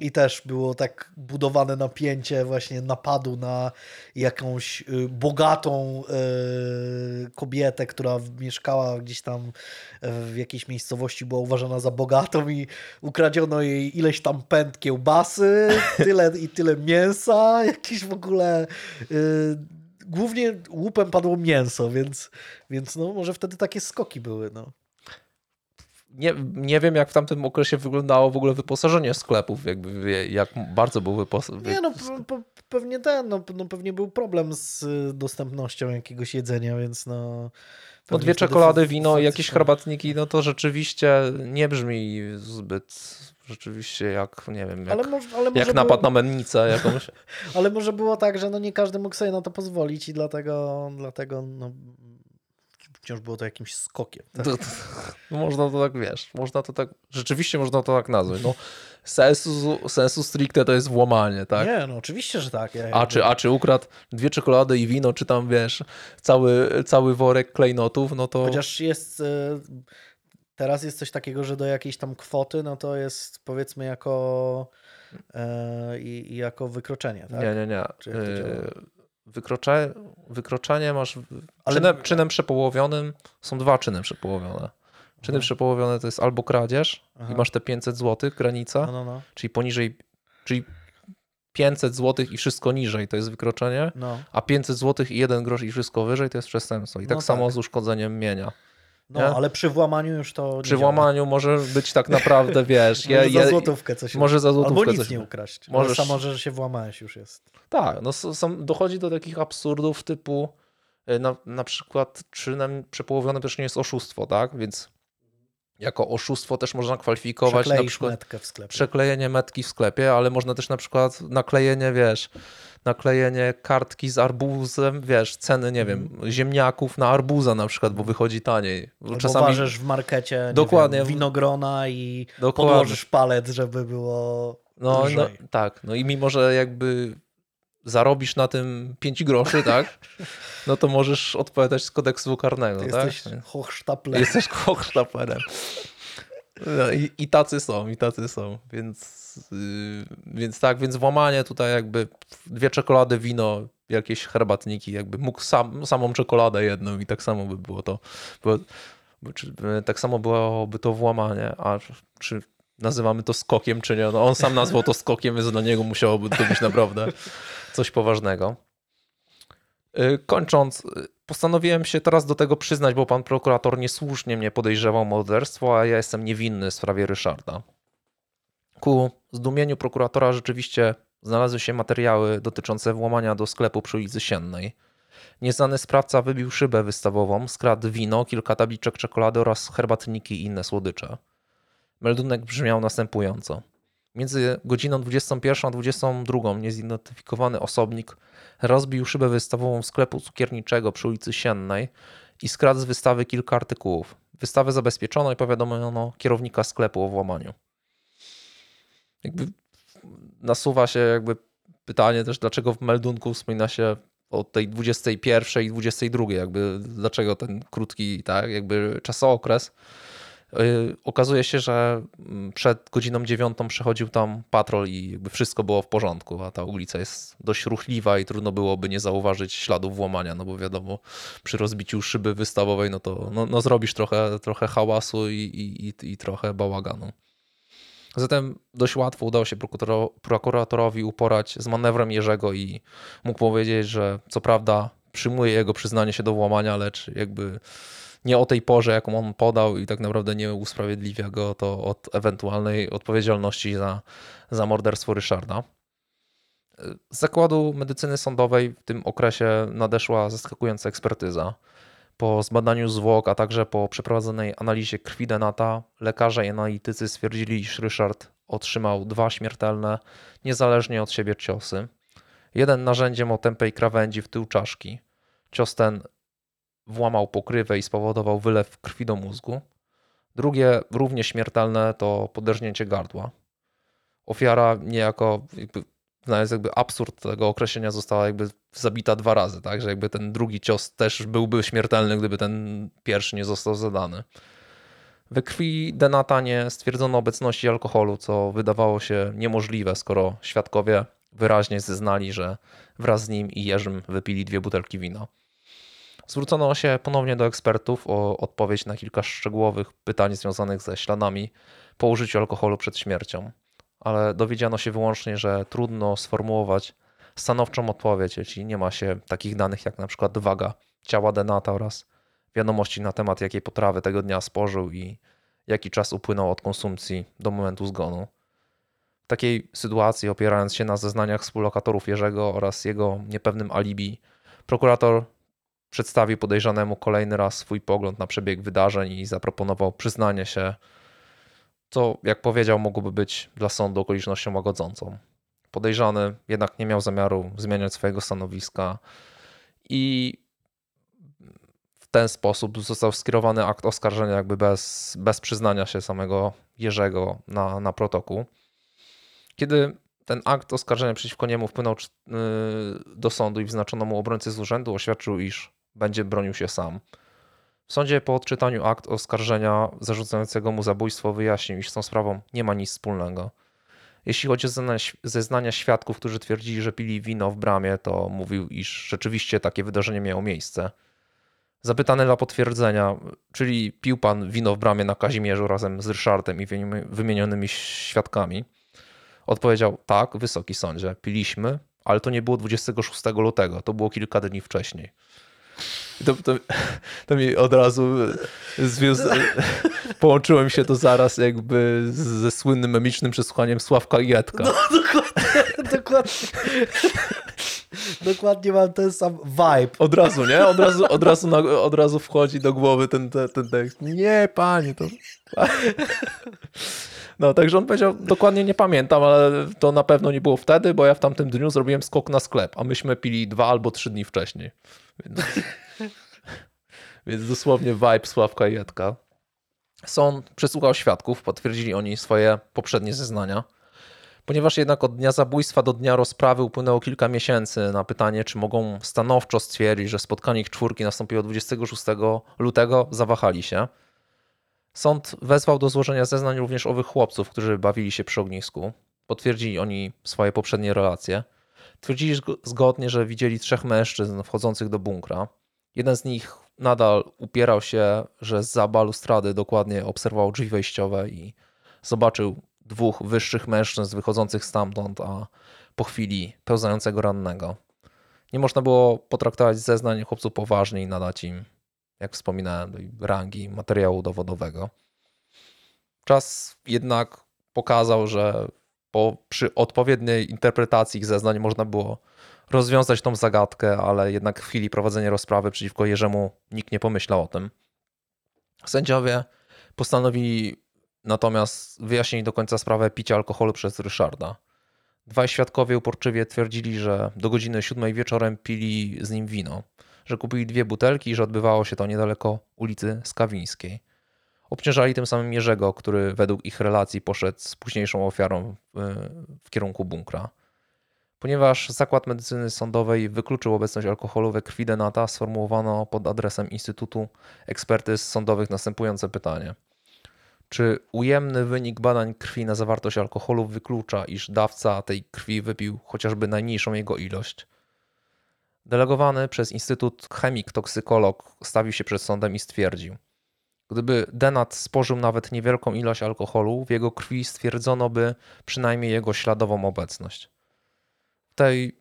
i też było tak budowane napięcie właśnie napadu na jakąś bogatą kobietę, która mieszkała gdzieś tam w jakiejś miejscowości, była uważana za bogatą i ukradziono jej ileś tam pęd kiełbasy, tyle mięsa, jakieś w ogóle... Głównie łupem padło mięso, więc no może wtedy takie skoki były. No. Nie wiem, jak w tamtym okresie wyglądało w ogóle wyposażenie sklepów, jakby jak bardzo był wyposażony. Nie, no pewnie był problem z dostępnością jakiegoś jedzenia, więc no... No 2 czekolady, wino i jakieś herbatniki, no to rzeczywiście nie brzmi zbyt... Rzeczywiście jak, nie wiem, jak napad na mennicę jakąś. Ale może było tak, że no nie każdy mógł sobie na to pozwolić i dlatego no, wciąż było to jakimś skokiem. Tak? Można to tak, wiesz, można to tak, rzeczywiście można to tak nazwać. No, sensu stricte to jest włamanie, tak? Nie, no oczywiście, że tak. A czy ukradł 2 czekolady i wino, czy tam, wiesz, cały worek klejnotów, no to... Chociaż jest... Teraz jest coś takiego, że do jakiejś tam kwoty, no to jest powiedzmy jako jako wykroczenie, tak? Nie. Wykroczenie masz... Ale... Czynem przepołowionym są 2 czyny przepołowione. Czyny przepołowione to jest albo kradzież i masz te 500 zł, granica, czyli poniżej... Czyli 500 zł i wszystko niżej to jest wykroczenie, a 500 zł i 1 grosz i wszystko wyżej to jest przestępstwo. I tak samo z uszkodzeniem mienia. No, nie? Ale przy włamaniu już to nie. Przy włamaniu może być tak naprawdę, wiesz... Może za złotówkę coś. Może za złotówkę albo nic coś nie ukraść. Możesz... Samo, że się włamałeś już jest. Tak, no dochodzi do takich absurdów typu na przykład czynem przepołowione też nie jest oszustwo, tak? Więc jako oszustwo też można kwalifikować na przykład metkę w sklepie. Przeklejenie metki w sklepie, ale można też na przykład naklejenie, wiesz... Naklejenie kartki z arbuzem, wiesz, ceny, nie wiem, ziemniaków na arbuza na przykład, bo wychodzi taniej. Czasami ważysz w markecie dokładnie, winogrona i podłożysz palet, żeby było dłużej. No, tak, no i mimo, że jakby zarobisz na tym 5 groszy, tak, no to możesz odpowiadać z kodeksu karnego. Jesteś hochsztaplerem. Jesteś hochsztaplerem. No i tacy są, więc włamanie tutaj jakby 2 czekolady, wino, jakieś herbatniki, jakby mógł samą czekoladę jedną i tak samo by było to, tak samo byłoby to włamanie, a czy nazywamy to skokiem czy nie, no on sam nazwał to skokiem, więc dla niego musiałoby to być naprawdę coś poważnego. Kończąc, postanowiłem się teraz do tego przyznać, bo pan prokurator niesłusznie mnie podejrzewał o morderstwo, a ja jestem niewinny w sprawie Ryszarda. Ku zdumieniu prokuratora rzeczywiście znalazły się materiały dotyczące włamania do sklepu przy ulicy Siennej. Nieznany sprawca wybił szybę wystawową, skradł wino, kilka tabliczek czekolady oraz herbatniki i inne słodycze. Meldunek brzmiał następująco. Między godziną 21 a 22 niezidentyfikowany osobnik rozbił szybę wystawową sklepu cukierniczego przy ulicy Siennej i skradł z wystawy kilka artykułów. Wystawę zabezpieczono i powiadomiono kierownika sklepu o włamaniu. Jakby nasuwa się jakby pytanie też, dlaczego w meldunku wspomina się o tej 21 i 22, jakby dlaczego ten krótki, tak, jakby czasookres. Okazuje się, że przed godziną 9 przechodził tam patrol i jakby wszystko było w porządku, a ta ulica jest dość ruchliwa i trudno byłoby nie zauważyć śladów włamania, no bo wiadomo, przy rozbiciu szyby wystawowej, no to zrobisz trochę hałasu i trochę bałaganu. Zatem dość łatwo udało się prokuratorowi uporać z manewrem Jerzego i mógł powiedzieć, że co prawda przyjmuje jego przyznanie się do włamania, lecz jakby nie o tej porze, jaką on podał i tak naprawdę nie usprawiedliwia go to od ewentualnej odpowiedzialności za morderstwo Ryszarda. Z Zakładu Medycyny Sądowej w tym okresie nadeszła zaskakująca ekspertyza. Po zbadaniu zwłok, a także po przeprowadzonej analizie krwi denata, lekarze i analitycy stwierdzili, iż Ryszard otrzymał 2 śmiertelne, niezależnie od siebie ciosy. Jeden narzędziem o tępej krawędzi w tył czaszki. Cios ten włamał pokrywę i spowodował wylew krwi do mózgu. Drugie, równie śmiertelne, to poderżnięcie gardła. Ofiara niejako, jakby absurd tego określenia, została jakby zabita 2 razy, tak? Że jakby ten drugi cios też byłby śmiertelny, gdyby ten pierwszy nie został zadany. We krwi denata nie stwierdzono obecności alkoholu, co wydawało się niemożliwe, skoro świadkowie wyraźnie zeznali, że wraz z nim i Jerzym wypili 2 butelki wina. Zwrócono się ponownie do ekspertów o odpowiedź na kilka szczegółowych pytań związanych ze śladami po użyciu alkoholu przed śmiercią, ale dowiedziano się wyłącznie, że trudno sformułować stanowczą odpowiedź, jeśli nie ma się takich danych jak na przykład waga ciała denata oraz wiadomości na temat jakiej potrawy tego dnia spożył i jaki czas upłynął od konsumpcji do momentu zgonu. W takiej sytuacji, opierając się na zeznaniach współlokatorów Jerzego oraz jego niepewnym alibi, prokurator przedstawił podejrzanemu kolejny raz swój pogląd na przebieg wydarzeń i zaproponował przyznanie się, co, jak powiedział, mogłoby być dla sądu okolicznością łagodzącą. Podejrzany jednak nie miał zamiaru zmieniać swojego stanowiska i ten sposób został skierowany akt oskarżenia jakby bez przyznania się samego Jerzego na protokół. Kiedy ten akt oskarżenia przeciwko niemu wpłynął do sądu i wyznaczono mu obrońcy z urzędu, oświadczył, iż będzie bronił się sam. W sądzie po odczytaniu akt oskarżenia zarzucającego mu zabójstwo wyjaśnił, iż z tą sprawą nie ma nic wspólnego. Jeśli chodzi o zeznania świadków, którzy twierdzili, że pili wino w bramie, to mówił, iż rzeczywiście takie wydarzenie miało miejsce. Zapytany dla potwierdzenia, czyli pił pan wino w bramie na Kazimierzu razem z Ryszardem i wymienionymi świadkami, odpowiedział: tak, wysoki sądzie, piliśmy, ale to nie było 26 lutego, to było kilka dni wcześniej. To mi od razu połączyło mi się to zaraz jakby ze słynnym memicznym przesłuchaniem Sławka Jetka. No, dokładnie mam ten sam vibe. Od razu, nie? Od razu wchodzi do głowy ten tekst. Nie, panie, to... No, także on powiedział, dokładnie nie pamiętam, ale to na pewno nie było wtedy, bo ja w tamtym dniu zrobiłem skok na sklep, a myśmy pili 2 albo 3 dni wcześniej. Więc dosłownie vibe Sławka i Edka. Sąd przesłuchał świadków, potwierdzili oni swoje poprzednie zeznania. Ponieważ jednak od dnia zabójstwa do dnia rozprawy upłynęło kilka miesięcy, na pytanie, czy mogą stanowczo stwierdzić, że spotkanie ich czwórki nastąpiło 26 lutego, zawahali się. Sąd wezwał do złożenia zeznań również owych chłopców, którzy bawili się przy ognisku. Potwierdzili oni swoje poprzednie relacje. Twierdzili zgodnie, że widzieli 3 mężczyzn wchodzących do bunkra. Jeden z nich nadal upierał się, że zza balustrady dokładnie obserwował drzwi wejściowe i zobaczył 2 wyższych mężczyzn wychodzących stamtąd, a po chwili pełzającego rannego. Nie można było potraktować zeznań chłopców poważnie i nadać im, jak wspominałem, rangi materiału dowodowego. Czas jednak pokazał, że przy odpowiedniej interpretacji ich zeznań można było rozwiązać tą zagadkę, ale jednak w chwili prowadzenia rozprawy przeciwko Jerzemu nikt nie pomyślał o tym. Sędziowie postanowili natomiast wyjaśnić do końca sprawę picia alkoholu przez Ryszarda. 2 świadkowie uporczywie twierdzili, że do godziny 7 wieczorem pili z nim wino, że kupili 2 butelki i że odbywało się to niedaleko ulicy Skawińskiej. Obciążali tym samym Jerzego, który według ich relacji poszedł z późniejszą ofiarą w kierunku bunkra. Ponieważ Zakład Medycyny Sądowej wykluczył obecność alkoholu we krwi denata, sformułowano pod adresem Instytutu Ekspertyz Sądowych następujące pytanie. Czy ujemny wynik badań krwi na zawartość alkoholu wyklucza, iż dawca tej krwi wypił chociażby najmniejszą jego ilość? Delegowany przez Instytut chemik-toksykolog stawił się przed sądem i stwierdził: gdyby denat spożył nawet niewielką ilość alkoholu, w jego krwi stwierdzono by przynajmniej jego śladową obecność. W tej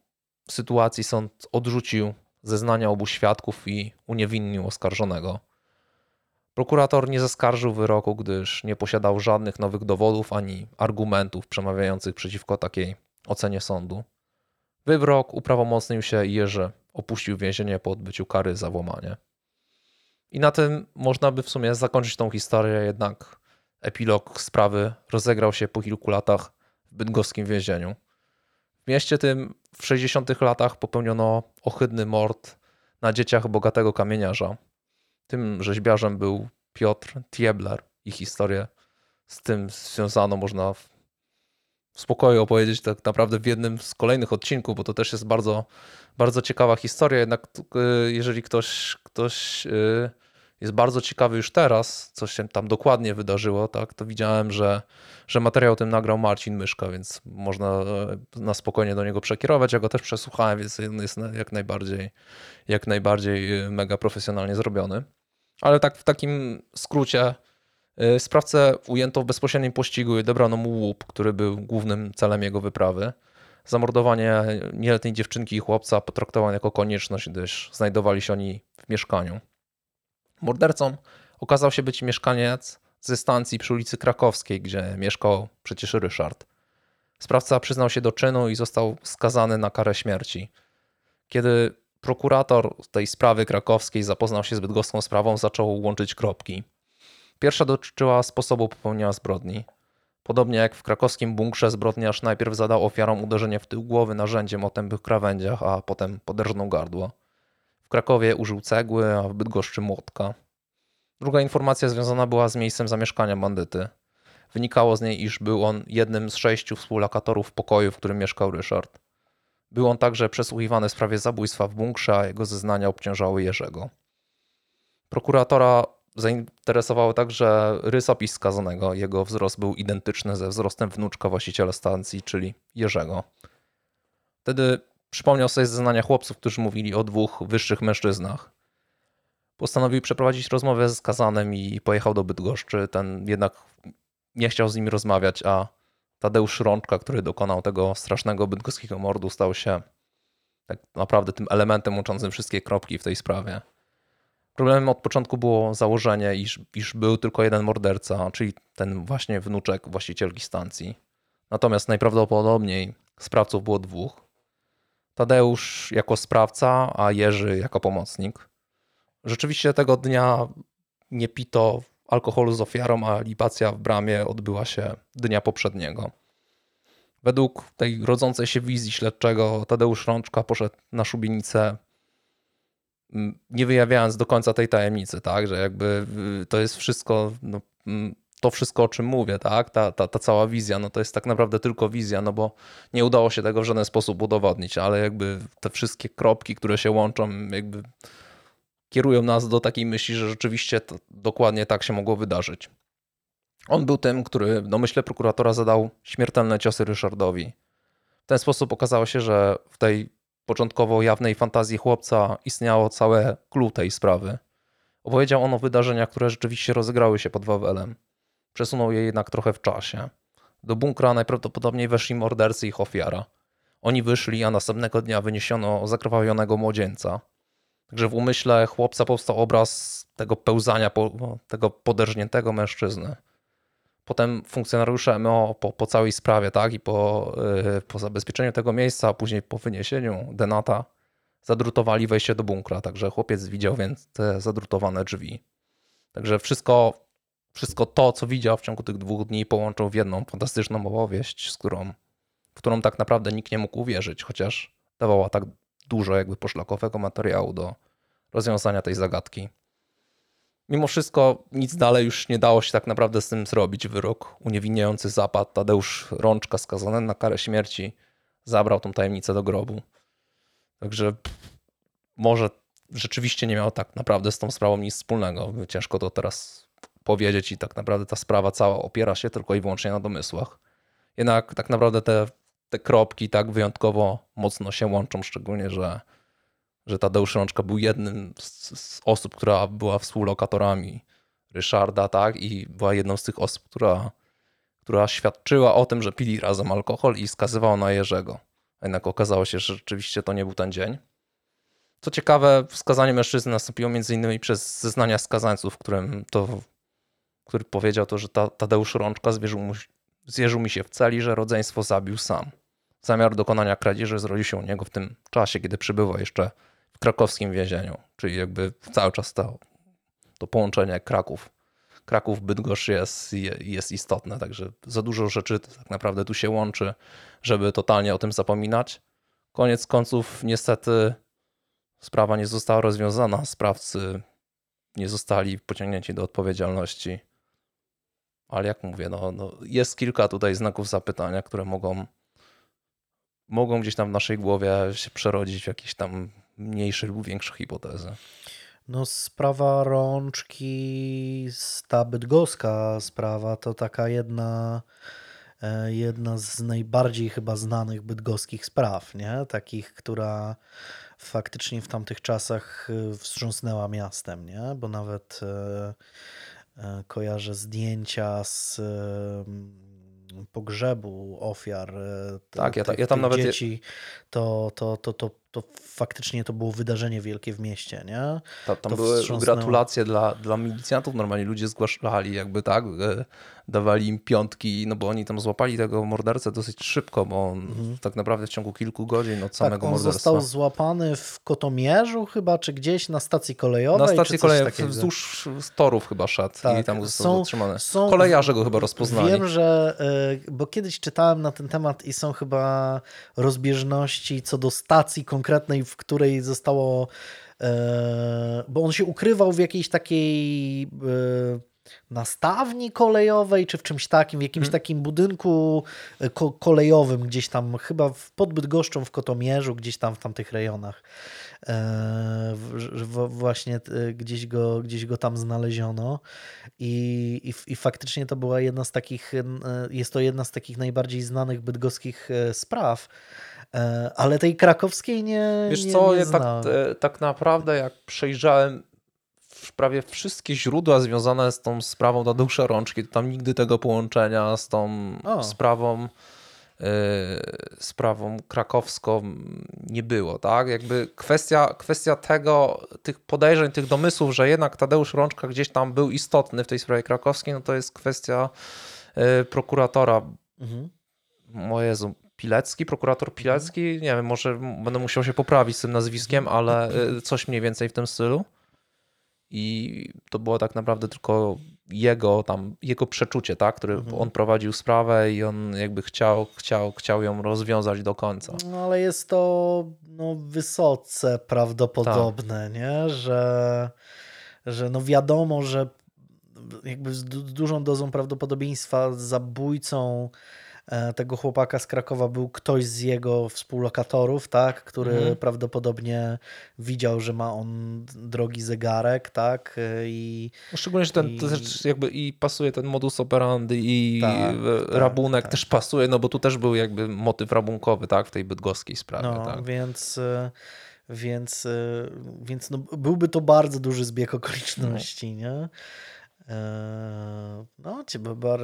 sytuacji sąd odrzucił zeznania obu świadków i uniewinnił oskarżonego. Prokurator nie zaskarżył wyroku, gdyż nie posiadał żadnych nowych dowodów ani argumentów przemawiających przeciwko takiej ocenie sądu. Wyrok uprawomocnił się i Jerzy opuścił więzienie po odbyciu kary za włamanie. I na tym można by w sumie zakończyć tą historię, jednak epilog sprawy rozegrał się po kilku latach w bydgoskim więzieniu. W mieście tym w 60-tych latach popełniono ohydny mord na dzieciach bogatego kamieniarza. Tym rzeźbiarzem był Piotr Tiebler i historię z tym związaną można w spokoju opowiedzieć tak naprawdę w jednym z kolejnych odcinków, bo to też jest bardzo, bardzo ciekawa historia. Jednak jeżeli ktoś jest bardzo ciekawy już teraz, co się tam dokładnie wydarzyło, tak, to widziałem, że materiał ten nagrał Marcin Myszka, więc można na spokojnie do niego przekierować. Ja go też przesłuchałem, więc jest jak najbardziej mega profesjonalnie zrobiony. Ale tak w takim skrócie, sprawcę ujęto w bezpośrednim pościgu i odebrano mu łup, który był głównym celem jego wyprawy. Zamordowanie nieletniej dziewczynki i chłopca potraktowano jako konieczność, gdyż znajdowali się oni w mieszkaniu. Mordercą okazał się być mieszkaniec ze stacji przy ulicy Krakowskiej, gdzie mieszkał przecież Ryszard. Sprawca przyznał się do czynu i został skazany na karę śmierci. Kiedy prokurator tej sprawy krakowskiej zapoznał się z bydgoską sprawą, zaczął łączyć kropki. Pierwsza dotyczyła sposobu popełnienia zbrodni. Podobnie jak w krakowskim bunkrze, zbrodniarz najpierw zadał ofiarom uderzenie w tył głowy narzędziem o tępych krawędziach, a potem poderżnął gardło. W Krakowie użył cegły, a w Bydgoszczy młotka. Druga informacja związana była z miejscem zamieszkania bandyty. Wynikało z niej, iż był on jednym z 6 współlokatorów pokoju, w którym mieszkał Ryszard. Był on także przesłuchiwany w sprawie zabójstwa w bunkrze, a jego zeznania obciążały Jerzego. Prokuratora zainteresowały także rysopis skazanego. Jego wzrost był identyczny ze wzrostem wnuczka właściciela stacji, czyli Jerzego. Wtedy przypomniał sobie zeznania chłopców, którzy mówili o 2 wyższych mężczyznach. Postanowił przeprowadzić rozmowę ze skazanym i pojechał do Bydgoszczy. Ten jednak nie chciał z nimi rozmawiać, a Tadeusz Rączka, który dokonał tego strasznego bydgoskiego mordu, stał się tak naprawdę tym elementem łączącym wszystkie kropki w tej sprawie. Problemem od początku było założenie, iż był tylko jeden morderca, czyli ten właśnie wnuczek właścicielki stacji. Natomiast najprawdopodobniej sprawców było 2. Tadeusz jako sprawca, a Jerzy jako pomocnik. Rzeczywiście tego dnia nie pito alkoholu z ofiarą, a libacja w bramie odbyła się dnia poprzedniego. Według tej rodzącej się wizji śledczego Tadeusz Rączka poszedł na szubienicę, nie wyjawiając do końca tej tajemnicy, tak, że jakby to jest wszystko, no, to wszystko o czym mówię, tak, ta cała wizja, no to jest tak naprawdę tylko wizja, no bo nie udało się tego w żaden sposób udowodnić, ale jakby te wszystkie kropki, które się łączą, jakby kierują nas do takiej myśli, że rzeczywiście to dokładnie tak się mogło wydarzyć. On był tym, który w domyśle prokuratora zadał śmiertelne ciosy Ryszardowi. W ten sposób okazało się, że w tej początkowo jawnej fantazji chłopca istniało całe clue tej sprawy. Opowiedział on o wydarzeniach, które rzeczywiście rozegrały się pod Wawelem. Przesunął je jednak trochę w czasie. Do bunkra najprawdopodobniej weszli mordercy i ich ofiara. Oni wyszli, a następnego dnia wyniesiono zakrwawionego młodzieńca. Także w umyśle chłopca powstał obraz tego pełzania, tego poderżniętego mężczyzny. Potem funkcjonariusze MO po całej sprawie, tak, i po zabezpieczeniu tego miejsca, a później po wyniesieniu denata zadrutowali wejście do bunkra. Także chłopiec widział więc te zadrutowane drzwi. Także wszystko to, co widział w ciągu tych 2 dni, połączył w jedną fantastyczną opowieść, w którą tak naprawdę nikt nie mógł uwierzyć, chociaż dawała tak dużo jakby poszlakowego materiału do rozwiązania tej zagadki. Mimo wszystko nic dalej już nie dało się tak naprawdę z tym zrobić. Wyrok uniewinniający zapadł. Tadeusz Rączka, skazany na karę śmierci, zabrał tą tajemnicę do grobu. Także może rzeczywiście nie miał tak naprawdę z tą sprawą nic wspólnego. Ciężko to teraz powiedzieć i tak naprawdę ta sprawa cała opiera się tylko i wyłącznie na domysłach. Jednak tak naprawdę te kropki tak wyjątkowo mocno się łączą, szczególnie, że Tadeusz Rączka był jednym z osób, która była współlokatorami Ryszarda, tak, i była jedną z tych osób, która świadczyła o tym, że pili razem alkohol i skazywała na Jerzego. Jednak okazało się, że rzeczywiście to nie był ten dzień. Co ciekawe, skazanie mężczyzny nastąpiło m.in. przez zeznania skazańców, który powiedział to, że Tadeusz Rączka zwierzył mi się w celi, że rodzeństwo zabił sam. Zamiar dokonania kradzieży zrodził się u niego w tym czasie, kiedy przebywał jeszcze w krakowskim więzieniu. Czyli jakby cały czas to połączenie Kraków-Bydgoszcz jest istotne. Także za dużo rzeczy tak naprawdę tu się łączy, żeby totalnie o tym zapominać. Koniec końców niestety sprawa nie została rozwiązana. Sprawcy nie zostali pociągnięci do odpowiedzialności. Ale jak mówię, no jest kilka tutaj znaków zapytania, które mogą gdzieś tam w naszej głowie się przerodzić w jakieś tam mniejsze lub większe hipotezy. No sprawa Rączki, ta bydgoska sprawa, to taka jedna z najbardziej chyba znanych bydgoskich spraw, nie? Takich, która faktycznie w tamtych czasach wstrząsnęła miastem, nie? Bo nawet kojarzę zdjęcia z pogrzebu ofiar. Tak, ja tam nawet dzieci, to faktycznie to było wydarzenie wielkie w mieście, nie? Tam były gratulacje dla milicjantów, normalnie ludzie zgłaszali, jakby tak, dawali im 5, no bo oni tam złapali tego mordercę dosyć szybko, bo on tak naprawdę w ciągu kilku godzin od samego morderstwa. Został złapany w Kotomierzu chyba, czy gdzieś na stacji kolejowej. Na stacji kolejowej, wzdłuż torów chyba szedł, tak, i tam został zatrzymany. Kolejarze go chyba rozpoznali. Wiem, że, bo kiedyś czytałem na ten temat i są chyba rozbieżności co do stacji konkretnej, w której zostało bo on się ukrywał w jakiejś takiej na stawni kolejowej, czy w czymś takim, w jakimś takim budynku kolejowym gdzieś tam, chyba pod Bydgoszczą, w Kotomierzu, gdzieś tam w tamtych rejonach. Właśnie gdzieś go tam znaleziono i faktycznie to była jedna z takich, jest to jedna z takich najbardziej znanych bydgoskich spraw, ale tej krakowskiej nie Wiesz nie, co, nie ja znałem. Tak naprawdę jak przejrzałem prawie wszystkie źródła związane z tą sprawą na dłuższe rączki, to tam nigdy tego połączenia z tą sprawą krakowską nie było, tak? Jakby kwestia tego, tych podejrzeń, tych domysłów, że jednak Tadeusz Rączka gdzieś tam był istotny w tej sprawie krakowskiej, no to jest kwestia prokuratora. Mhm. O Jezu, Pilecki, prokurator Pilecki? Nie wiem, może będę musiał się poprawić z tym nazwiskiem, ale coś mniej więcej w tym stylu. I to było tak naprawdę tylko jego przeczucie, tak? Który on prowadził sprawę i on jakby chciał ją rozwiązać do końca. No ale jest to wysoce prawdopodobne, nie? Że wiadomo, że jakby z dużą dozą prawdopodobieństwa zabójcą tego chłopaka z Krakowa był ktoś z jego współlokatorów, tak, który prawdopodobnie widział, że ma on drogi zegarek, tak, i... Szczególnie, że i pasuje ten modus operandi i rabunek też pasuje, no bo tu też był jakby motyw rabunkowy, tak, w tej bydgoskiej sprawie, tak. Więc byłby to bardzo duży zbieg okoliczności, nie? No,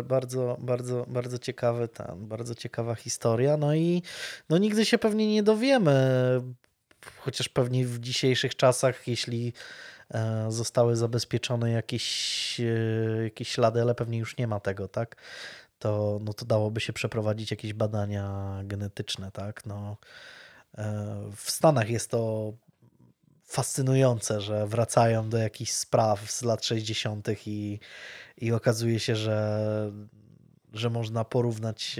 bardzo, bardzo, bardzo ciekawy bardzo ciekawa historia. No i nigdy się pewnie nie dowiemy, chociaż pewnie w dzisiejszych czasach, jeśli zostały zabezpieczone jakieś ślady, ale pewnie już nie ma tego, tak? To, to dałoby się przeprowadzić jakieś badania genetyczne, tak? No, w Stanach jest to fascynujące, że wracają do jakichś spraw z lat 60. i okazuje się, że można porównać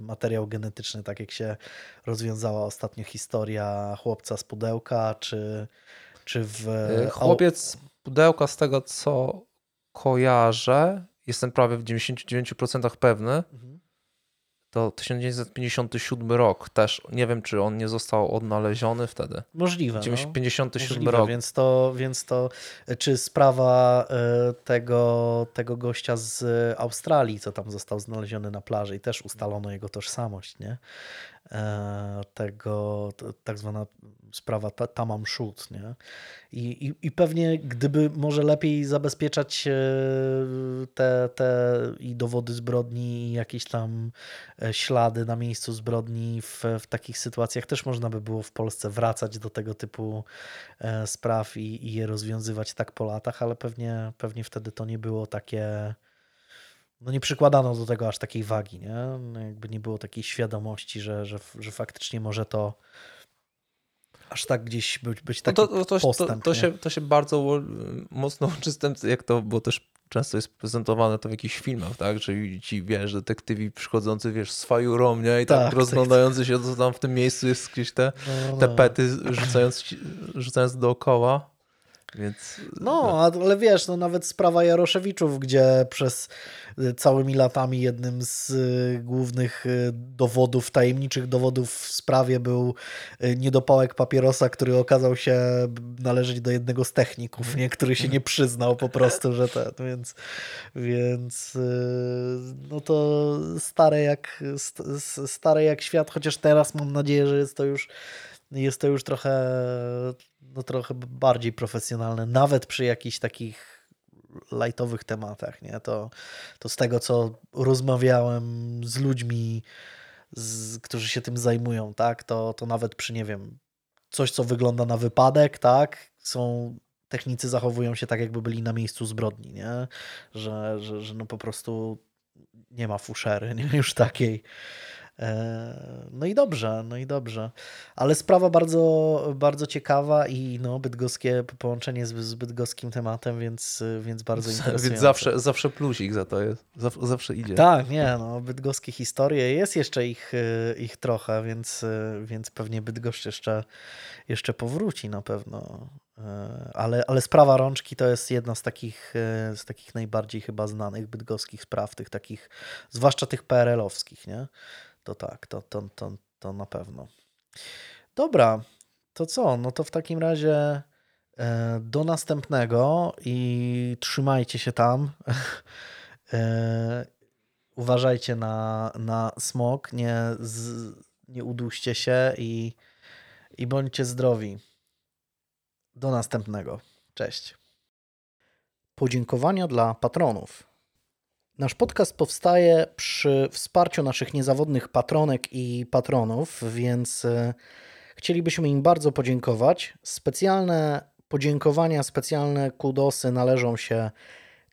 materiał genetyczny, tak jak się rozwiązała ostatnio historia chłopca z pudełka, czy w... Chłopiec z pudełka, z tego co kojarzę, jestem prawie w 99% pewny, to 1957 rok też. Nie wiem, czy on nie został odnaleziony wtedy. Możliwe. 1957 rok. Więc to czy sprawa tego gościa z Australii, co tam został znaleziony na plaży i też ustalono jego tożsamość, nie? Tak zwana sprawa Tamam Shoot, nie? I pewnie gdyby może lepiej zabezpieczać te i dowody zbrodni, i jakieś tam ślady na miejscu zbrodni w takich sytuacjach, też można by było w Polsce wracać do tego typu spraw i je rozwiązywać tak po latach, ale pewnie wtedy to nie było takie... nie przykładano do tego aż takiej wagi, nie? Jakby nie było takiej świadomości, że faktycznie może to aż tak gdzieś być taki postęp. To się bardzo mocno łączy z tym, jak to, bo też często jest prezentowane to w jakichś filmach, tak? Czyli ci, detektywi przychodzący, z fajurą, nie? I tak rozglądający się, co tam w tym miejscu jest, gdzieś te pety rzucając dookoła. Więc... ale nawet sprawa Jaroszewiczów, gdzie przez całymi latami jednym z głównych dowodów, tajemniczych dowodów w sprawie był niedopałek papierosa, który okazał się należeć do jednego z techników, nie? Który się nie przyznał po prostu, że ten. Więc to stare jak świat, chociaż teraz mam nadzieję, że jest to już trochę bardziej profesjonalne, nawet przy jakichś takich lightowych tematach, nie? To z tego, co rozmawiałem z ludźmi, którzy się tym zajmują, tak? To nawet przy, coś, co wygląda na wypadek, tak? Technicy zachowują się tak, jakby byli na miejscu zbrodni, nie? Że po prostu nie ma fuszery, nie? Już takiej. No i dobrze. Ale sprawa bardzo, bardzo ciekawa i no, bydgoskie połączenie z bydgoskim tematem, więc bardzo interesujące. Więc zawsze plusik za to jest. Zawsze idzie. Tak, nie, no, bydgoskie historie. Jest jeszcze ich trochę, więc pewnie Bydgoszcz jeszcze powróci na pewno. Ale sprawa Rączki to jest jedna z takich najbardziej chyba znanych bydgoskich spraw, tych takich, zwłaszcza tych PRL-owskich, nie? To tak, to na pewno. Dobra, to co? No to w takim razie do następnego i trzymajcie się tam. Uważajcie na smog, nie uduście się i bądźcie zdrowi. Do następnego. Cześć. Podziękowania dla patronów. Nasz podcast powstaje przy wsparciu naszych niezawodnych patronek i patronów, więc chcielibyśmy im bardzo podziękować. Specjalne podziękowania, specjalne kudosy należą się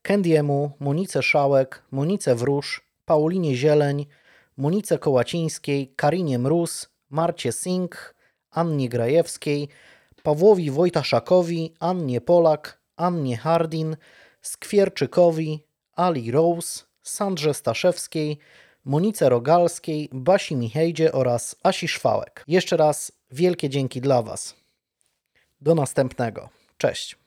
Candy'emu, Monice Szałek, Monice Wróż, Paulinie Zieleń, Monice Kołacińskiej, Karinie Mróz, Marcie Singh, Annie Grajewskiej, Pawłowi Wojtaszakowi, Annie Polak, Annie Hardin, Skwierczykowi, Ali Rose, Sandrze Staszewskiej, Monice Rogalskiej, Basi Michejdzie oraz Asi Szwałek. Jeszcze raz wielkie dzięki dla Was. Do następnego. Cześć.